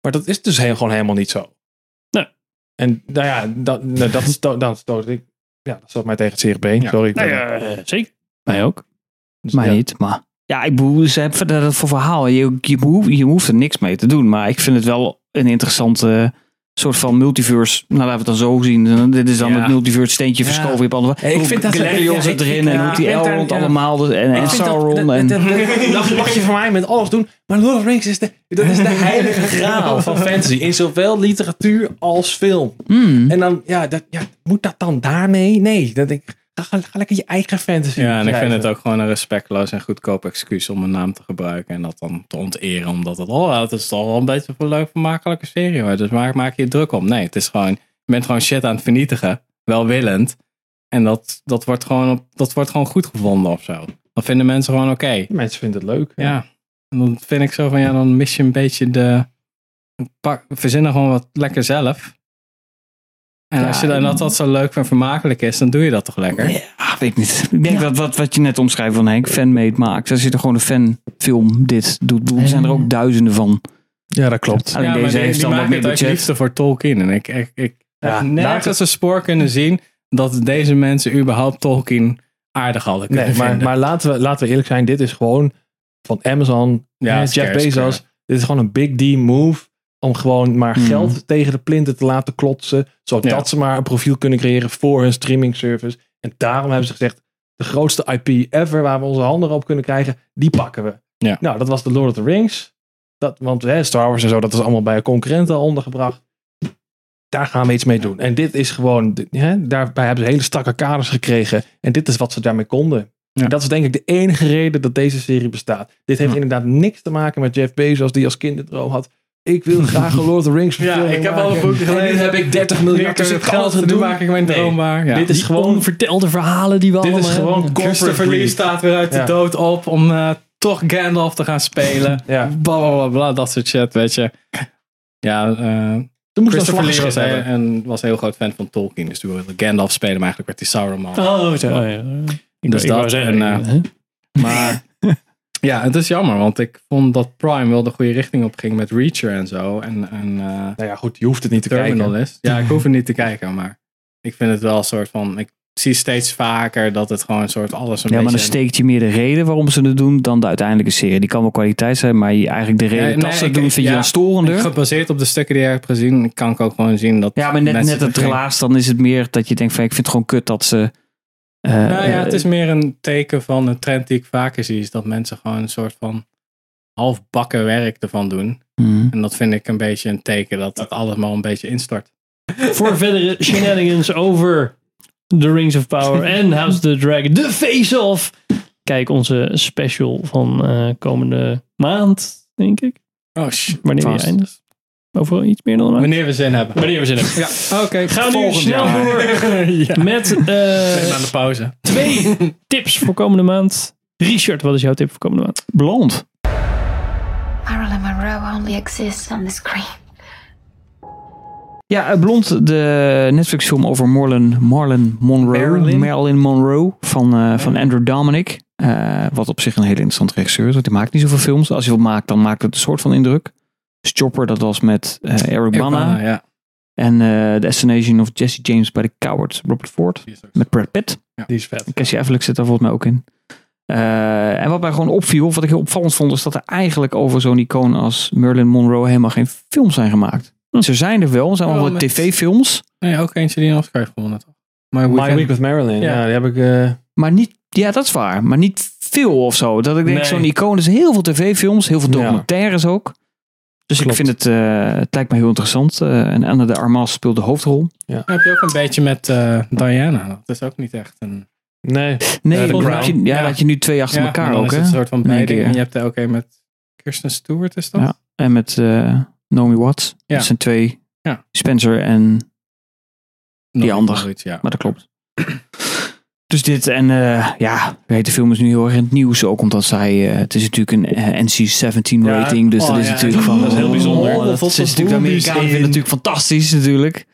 Maar dat is dus gewoon helemaal niet zo. Nee. En nou ja, dat stoot ik. Ja, dat zat mij tegen het zere been. Ja. Sorry. Nou ja, zeker. Mij ook. Dus, mij niet, maar... Ja, ik bedoel, ze hebben dat voor verhaal. Je hoeft er niks mee te doen. Maar ik vind het wel een interessante soort van multiverse. Nou, laten we het dan zo zien. Dit is dan het multiverse steentje verschoven. Ik vind dat... Galerion zit erin en hoe die Elrond allemaal... En Sauron. Dat mag je voor mij met alles doen. Maar Lord of the Rings is de heilige graal van fantasy. In zowel literatuur als film. En dan, moet dat dan daarmee? Nee, dat ik... Ga lekker je eigen fantasy. Ja, en ik vind het ook gewoon een respectloos en goedkoop excuus om een naam te gebruiken en dat dan te onteren, omdat het is toch wel een beetje een leuk vermakelijke serie hoor. Dus maak je je druk om. Nee, het is gewoon, je bent gewoon shit aan het vernietigen, welwillend. En dat wordt gewoon goed gevonden of zo. Dan vinden mensen gewoon oké. Mensen vinden het leuk. Ja. En dan vind ik zo van, dan mis je een beetje verzin er gewoon wat lekker zelf. En als je dan dat zo leuk en vermakelijk is, dan doe je dat toch lekker? Ja, weet ik niet. Ik denk dat wat je net omschrijft van Henk, fanmade maakt. Als je er gewoon een fanfilm dit doet. Er zijn er ook duizenden van. Ja, dat klopt. Ja, deze heeft dan wat meer budget. Het liefste voor Tolkien. En ik heb nergens een spoor kunnen zien dat deze mensen überhaupt Tolkien aardig hadden kunnen vinden. Maar laten we eerlijk zijn. Dit is gewoon van Amazon, Jeff Bezos. Dit is gewoon een big D move. Om gewoon maar geld tegen de plinten te laten klotsen. Zodat ze maar een profiel kunnen creëren voor hun streaming service. En daarom hebben ze gezegd, de grootste IP ever waar we onze handen op kunnen krijgen, die pakken we. Ja. Nou, dat was de Lord of the Rings. Want Star Wars en zo, dat is allemaal bij concurrenten ondergebracht. Daar gaan we iets mee doen. En dit is gewoon, daarbij hebben ze hele strakke kaders gekregen. En dit is wat ze daarmee konden. Ja. Dat is denk ik de enige reden dat deze serie bestaat. Dit heeft inderdaad niks te maken met Jeff Bezos, die als kind de droom had. Ik wil graag een Lord of the Rings verfilming maken. Ik heb al een boekje gelezen. En nu heb ik 30 miljard geld te doen. Maak ik mijn droom waar. Ja. Dit is gewoon vertelde verhalen die we allemaal hebben. Dit is gewoon Christopher Lee staat weer uit de dood op om toch Gandalf te gaan spelen. Ja. Blablabla, dat soort shit, weet je. Ja, Christopher Lee was een heel groot fan van Tolkien. Dus toen wilde Gandalf spelen, maar eigenlijk werd hij Sauron. Oh, zo. Ja. Dus ik dat. Zeggen, maar... Ja, het is jammer, want ik vond dat Prime wel de goede richting op ging met Reacher en zo. Nou ja, goed, je hoeft het niet te kijken. Ja, ik hoef het niet te kijken, maar ik vind het wel een soort van... Ik zie steeds vaker dat het gewoon een soort alles een beetje... Ja, maar dan steekt je meer de reden waarom ze het doen dan de uiteindelijke serie. Die kan wel kwaliteit zijn, maar eigenlijk de reden dat ze het doen vind je dan storender. Gebaseerd op de stukken die je hebt gezien, kan ik ook gewoon zien dat... Ja, maar net het relaas, dan is het meer dat je denkt van ik vind het gewoon kut dat ze... het is meer een teken van een trend die ik vaker zie, is dat mensen gewoon een soort van halfbakken werk ervan doen. En dat vind ik een beetje een teken dat het allemaal een beetje instort. Voor verdere shenanigans over The Rings of Power en House of the Dragon, de face-off! Kijk onze special van komende maand, denk ik. Oh shit. Wanneer je eindigt. Over iets meer dan wanneer we zin hebben. Ja, oké. Gaan we nu snel door met... aan de pauze. 2 tips voor komende maand. Richard, wat is jouw tip voor komende maand? Blond. Marilyn Monroe only exists on the screen. Ja, Blond, de Netflix film over Marilyn Monroe van Andrew Dominic. Wat op zich een hele interessante regisseur is. Want die maakt niet zoveel films. Als je wat maakt, dan maakt het een soort van indruk. Chopper, dat was met Eric Bana. Ja. En The Assassination of Jesse James by the Coward, Robert Ford. Met Brad Pitt. Ja. Die is vet. Cassie Affleck zit daar volgens mij ook in. En wat mij gewoon opviel, wat ik heel opvallend vond, is dat er eigenlijk over zo'n icoon als Marilyn Monroe helemaal geen films zijn gemaakt. Ze zijn er wel. Er zijn wel tv-films. Nee, ook eentje die een Oscar heeft gewonnen. My Week with Marilyn. Ja, die heb ik... Maar niet... Ja, dat is waar. Maar niet veel of zo. Dat ik denk, zo'n icoon is heel veel tv-films, heel veel documentaires ook. Dus klopt. Ik vind het lijkt me heel interessant. En Ana de Armas speelt de hoofdrol. Ja. Dan heb je ook een beetje met Diana. Dat is ook niet echt een... Nee, dat je nu 2 achter elkaar ook. Is het een soort van beide. En je hebt er ook een met Kirsten Stewart, is dat? Ja, en met Naomi Watts. Ja. Dat zijn 2. Ja. Spencer en die ander. Maar dat klopt. Dus dit en ja, de film is nu heel erg in het nieuws. Ook omdat zij, het is natuurlijk een NC-17 rating. Dus dat is natuurlijk van... Dat is heel bijzonder. Dat is natuurlijk de Amerikanen vinden natuurlijk fantastisch natuurlijk.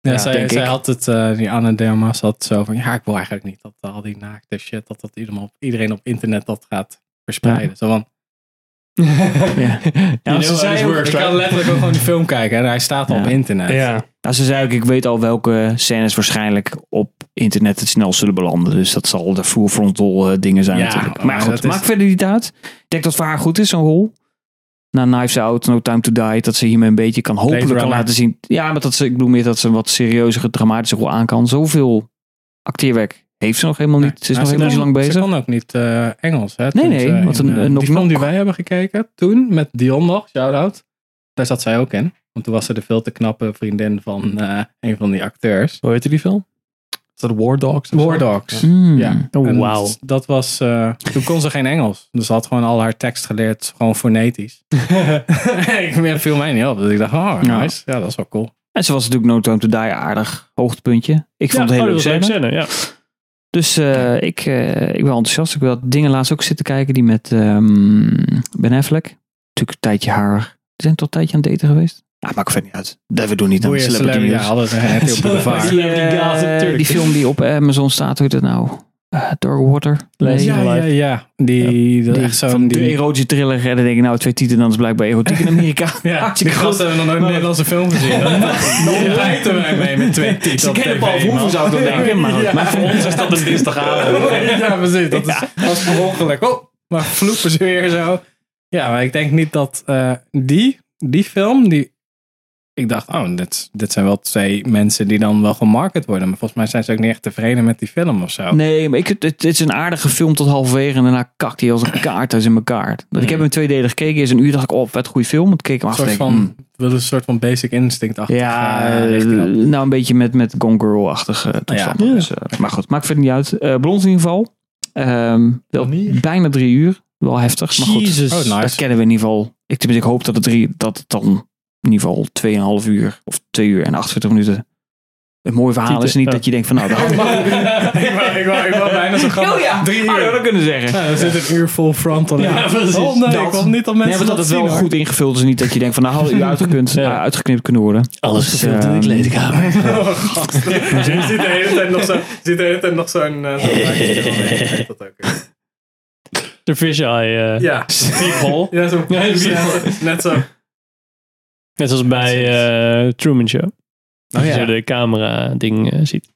Ja, zij had het, die Ana de Armas had zo van, ja, ik wil eigenlijk niet dat al die naakte shit, dat iedereen op internet dat gaat verspreiden. Ja. Zo van... Ja, ze zei ook, ik kan letterlijk ook gewoon die film kijken en hij staat al op internet. Ja. Nou, ze zei ook, ik weet al welke scènes waarschijnlijk op internet het snel zullen belanden. Dus dat zal de full frontal dingen zijn natuurlijk. Maar goed, maakt verder niet uit. Ik denk dat het voor haar goed is, zo'n rol. Na Knives Out, No Time to Die, dat ze hiermee een beetje kan hopelijk laten zien. Ja, maar dat ze, ik bedoel meer dat ze een wat serieuzere, dramatische rol aan kan. Zoveel acteerwerk heeft ze nog helemaal niet. Ze is nog helemaal niet zo lang bezig. Ze kan ook niet Engels. Hè, nee. Want die film die wij hebben gekeken toen, met Dion nog, shout-out. Daar zat zij ook in. Want toen was ze de veel te knappe vriendin van een van die acteurs. Hoe heette die film? Is dat War Dogs? War Dogs. Ja. Oh, wow. Dat was... toen kon ze geen Engels. Dus ze had gewoon al haar tekst geleerd. Gewoon fonetisch. Ik viel mij niet op. Dus ik dacht, oh, nice. Ja, dat is wel cool. En ze was natuurlijk No Time to Die aardig. Hoogtepuntje. Ik vond het heel leuk scène. Ja. Dus ik ben enthousiast. Ik wil dingen laatst ook zitten kijken. Die met Ben Affleck. Natuurlijk een tijdje haar. Ze zijn toch een tijdje aan het daten geweest? Nou, maakt verder niet uit. We doen niet aan celebrity news. Ja, alles heeft heel veel die film die op Amazon staat, hoe heet dat nou? Dark Water. Ja. Die echt zo'n... De erotische thriller. En dan denk ik, nou, twee titels, dan is blijkbaar erotiek in Amerika. Ja, die gasten hebben nog nooit een Nederlandse film gezien. Dan lijken wij mee met twee titels. Ze kennen Paul Verhoeven, zou ik dan denken. Maar voor ons is dat een dinsdagavond. Ja, precies. Dat was per ongeluk. Maar vloepen ze weer zo. Ja, maar ik denk niet dat die film... die ik dacht, oh, dit zijn wel twee mensen die dan wel gemarket worden. Maar volgens mij zijn ze ook niet echt tevreden met die film of zo. Nee, maar het is een aardige film tot halverwege. En daarna kakt hij als een kaart uit in elkaar. Ik heb hem in twee delen gekeken. Eerst een uur dacht ik, oh, wat goede film. Want ik keek hem een soort van Basic Instinct-achtig. Ja, nou een beetje met Gone Girl-achtig. Maar goed, maakt verder niet uit. Blond in ieder geval. Bijna 3 uur. Wel heftig. Maar goed, dat kennen we in ieder geval. Ik hoop dat het dan... in ieder geval 2,5 uur of 2 uur en 48 minuten. Een mooi verhaal is niet dat je denkt van nou... Ik wou bijna zo grappig. 3 uur. Oh, dat kunnen zeggen. Nou, dan zit een uur vol frontal. Ja, precies. Oh nee, ik hoop niet dat mensen dat het wel goed ingevuld is. Niet dat je denkt van nou, had u uitgeknipt kunnen worden. Alles gefilmd in de kleedkamer. Oh god. Je ziet de hele tijd nog zo'n... De fisheye. Ja. Spiegel. Ja, zo'n net zo... Net zoals bij Truman Show. Als je de camera ding ziet.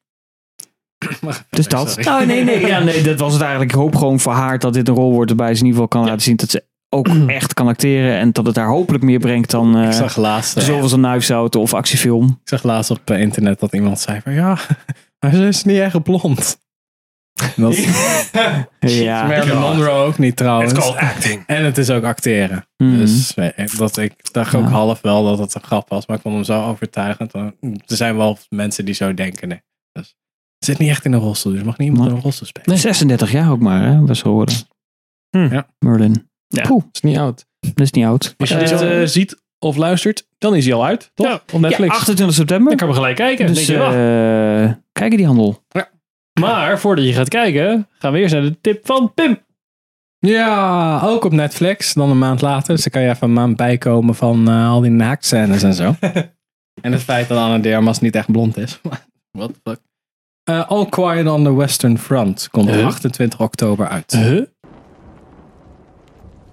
Dus dat. Oh, nee. Ja, nee, dat was het eigenlijk. Ik hoop gewoon voor haar dat dit een rol wordt erbij. Ze in ieder geval kan laten zien dat ze ook echt kan acteren. En dat het haar hopelijk meer brengt dan... ik zag laatst... zoals een Knives Out of actiefilm. Ik zag laatst op internet dat iemand zei van... Ja, maar ze is niet echt blond. Dat ja. Marilyn Monroe ook niet trouwens. It's called acting. En het is ook acteren. Dus dat ik dacht ook half wel dat het een grap was. Maar ik vond hem zo overtuigend. Er zijn wel mensen die zo denken. Nee. Dus, het zit niet echt in een rolstoel. Dus mag niet iemand in een rolstoel spelen. Nee, 36 jaar ook maar. Hè? Best wel horen. Ja. Merlin. Ja. Poeh. Dat is niet oud. Dat is niet oud. Als je dit ziet of luistert, dan is hij al uit. Toch? Ja. Op Netflix. Ja, 28 september. Dan kan we gelijk kijken. Dus denk je, kijken die handel. Ja. Maar voordat je gaat kijken, gaan we eerst naar de tip van Pim. Ja, ook op Netflix. Dan een maand later. Dus dan kan je even een maand bijkomen van al die naaktscènes en zo. En het feit dat Ana de Armas niet echt blond is. What the fuck? All Quiet on the Western Front komt op 28 oktober uit.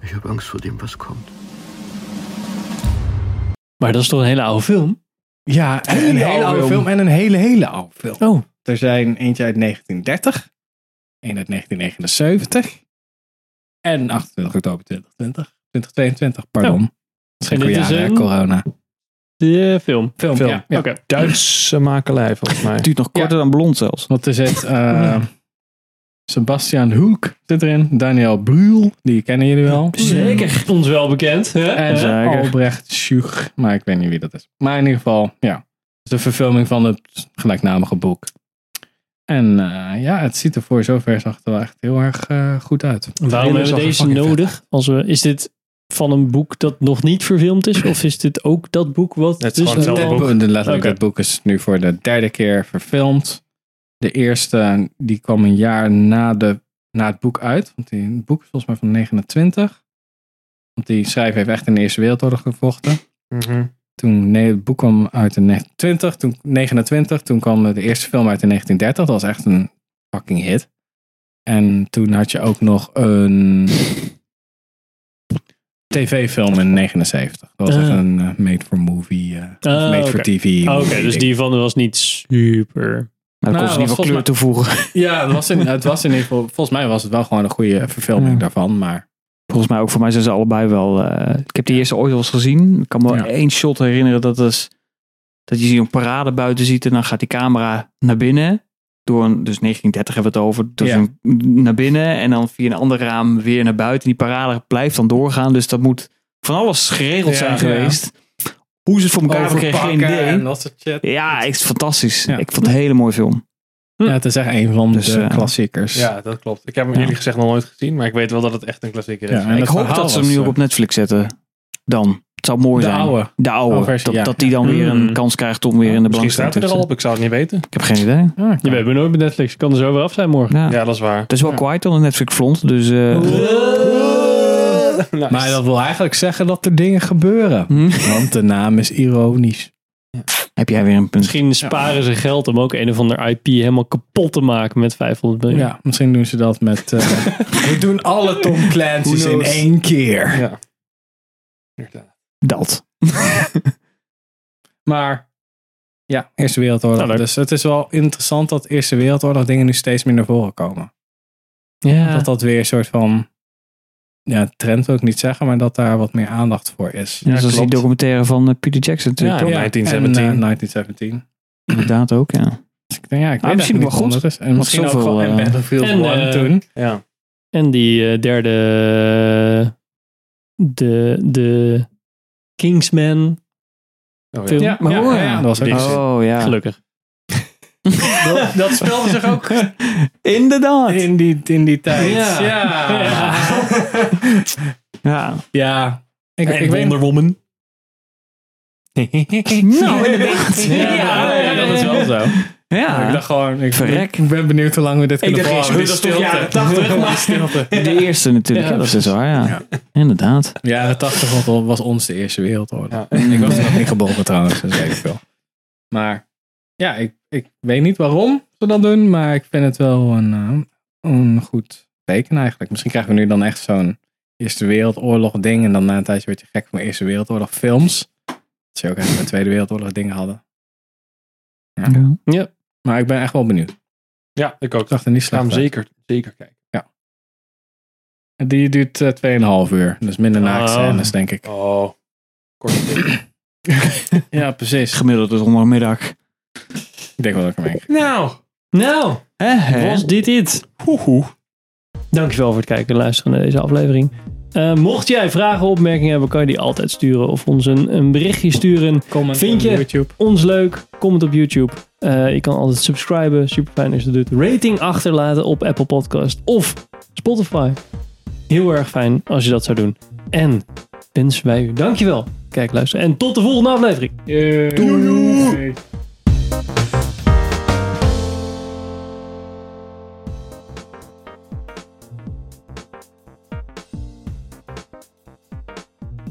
Ik heb angst voor dem wat komt. Maar dat is toch een hele oude film? Ja, een hele oude film en een hele oude film. Oh. Er zijn eentje uit 1930, een uit 1979 en 28 oktober 2022, pardon. Geen jaren, corona. De film. Ja. Okay. Duitse makelij volgens mij. Het duurt nog korter dan Blond zelfs. Want er zit Sebastian Hoek zit erin, Daniel Brühl, die kennen jullie wel. Zeker, ons wel bekend. Hè? En Albrecht Schuch, maar ik weet niet wie dat is. Maar in ieder geval, ja. De verfilming van het gelijknamige boek. En het ziet er voor zover zag het wel echt heel erg goed uit. Waarom hebben we deze nodig? Is dit van een boek dat nog niet verfilmd is? Of is dit ook dat boek wat... Het is gewoon hetzelfde boek. Letterlijk, het boek is nu voor de derde keer verfilmd. De eerste, die kwam een jaar na het boek uit. Want het boek is volgens mij van 29. Want die schrijver heeft echt in de Eerste Wereldoorlog gevochten. Mm-hmm. Het boek kwam uit in 1929. Toen kwam de eerste film uit in 1930. Dat was echt een fucking hit. En toen had je ook nog een tv-film in 79. Dat was echt een made-for-movie, made-for-tv. Oké, dus die van was niet super... Maar dan kon ze in ieder geval kleur toevoegen. Ja, het was in ieder geval... Volgens mij was het wel gewoon een goede verfilming daarvan, maar... Volgens mij ook, voor mij zijn ze allebei wel... ik heb die eerste ooit al eens gezien. Ik kan me wel één shot herinneren. Dat je zo'n parade buiten ziet en dan gaat die camera naar binnen. Dus 1930 hebben we het over. Dus naar binnen en dan via een ander raam weer naar buiten. Die parade blijft dan doorgaan. Dus dat moet van alles geregeld zijn geweest. Hoe ze het voor elkaar kregen, geen idee. Ja, het is fantastisch. Ja. Ik vond het een hele mooie film. Ja, het is echt een van de klassiekers. Ja, dat klopt. Ik heb hem eerlijk gezegd nog nooit gezien, maar ik weet wel dat het echt een klassieker is. Ja, ik hoop dat ze hem nu ook op Netflix zetten. Dan. Het zou mooi zijn. De oude versie, dat die dan weer een kans krijgt om weer in de belangstelling te... Misschien staat hij er al op, ik zou het niet weten. Ik heb geen idee. Ja, we hebben nooit bij Netflix. Ik kan er zo weer af zijn morgen. Ja, dat is waar. Het is wel kwijt aan de Netflix front, dus... Nice. Maar dat wil eigenlijk zeggen dat er dingen gebeuren. Want de naam is ironisch. Ja. Heb jij weer een punt? Misschien sparen ze geld om ook een of ander IP helemaal kapot te maken met 500 miljoen. Ja, misschien doen ze dat met... we doen alle Tom Clancy's in één keer. Ja. Dat. Maar... Ja, Eerste Wereldoorlog. Nou, dus het is wel interessant dat Eerste Wereldoorlog dingen nu steeds meer naar voren komen. Ja. Dat weer een soort van... Ja, trend wil ik niet zeggen, maar dat daar wat meer aandacht voor is. Ja, zoals die documentaire van Peter Jackson natuurlijk. Ja, 1917. Inderdaad ook, ja. Dus ik denk, ik weet misschien wel goed. Is. En misschien ook wel in Battlefield 1 toen. Ja. En die derde... De Kingsman film. Ja, maar dat was gelukkig. Dat speelde zich ook inderdaad in die tijd. Ja. Ik Wonder Woman. Nou, inderdaad. Ja, dat is wel zo. Ja. Ik dacht gewoon, ik ben benieuwd hoe lang we dit kunnen volgen. Dit is toch jaren 80? De eerste natuurlijk. Ja, dat is waar, ja. Inderdaad. Ja, de 80 was ons de Eerste Wereldoorlog. Ja. Ik was nog niet geboren trouwens, dat weet ik wel. Maar... Ja, ik weet niet waarom ze dat doen, maar ik vind het wel een goed teken eigenlijk. Misschien krijgen we nu dan echt zo'n Eerste Wereldoorlog ding en dan na een tijdje word je gek van Eerste Wereldoorlog films. Dat ze ook echt de Tweede Wereldoorlog dingen hadden. Ja. Maar ik ben echt wel benieuwd. Ja, ik ook. Ik dacht er niet slecht. Ik ga hem zeker kijken. Ja. En die duurt 2,5 uur, dus minder naaktscènes denk ik. Oh, kort. Ja, precies. Gemiddeld is ondermiddag. Ik denk wel dat ik hem heen. Nou. Was dit het? Dankjewel voor het kijken en luisteren naar deze aflevering. Mocht jij vragen of opmerkingen hebben, kan je die altijd sturen. Of ons een berichtje sturen. Comment Vind je YouTube. Ons leuk? Comment op YouTube. Je kan altijd subscriben. Super fijn als je dat doet. Rating achterlaten op Apple Podcast of Spotify. Heel erg fijn als je dat zou doen. En wensen wij u dankjewel. Kijk, luisteren. En tot de volgende aflevering. Doei.